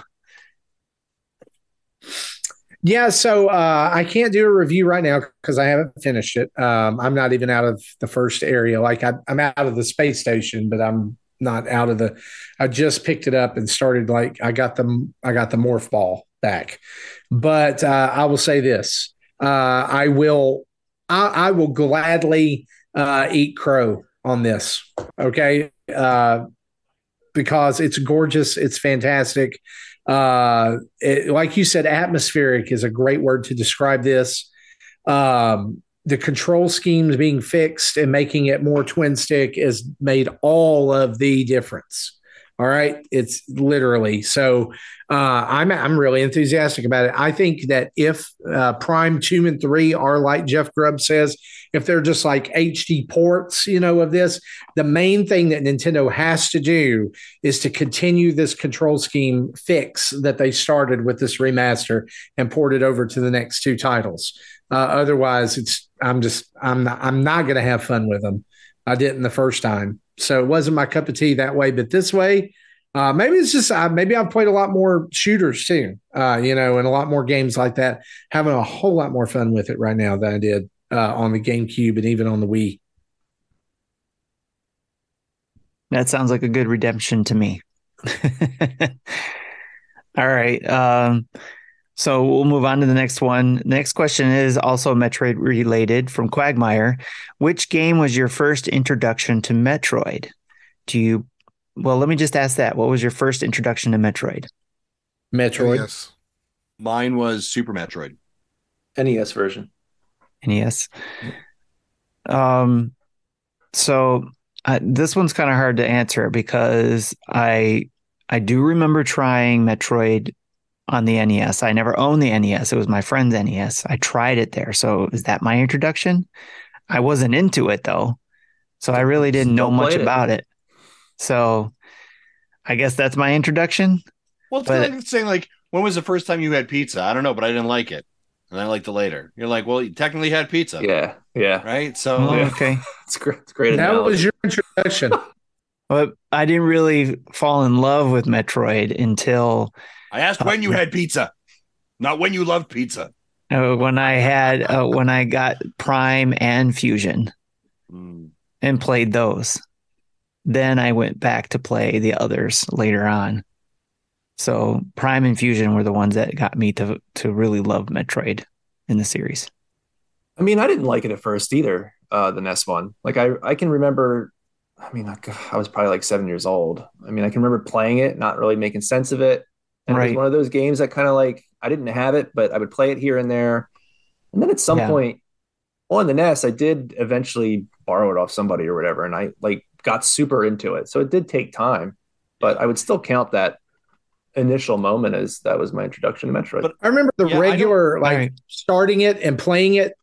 Yeah, so I can't do a review right now because I haven't finished it. I'm not even out of the first area. Like I'm out of the space station, but I'm not out of the... I just picked it up and started, like, I got the morph ball back. But I will say this, I will gladly eat crow on this. Okay. Because it's gorgeous. It's fantastic. Like you said, atmospheric is a great word to describe this. The control schemes being fixed and making it more twin stick has made all of the difference. All right. It's literally. So I'm really enthusiastic about it. I think that if Prime 2 and 3 are like Jeff Grubb says, if they're just like HD ports, of this, the main thing that Nintendo has to do is to continue this control scheme fix that they started with this remaster and port it over to the next two titles. Otherwise, I'm not going to have fun with them. I didn't the first time. So it wasn't my cup of tea that way, but this way, maybe it's just, maybe I've played a lot more shooters too, and a lot more games like that, having a whole lot more fun with it right now than I did on the GameCube and even on the Wii. That sounds like a good redemption to me. All right. So we'll move on to the next one. Next question is also Metroid related from Quagmire. Which game was your first introduction to Metroid? Well, let me just ask that. What was your first introduction to Metroid? Metroid. NES. Mine was Super Metroid. NES version. NES. So this one's kind of hard to answer because I do remember trying Metroid on the NES. I never owned the NES. It was my friend's NES. I tried it there. So is that my introduction? I wasn't into it though. So I really didn't know much about it. So I guess that's my introduction. Well, it's like saying like, when was the first time you had pizza? I don't know, but I didn't like it. And I liked it later. You're like, well, you technically had pizza. Yeah. Yeah. Right. So, okay. It's great. It's great. That was your introduction. But I didn't really fall in love with Metroid until I asked when you had pizza, not when you loved pizza. When I got Prime and Fusion and played those, then I went back to play the others later on. So Prime and Fusion were the ones that got me to really love Metroid in the series. I mean, I didn't like it at first either, the NES one. Like I can remember, I mean, I was probably like 7 years old. I mean, I can remember playing it, not really making sense of it. And It was one of those games that kind of like, I didn't have it, but I would play it here and there. And then at some point on the NES, I did eventually borrow it off somebody or whatever. And I like got super into it. So it did take time, but I would still count that initial moment as that was my introduction to Metroid. But I remember the regular starting it and playing it.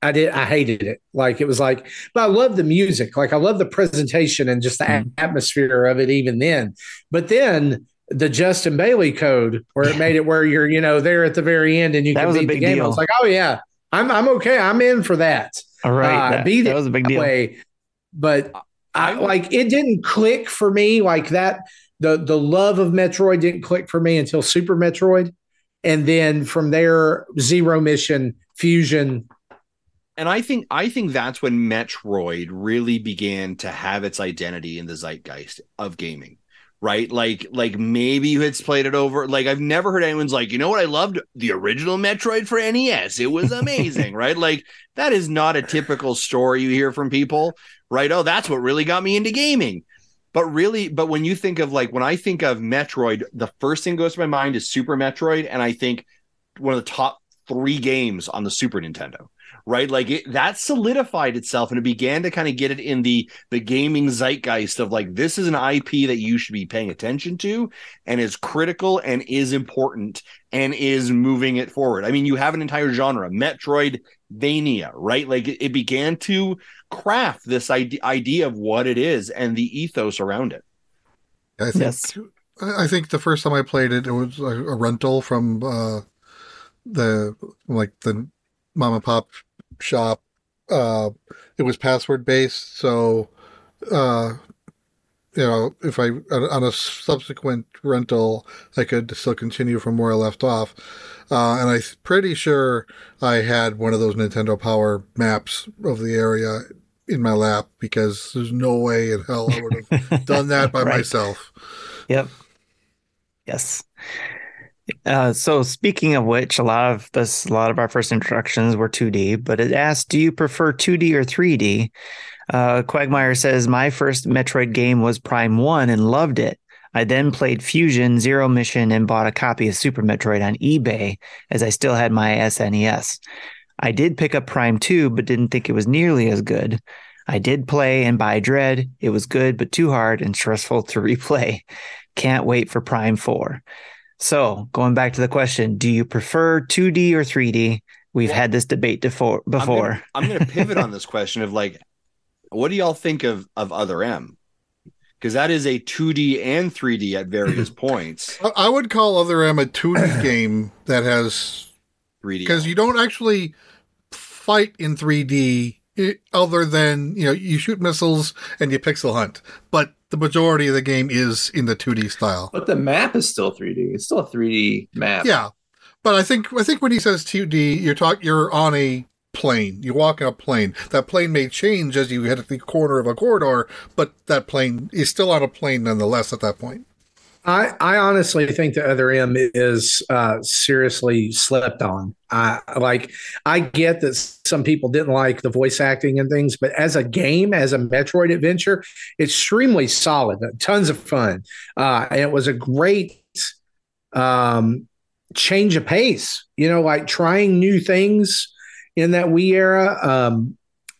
I hated it. Like it was like, but I love the music. Like I love the presentation and just the atmosphere of it even then. But then the Justin Bailey code where it made it where you're, you know, there at the very end and you can beat the game. Deal. I was like, oh yeah, I'm okay. I'm in for that. All right. That was a big deal. But I like it didn't click for me like that. The love of Metroid didn't click for me until Super Metroid. And then from there, Zero Mission, Fusion. And I think that's when Metroid really began to have its identity in the zeitgeist of gaming, right? Like maybe you had played it over. Like I've never heard anyone's like, you know what? I loved the original Metroid for NES. It was amazing, right? Like that is not a typical story you hear from people, right? Oh, that's what really got me into gaming. But when you think of like, when I think of Metroid, the first thing that goes to my mind is Super Metroid. And I think one of the top three games on the Super Nintendo, right? Like that solidified itself and it began to kind of get it in the gaming zeitgeist of like, this is an IP that you should be paying attention to and is critical and is important and is moving it forward. I mean, you have an entire genre, Metroidvania, right? Like it began to craft this idea of what it is and the ethos around it. I think the first time I played it, it was a rental from the mom and pop shop. It was password based, so you know, if I on a subsequent rental, I could still continue from where I left off. And I'm pretty sure I had one of those Nintendo Power maps of the area in my lap because there's no way in hell I would have done that by myself. Yep. Yes. So speaking of which, a lot of our first introductions were 2D, but it asked, do you prefer 2D or 3D? Quagmire says, my first Metroid game was Prime 1 and loved it. I then played Fusion, Zero Mission, and bought a copy of Super Metroid on eBay as I still had my SNES. I did pick up Prime 2, but didn't think it was nearly as good. I did play and buy Dread. It was good, but too hard and stressful to replay. Can't wait for Prime 4. So going back to the question, do you prefer 2D or 3D? We've had this debate before. I'm going to pivot on this question of like, what do y'all think of Other M? Because that is a 2D and 3D at various points. I would call Other M a 2D game that has 3D. Because you don't actually fight in 3D other than, you know, you shoot missiles and you pixel hunt. But the majority of the game is in the 2D style. But the map is still 3D. It's still a 3D map. Yeah. But I think when he says 2D, you're on a plane. You walk on a plane. That plane may change as you hit the corner of a corridor, but that plane is still on a plane nonetheless at that point. I honestly think the Other M is seriously slept on. I get that some people didn't like the voice acting and things, but as a game, as a Metroid adventure, it's extremely solid. Tons of fun. And it was a great change of pace, you know, like trying new things in that Wii era.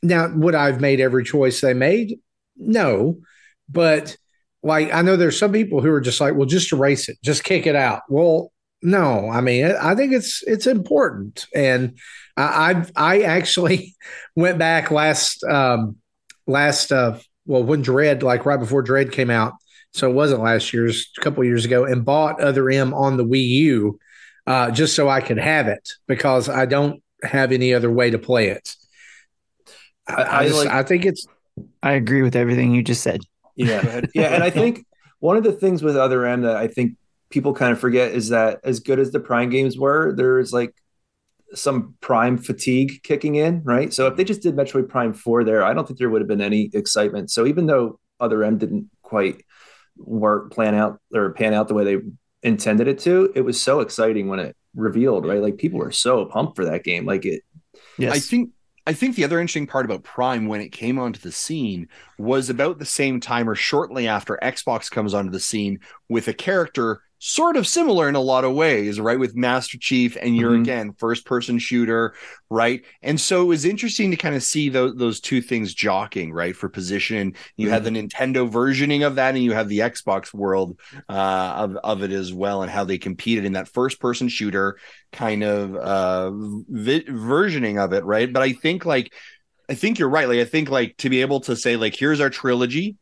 Now, would I have made every choice they made? No, but like, I know there's some people who are just like, well, just erase it, just kick it out. Well, no, I mean, I think it's important. And I actually went back when Dread, like right before Dread came out. So it wasn't last year, it was a couple of years ago, and bought Other M on the Wii U just so I could have it because I don't have any other way to play it. I think it's. I agree with everything you just said. Yeah. Yeah. And I think one of the things with Other M that I think people kind of forget is that as good as the Prime games were, there is like some Prime fatigue kicking in, right? So if they just did Metroid Prime 4 there, I don't think there would have been any excitement. So even though Other M didn't quite pan out the way they intended it to, it was so exciting when it revealed, right? Like people were so pumped for that game. Yes. I think the other interesting part about Prime when it came onto the scene was about the same time or shortly after Xbox comes onto the scene with a character sort of similar in a lot of ways, right? With Master Chief, and you're again first-person shooter, right? And so it was interesting to kind of see those two things jockeying, right, for position. You have the Nintendo versioning of that, and you have the Xbox world of it as well, and how they competed in that first-person shooter kind of versioning of it, right? But I think you're right. Like I think like to be able to say like here's our trilogy.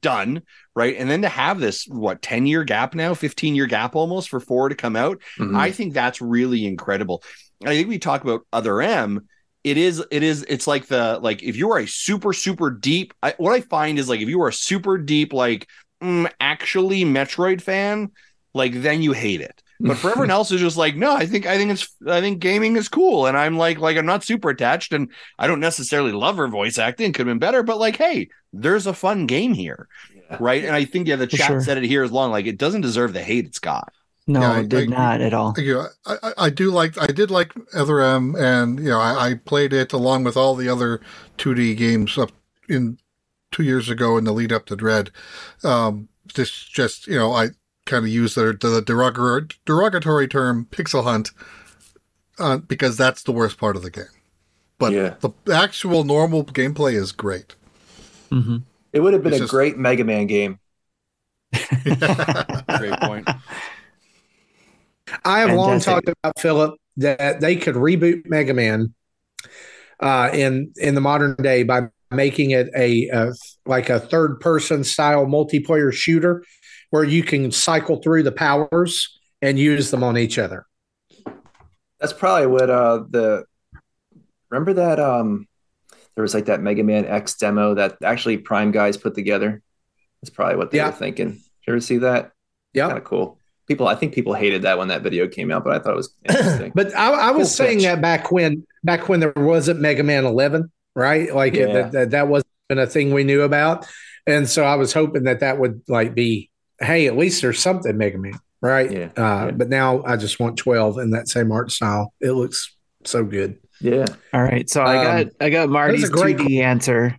Done, right? And then to have this 10-year gap now, 15-year gap almost for 4 to come out, I think that's really incredible. I think we talk about Other M. It's like if you are a super deep, what I find is like if you are a super deep actually Metroid fan, then you hate it. But for everyone else is just like, no, I think gaming is cool, and I'm like I'm not super attached, and I don't necessarily love her voice acting. Could have been better, but hey, there's a fun game here, right? And I think the chat said it here as long. It doesn't deserve the hate it's got. No, yeah, it did not at all. Thank you. I did like Other M, and I played it along with all the other 2D games up in 2 years ago in the lead up to Dread. This just I kind of use the derogatory term pixel hunt because that's the worst part of the game. But the actual normal gameplay is great. It would have been great Mega Man game. Great point. I have long talked about, Philip, that they could reboot Mega Man in the modern day by making it a third-person style multiplayer shooter where you can cycle through the powers and use them on each other. That's probably what remember that there was that Mega Man X demo that actually Prime guys put together. That's probably what they were thinking. Did you ever see that? Yeah. Kind of cool. I think people hated that when that video came out, but I thought it was interesting. But I was saying that back when there wasn't Mega Man 11, right? That wasn't a thing we knew about. And so I was hoping that would be, hey, at least there's something Mega Man, right? Yeah, But now I just want 12 in that same art style. It looks so good. Yeah. All right. So I got Marty's 2D answer.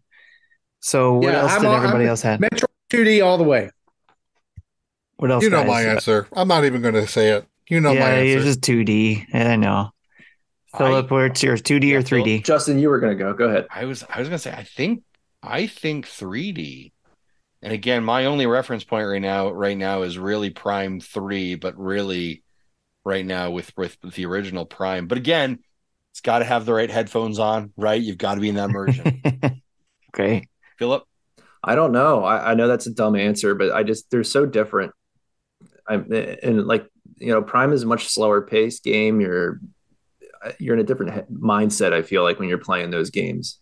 So what else did everybody else have? Metroid 2D all the way. What else? You know my answer. I'm not even going to say it. You know my answer. Yeah, it's just 2D. I know. Philip, what's yours? 2D or 3D? Justin, you were going to go. Go ahead. I was going to say I think 3D. And again, my only reference point right now is really Prime 3, but really right now with the original Prime. But again, it's got to have the right headphones on, right? You've got to be in that immersion. Okay. Philip? I don't know. I know that's a dumb answer, but they're so different. Prime is a much slower paced game. You're in a different mindset, I feel like, when you're playing those games.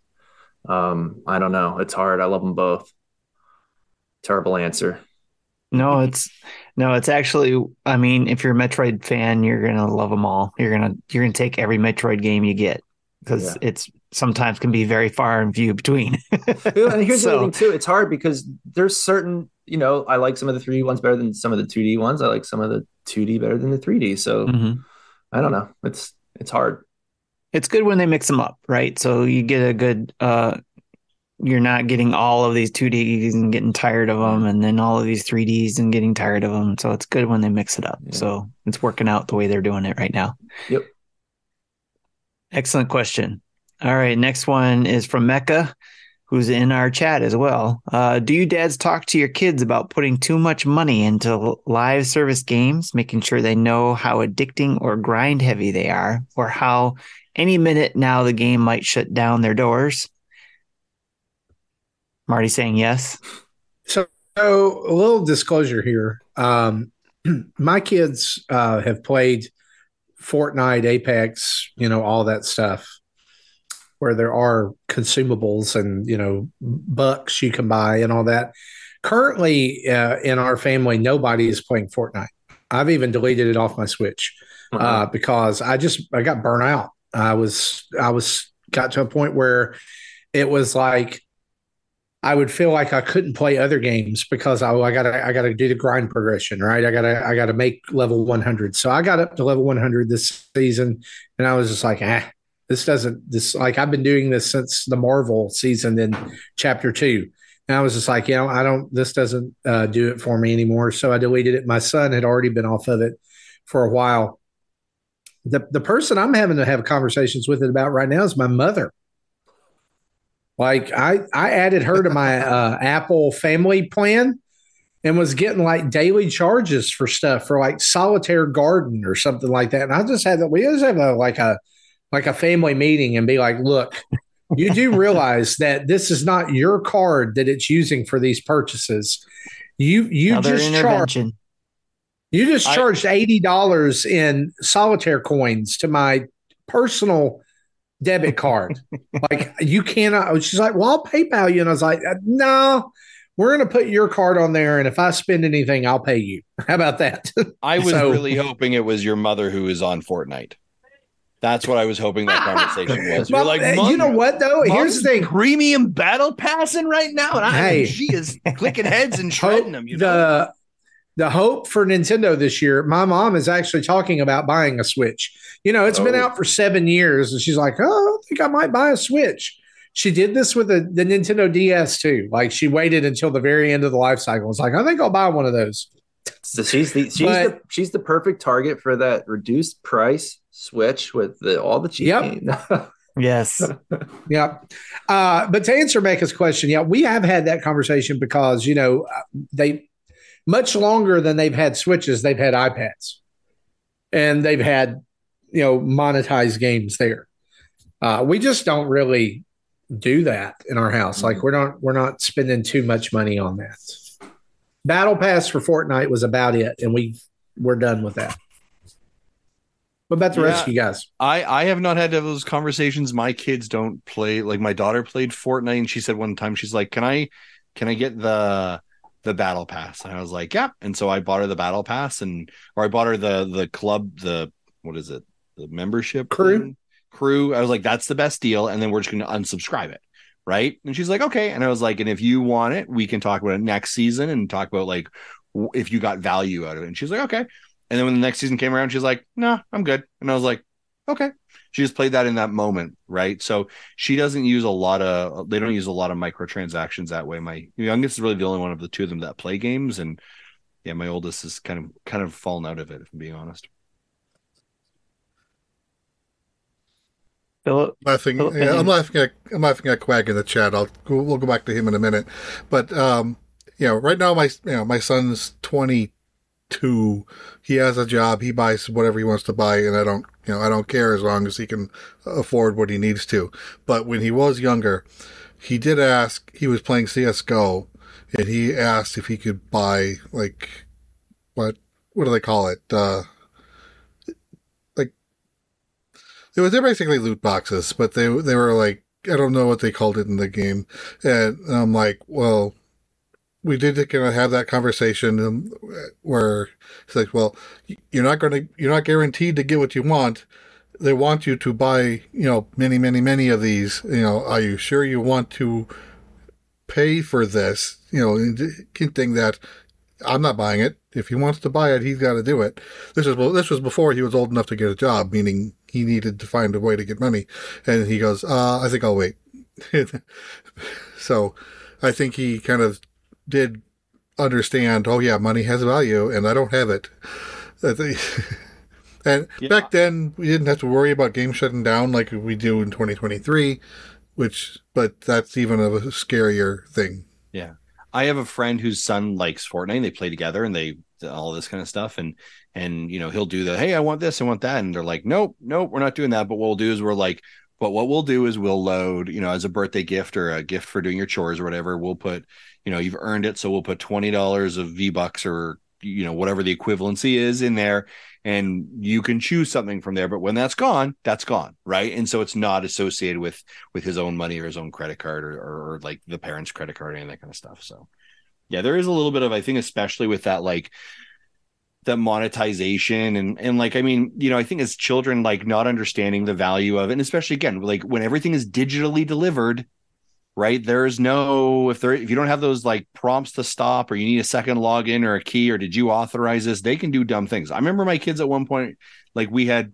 I don't know. It's hard. I love them both. Terrible answer. No, it's actually, I mean, if you're a Metroid fan, you're going to love them all. You're going to take every Metroid game you get because it's sometimes can be very far and few between. And here's the thing too. It's hard because there's certain, I like some of the 3D ones better than some of the 2D ones. I like some of the 2D better than the 3D. So I don't know. It's hard. It's good when they mix them up, right? So you get a good, you're not getting all of these 2Ds and getting tired of them, and then all of these 3Ds and getting tired of them. So it's good when they mix it up. Yeah. So it's working out the way they're doing it right now. Yep. Excellent question. All right. Next one is from Mecca, who's in our chat as well. Do you dads talk to your kids about putting too much money into live service games, making sure they know how addicting or grind heavy they are, or how any minute now the game might shut down their doors? Marty saying yes. So a little disclosure here. My kids have played Fortnite, Apex, all that stuff, where there are consumables and, bucks you can buy and all that. Currently, in our family, nobody is playing Fortnite. I've even deleted it off my Switch because I got burnt out. I got to a point where it was like, I would feel like I couldn't play other games because I gotta do the grind progression, right? I gotta make level 100. So I got up to level 100 this season, and I was just like, I've been doing this since the Marvel season in Chapter 2, and I was just like, this doesn't do it for me anymore. So I deleted it. My son had already been off of it for a while. The person I'm having to have conversations with it about right now is my mother. Like I added her to my Apple family plan and was getting like daily charges for stuff for like Solitaire Garden or something like that. And we just have a family meeting and be like, look, you do realize that this is not your card that it's using for these purchases. You just charged $80 in Solitaire coins to my personal debit card. Like, you cannot. She's like, well, I'll PayPal you. And I was like, no, we're going to put your card on there, and if I spend anything, I'll pay you. How about that? I was really hoping it was your mother who is on Fortnite. That's what I was hoping that conversation was. You're like, Mom, you know what, though? Here's the thing. Premium battle passing right now, and she is clicking heads and shredding them. The hope for Nintendo this year, my mom is actually talking about buying a Switch. It's been out for 7 years, and she's like, oh, I think I might buy a Switch. She did this with the Nintendo DS, too. Like, she waited until the very end of the life cycle. It's like, I think I'll buy one of those. So she's the perfect target for that reduced price Switch with all the cheap game. Yes. Yeah. But to answer Mecca's question, we have had that conversation because, they – much longer than they've had Switches, they've had iPads, and they've had, monetized games there. We just don't really do that in our house. Like, we're not spending too much money on that. Battle Pass for Fortnite was about it, and we're done with that. What about the rest of you guys? I have not had those conversations. My kids don't play. Like, my daughter played Fortnite, and she said one time, she's like, "Can I get the battle pass?" And I was like, yeah. And so I bought her the battle pass, or I bought her the club, the membership crew. I was like, that's the best deal. And then we're just going to unsubscribe it. Right. And she's like, okay. And I was like, and if you want it, we can talk about it next season and talk about like, if you got value out of it. And she's like, okay. And then when the next season came around, she's like, no, I'm good. And I was like, okay. She just played that in that moment, right? So she doesn't use a lot of microtransactions that way. My youngest is really the only one of the two of them that play games, and my oldest is kind of fallen out of it, if I'm being honest. Philip, I'm laughing at Quack in the chat. We'll go back to him in a minute, but right now my son's 22. He has a job. He buys whatever he wants to buy, and I don't care as long as he can afford what he needs to. But when he was younger, he did ask, he was playing CSGO, and he asked if he could buy, like, what do they call it? They're basically loot boxes, but they were like, I don't know what they called it in the game. And I'm like, well, we did kind of have that conversation where it's like, well, you're not guaranteed to get what you want. They want you to buy, many, many, many of these. Are you sure you want to pay for this? Hinting that I'm not buying it. If he wants to buy it, he's got to do it. This was before he was old enough to get a job, meaning he needed to find a way to get money. And he goes, I think I'll wait. So I think he kind of did understand, money has value, and I don't have it. And back then, we didn't have to worry about games shutting down like we do in 2023, but that's even a scarier thing. Yeah. I have a friend whose son likes Fortnite. They play together and they all this kind of stuff. And you know, he'll do the, hey, I want this, I want that. And they're like, nope, we're not doing that. But what we'll do is we'll load, you know, as a birthday gift or a gift for doing your chores or whatever, we'll put, you know, you've earned it. So we'll put $20 of V-Bucks or, you know, whatever the equivalency is in there. And you can choose something from there. But when that's gone, right? And so it's not associated with his own money or his own credit card or like the parents' credit card or any of that kind of stuff. So, yeah, there is a little bit of, I think, especially with that, like, the monetization and like, I mean, you know, I think as children, like not understanding the value of it, and especially again, like when everything is digitally delivered, right? There's no, if you don't have those like prompts to stop, or you need a second login or a key, or did you authorize this? They can do dumb things. I remember my kids at one point, like we had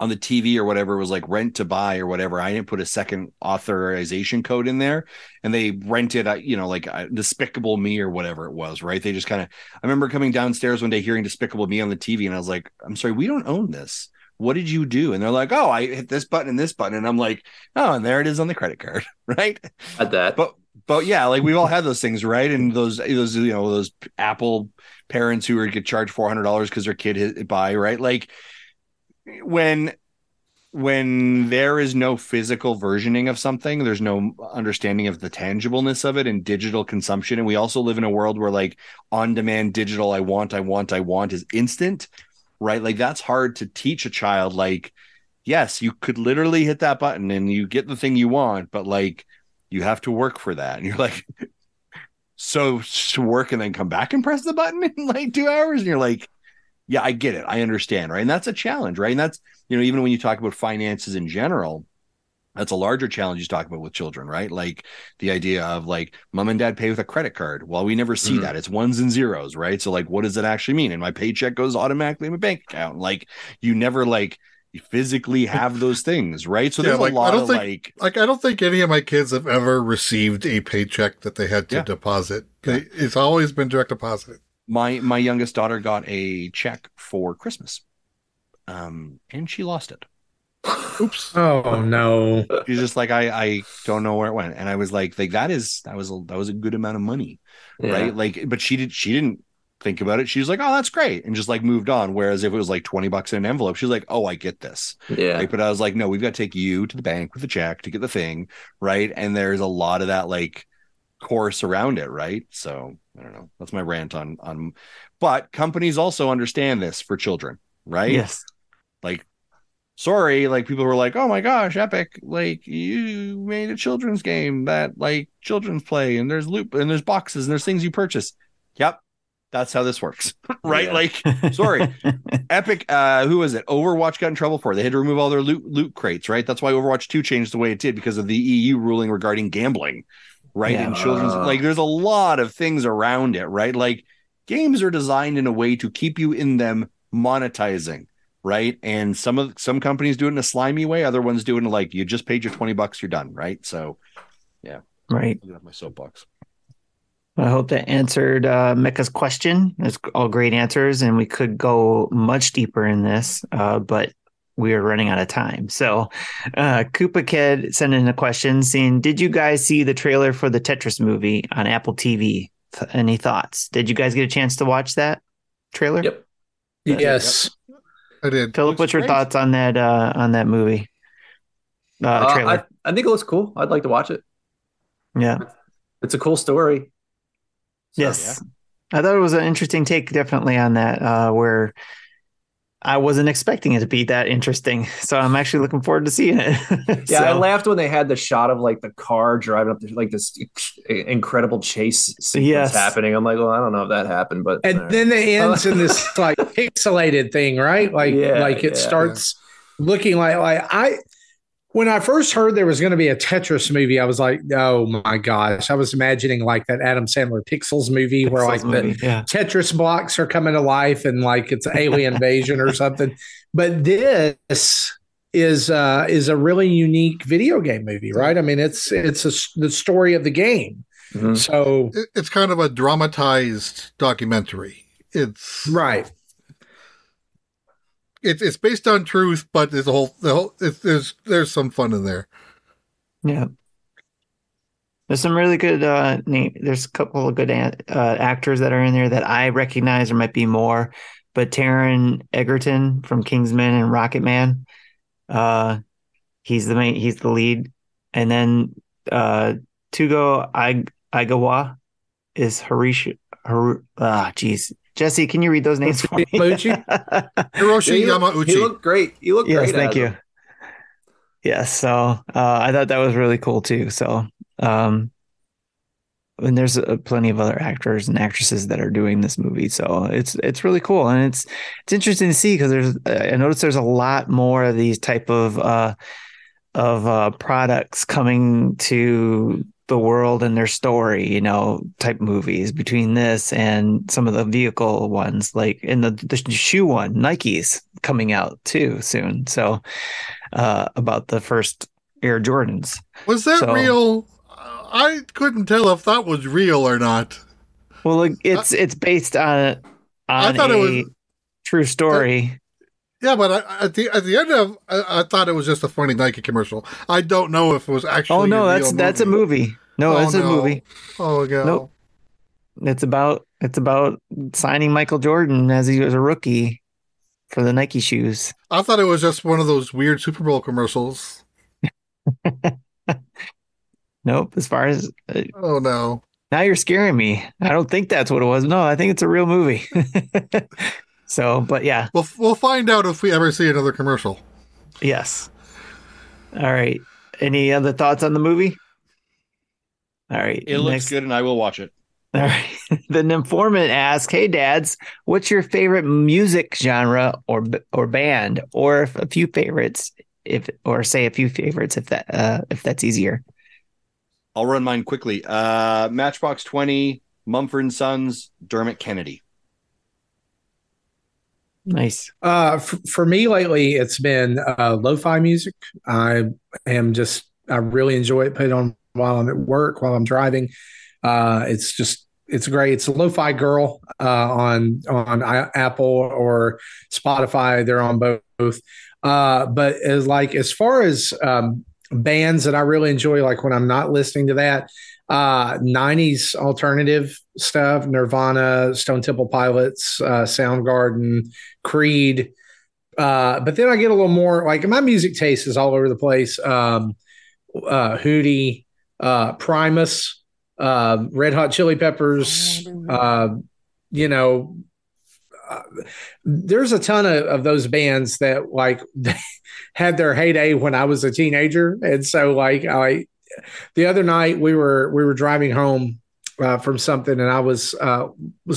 on the TV or whatever, it was like rent to buy or whatever. I didn't put a second authorization code in there, and they rented, you know, like Despicable Me or whatever it was, right? They just kind of, I remember coming downstairs one day hearing Despicable Me on the TV, and I was like, I'm sorry, we don't own this. What did you do? And they're like, oh, I hit this button. And I'm like, oh, and there it is on the credit card, right? At that. But yeah, like we've all had those things, right? And those you know, those Apple parents who would get charged $400 because their kid hit buy, right? Like, when there is no physical versioning of something, there's no understanding of the tangibleness of it and digital consumption. And we also live in a world where like on-demand digital, I want is instant, right? Like that's hard to teach a child. Like, yes, you could literally hit that button and you get the thing you want, but like you have to work for that. And you're like, so work and then come back and press the button in like 2 hours. And you're like, yeah, I get it. I understand. Right. And that's a challenge. Right. And that's, you know, even when you talk about finances in general, that's a larger challenge you talk about with children. Right. Like the idea of like mom and dad pay with a credit card. Well, we never see that. It's ones and zeros. Right. So like, what does it actually mean? And my paycheck goes automatically in my bank account. Like you never like you physically have those things. Right. So yeah, there's like, a lot of like, I don't think any of my kids have ever received a paycheck that they had to deposit. Yeah. It's always been direct deposit. My youngest daughter got a check for Christmas, and she lost it. Oops! Oh no! She's just like I don't know where it went, and I was like that was a good amount of money, right? Like, but she didn't think about it. She was like, oh, that's great, and just like moved on. Whereas if it was like $20 in an envelope, she's like, oh, I get this, Right? But I was like, no, we've got to take you to the bank with the check to get the thing, right? And there's a lot of that like course around it, right? So. I don't know. That's my rant on, but companies also understand this for children, right? Yes. Like, sorry, like people were like, oh my gosh, Epic, like you made a children's game that like children's play and there's loop and there's boxes and there's things you purchase. Yep. That's how this works, right? Yeah. Like, sorry, Epic, who was it? Overwatch got in trouble for it. They had to remove all their loot crates, right? That's why Overwatch 2 changed the way it did because of the EU ruling regarding gambling. Right. Yeah. And children's like there's a lot of things around it, right? Like games are designed in a way to keep you in them monetizing, right? And some companies do it in a slimy way, other ones do it in like you just paid your $20, you're done, right? So yeah. Right. I'm gonna have my soapbox. I hope that answered Mecca's question. That's all great answers, and we could go much deeper in this, but we are running out of time. So Koopa Kid sent in a question saying, did you guys see the trailer for the Tetris movie on Apple TV? Any thoughts? Did you guys get a chance to watch that trailer? Yep. Yes. Yep. I did. Philip, what's your thoughts on that movie? Trailer? I think it looks cool. I'd like to watch it. Yeah. It's a cool story. So, yes. Yeah. I thought it was an interesting take definitely on that where I wasn't expecting it to be that interesting. So I'm actually looking forward to seeing it. Yeah, so. I laughed when they had the shot of like the car driving up to like this incredible chase sequence happening. I'm like, well, I don't know if that happened, but. And then it ends in this like pixelated thing, right? Like, it starts looking like when I first heard there was going to be a Tetris movie, I was like, oh my gosh. I was imagining like that Adam Sandler Pixels movie where like the Tetris blocks are coming to life and like it's alien invasion or something. But this is a really unique video game movie, right? I mean, it's the story of the game. Mm-hmm. So it's kind of a dramatized documentary. It's right. it's based on truth, but there's a whole there's some fun in there. Yeah, there's some really good name. There's a couple of good actors that are in there that I recognize. There might be more, but Taron Egerton from Kingsman and Rocket Man, he's the lead, and then Tugo Aigawa is Harish. Jesse, can you read those names for me? Hiroshi Yamauchi. You look great. You look great. Yes, thank you. Yes, so I thought that was really cool too. So, and there's plenty of other actors and actresses that are doing this movie. So it's really cool, and it's interesting to see because I noticed there's a lot more of these type of products coming to the world and their story, you know, type movies between this and some of the vehicle ones, like in the shoe one, Nike's coming out too soon. So about the first Air Jordans. Was that real? I couldn't tell if that was real or not. Well, it's based on a true story. Yeah, but at the end of, I thought it was just a funny Nike commercial. I don't know if it was actually. Oh no, that's a movie. No, it's a movie. Oh god. Nope. It's about signing Michael Jordan as he was a rookie for the Nike shoes. I thought it was just one of those weird Super Bowl commercials. Nope. As far as oh no, now you're scaring me. I don't think that's what it was. No, I think it's a real movie. So, but yeah, we'll find out if we ever see another commercial. Yes. All right. Any other thoughts on the movie? All right. It looks good, and I will watch it. All right. The informant asks, "Hey, dads, what's your favorite music genre or band, or a few favorites? If that's easier." I'll run mine quickly. Matchbox 20, Mumford & Sons, Dermot Kennedy. Nice. For me lately, it's been lo-fi music. I really enjoy it. Put it on while I'm at work, while I'm driving. It's great. It's a Lo-Fi Girl on Apple or Spotify. They're on both. But as far as bands that I really enjoy, like when I'm not listening to that, 90s alternative stuff, Nirvana, Stone Temple Pilots, Soundgarden, Creed. But then I get a little more, like my music taste is all over the place. Hootie, Primus, Red Hot Chili Peppers, there's a ton of those bands that like had their heyday when I was a teenager. And so like the other night we were driving home from something, and I was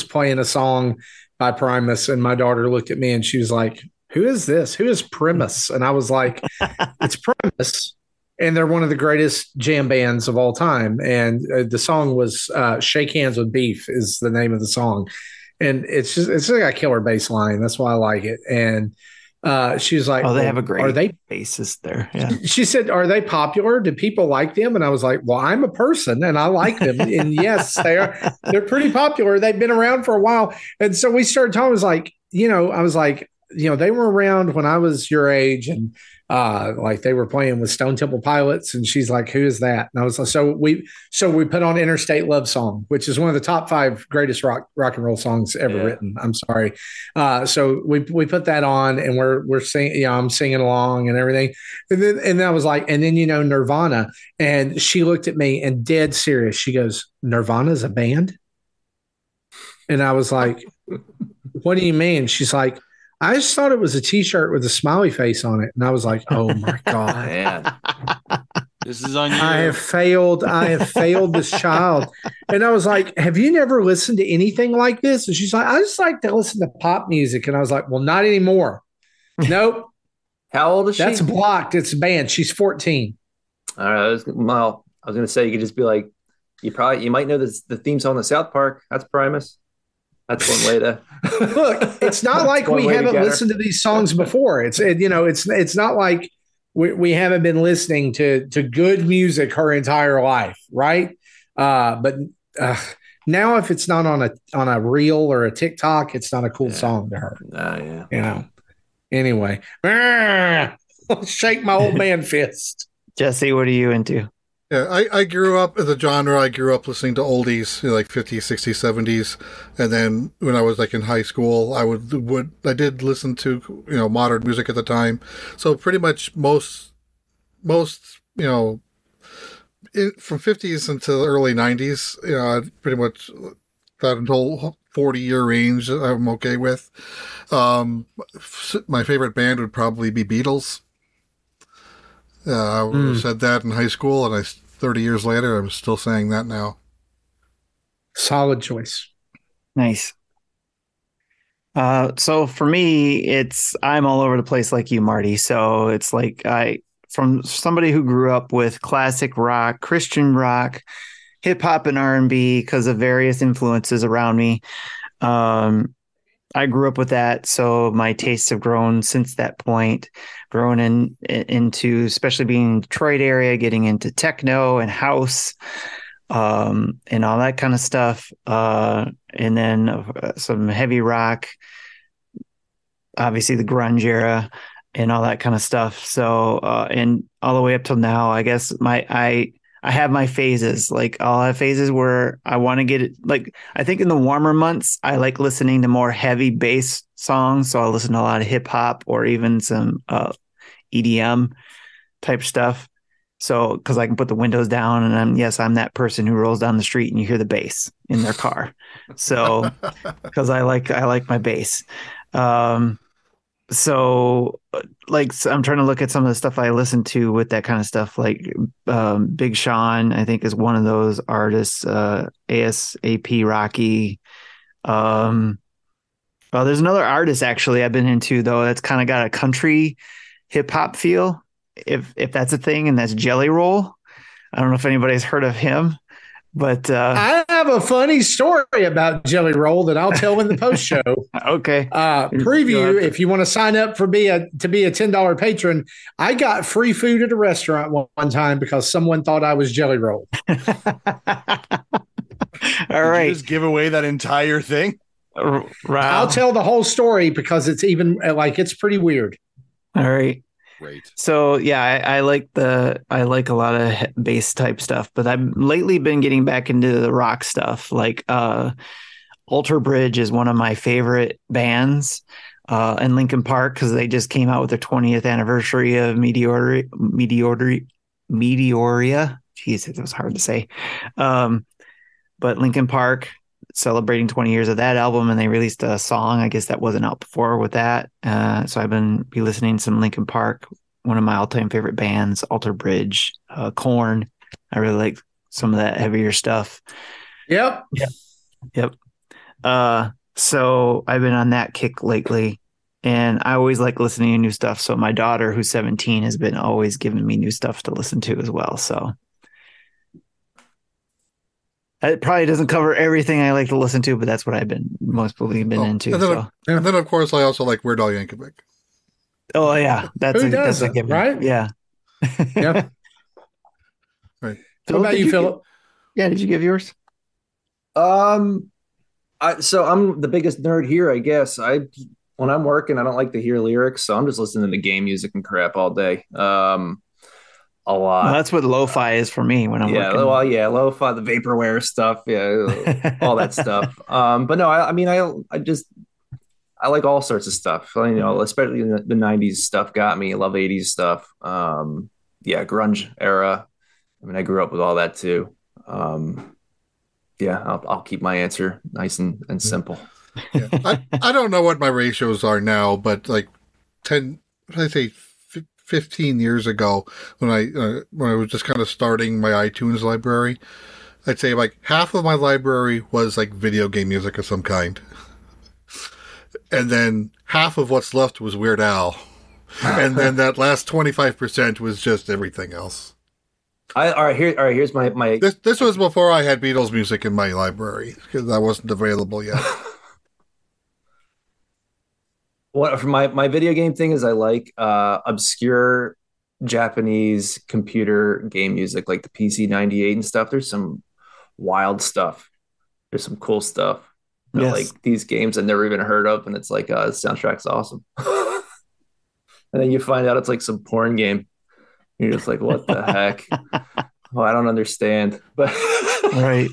playing a song by Primus, and my daughter looked at me and she was like, "Who is this? Who is Primus?" And I was like, "It's Primus, and they're one of the greatest jam bands of all time." And the song was "Shake Hands with Beef" is the name of the song, and it's just got a killer bass line. That's why I like it. And she was like, "Oh, they have a great bassist there." Yeah. She said, "Are they popular? Do people like them?" And I was like, "Well, I'm a person and I like them." And yes, they are. They're pretty popular. They've been around for a while. And so we started talking. I was like, they were around when I was your age, and they were playing with Stone Temple Pilots. And she's like, "Who is that?" And I was like, so we put on Interstate Love Song, which is one of the top 5 greatest rock and roll songs ever written. I'm sorry. So we put that on, and we're singing, I'm singing along and everything. And then I was like, and then, Nirvana. And she looked at me and dead serious, she goes, "Nirvana's a band?" And I was like, "What do you mean?" She's like, "I just thought it was a T-shirt with a smiley face on it," and I was like, "Oh my god, man. This is on you. I have failed this child." And I was like, "Have you never listened to anything like this?" And she's like, "I just like to listen to pop music," and I was like, "Well, not anymore." Nope. How old is she? That's blocked. It's banned. She's 14. All right. I was going to say you could just be like, you might know this, the theme song to South Park. That's Primus. That's one way to look. It's not like we haven't listened to these songs before. It's not like we haven't been listening to good music her entire life, right? But now, if it's not on a reel or a TikTok, it's not a cool song to her. Yeah. Anyway, shake my old man fist. Jesse, what are you into? Yeah, I grew up in the genre. I grew up listening to oldies, you know, like 50s, 60s, 70s. And then when I was like in high school, I did listen to, you know, modern music at the time. So pretty much most you know, from 50s until early 90s, you know, I pretty much that whole 40-year range I'm okay with. My favorite band would probably be Beatles. I said that in high school, and 30 years later, I'm still saying that now. Solid choice. Nice. So for me, I'm all over the place like you, Marty. So it's like from somebody who grew up with classic rock, Christian rock, hip hop and R&B because of various influences around me. I grew up with that, so my tastes have grown since that point, grown into, especially being in the Detroit area, getting into techno and house and all that kind of stuff. And then some heavy rock, obviously the grunge era and all that kind of stuff. So, and all the way up till now, I guess I have my phases. Like, I'll have phases where I want to get it. Like, I think in the warmer months, I like listening to more heavy bass songs. So I'll listen to a lot of hip hop or even some EDM type stuff. So, because I can put the windows down and I'm that person who rolls down the street and you hear the bass in their car. So, because I like my bass. So, like, I'm trying to look at some of the stuff I listen to with that kind of stuff. Like Big Sean, I think, is one of those artists. ASAP Rocky. Well, there's another artist actually I've been into though that's kind of got a country hip hop feel, if that's a thing, and that's Jelly Roll. I don't know if anybody's heard of him, but I have a funny story about Jelly Roll that I'll tell in the post show. Okay. Preview. If you want to sign up to be a $10 patron, I got free food at a restaurant one time because someone thought I was Jelly Roll. All right. You just give away that entire thing. Wow. I'll tell the whole story because it's even like it's pretty weird. All right. Great. So yeah, I like a lot of bass type stuff, but I've lately been getting back into the rock stuff. Like Alter Bridge is one of my favorite bands, and Linkin Park, because they just came out with their 20th anniversary of Meteoria. Jeez, it was hard to say. But Linkin Park celebrating 20 years of that album, and they released a song, I guess, that wasn't out before with that. So I've been listening to some Linkin Park, one of my all-time favorite bands, Alter Bridge, Korn. I really like some of that heavier stuff. Yep. So I've been on that kick lately, and I always like listening to new stuff. So my daughter, who's 17, has been always giving me new stuff to listen to as well. So it probably doesn't cover everything I like to listen to, but that's what I've been mostly into. And then, of course, I also like Weird Al Yankovic. Oh yeah, that's a given, right? Yeah. Yep. Right. So what about you, Philip? Did you give yours? So I'm the biggest nerd here, I guess. When I'm working, I don't like to hear lyrics, so I'm just listening to game music and crap all day. A lot. Well, that's what lo-fi is for me when I'm working. Yeah, well, yeah, lo-fi, the vaporware stuff, yeah, all that stuff. But no, I like all sorts of stuff. You know, especially the '90s stuff got me. I love '80s stuff. Grunge era. I mean, I grew up with all that too. I'll keep my answer nice and simple. Yeah. I don't know what my ratios are now, but like 15 years ago, when I was just kind of starting my iTunes library, I'd say like half of my library was like video game music of some kind, and then half of what's left was Weird Al, and then that last 25% was just everything else. Here's my. This was before I had Beatles music in my library because that wasn't available yet. What for my video game thing is I like obscure Japanese computer game music, like the PC-98 and stuff. There's some wild stuff. There's some cool stuff. Yes. Like these games I've never even heard of, and it's like the soundtrack's awesome. And then you find out it's like some porn game. You're just like, what the heck? Oh, I don't understand. But right.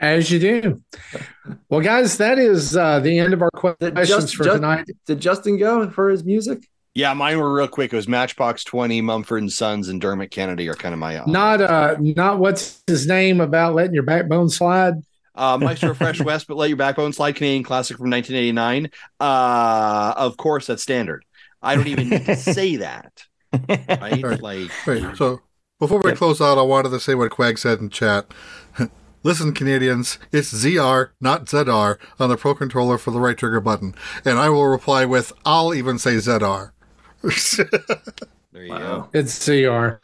As you do. Well, guys, that is the end of our questions tonight. Did Justin go for his music? Yeah, mine were real quick. It was Matchbox 20, Mumford & Sons, and Dermot Kennedy are kind of my... Not what's his name about letting your backbone slide? Maestro Fresh West, but let your backbone slide, Canadian classic from 1989. Of course, that's standard. I don't even need to say that. Right? Right. Like, right. So before we close out, I wanted to say what Quag said in chat. Listen, Canadians, it's ZR, not ZR, on the Pro Controller for the right trigger button. And I will reply with, I'll even say ZR. There you go. It's ZR.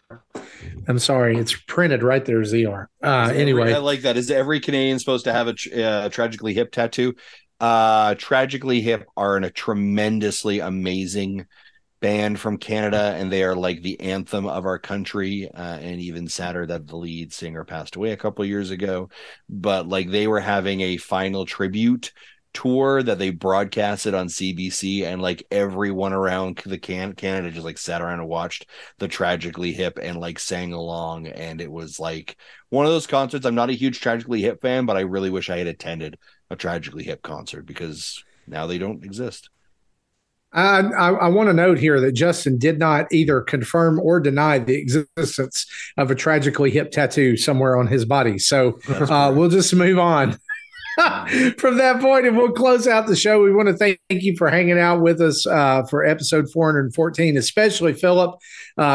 I'm sorry. It's printed right there, ZR. Anyway. I like that. Is every Canadian supposed to have a tragically hip tattoo? Tragically Hip are a tremendously amazing band from Canada, and they are like the anthem of our country, and even sadder that the lead singer passed away a couple years ago. But like, they were having a final tribute tour that they broadcasted on CBC, and like everyone around the Canada just like sat around and watched the Tragically Hip and like sang along, and it was like one of those concerts. I'm not a huge Tragically Hip fan, but I really wish I had attended a Tragically Hip concert, because now they don't exist. I want to note here that Justin did not either confirm or deny the existence of a Tragically Hip tattoo somewhere on his body. So we'll just move on from that point, and we'll close out the show. We want to thank you for hanging out with us for episode 414, especially Philip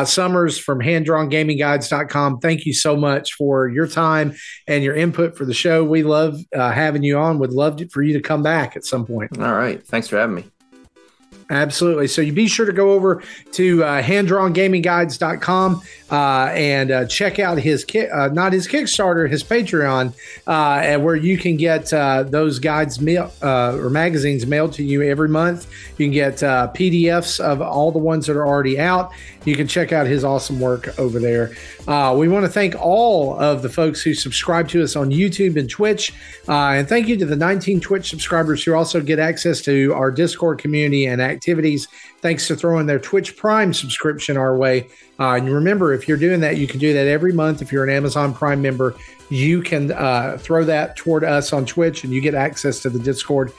Summers from handdrawnggamingguides.com. Thank you so much for your time and your input for the show. We love having you on. Would love for you to come back at some point. All right. Thanks for having me. Absolutely. So you be sure to go over to handdrawnggamingguides.com and check out his Kickstarter, his Patreon, and where you can get those guides or magazines mailed to you every month. You can get PDFs of all the ones that are already out. You can check out his awesome work over there. We want to thank all of the folks who subscribe to us on YouTube and Twitch, and thank you to the 19 Twitch subscribers who also get access to our Discord community and activities, thanks to throwing their Twitch Prime subscription our way. And remember, if you're doing that, you can do that every month. If you're an Amazon Prime member, you can throw that toward us on Twitch, and you get access to the Discord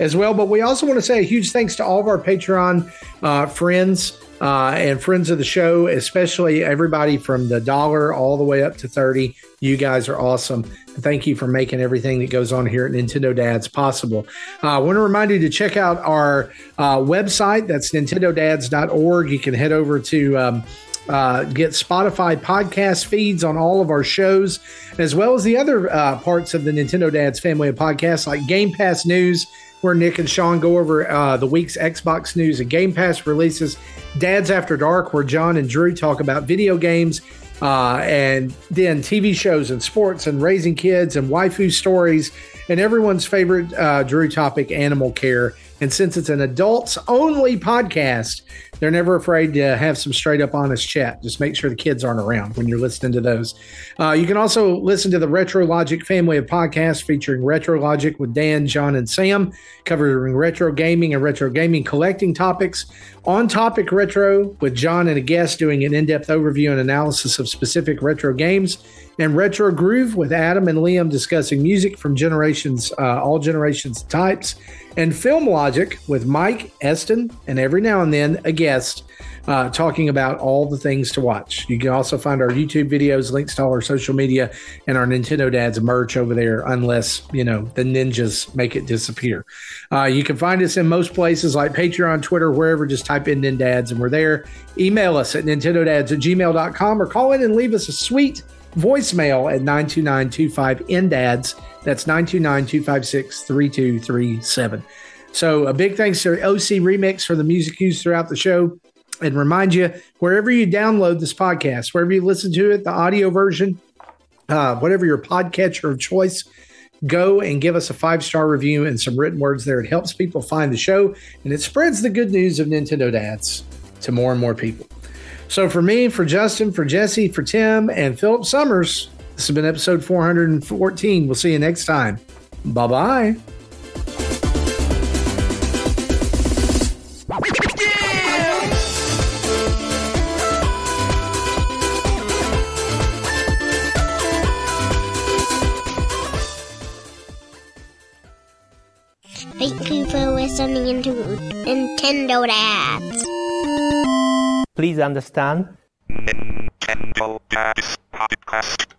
as well. But we also want to say a huge thanks to all of our Patreon friends and friends of the show, especially everybody from the $1 all the way up to $30. You guys are awesome. Thank you for making everything that goes on here at Nintendo Dads possible. I want to remind you to check out our website. That's nintendodads.org. You can head over to get Spotify podcast feeds on all of our shows, as well as the other parts of the Nintendo Dads family of podcasts, like Game Pass News, where Nick and Sean go over the week's Xbox news and Game Pass releases, Dads After Dark, where John and Drew talk about video games, and then TV shows and sports and raising kids and waifu stories, and everyone's favorite Drew topic, animal care. And since it's an adults-only podcast, they're never afraid to have some straight-up honest chat. Just make sure the kids aren't around when you're listening to those. You can also listen to the RetroLogic family of podcasts, featuring RetroLogic with Dan, John, and Sam, covering retro gaming and retro gaming collecting topics. On Topic Retro with John and a guest doing an in-depth overview and analysis of specific retro games. And Retro Groove with Adam and Liam discussing music from generations, all generations types. And Film Logic with Mike, Eston, and every now and then a guest talking about all the things to watch. You can also find our YouTube videos, links to all our social media, and our Nintendo Dads merch over there, unless, you know, the ninjas make it disappear. You can find us in most places like Patreon, Twitter, wherever. Just type in Nin Dads and we're there. Email us at nintendodads@gmail.com, or call in and leave us a sweet voicemail at 929-25-NDADS. That's 929-256-3237. So a big thanks to OC Remix for the music used throughout the show. And remind you, wherever you download this podcast, wherever you listen to it, the audio version, whatever your podcatcher of choice, go and give us a 5-star review and some written words there. It helps people find the show, and it spreads the good news of Nintendo Dads to more and more people. So for me, for Justin, for Jesse, for Tim, and Philip Summers, this has been episode 414. We'll see you next time. Bye-bye. Yeah! Thank you for listening to Nintendo Dads. Please understand. Nintendo Dads Podcast.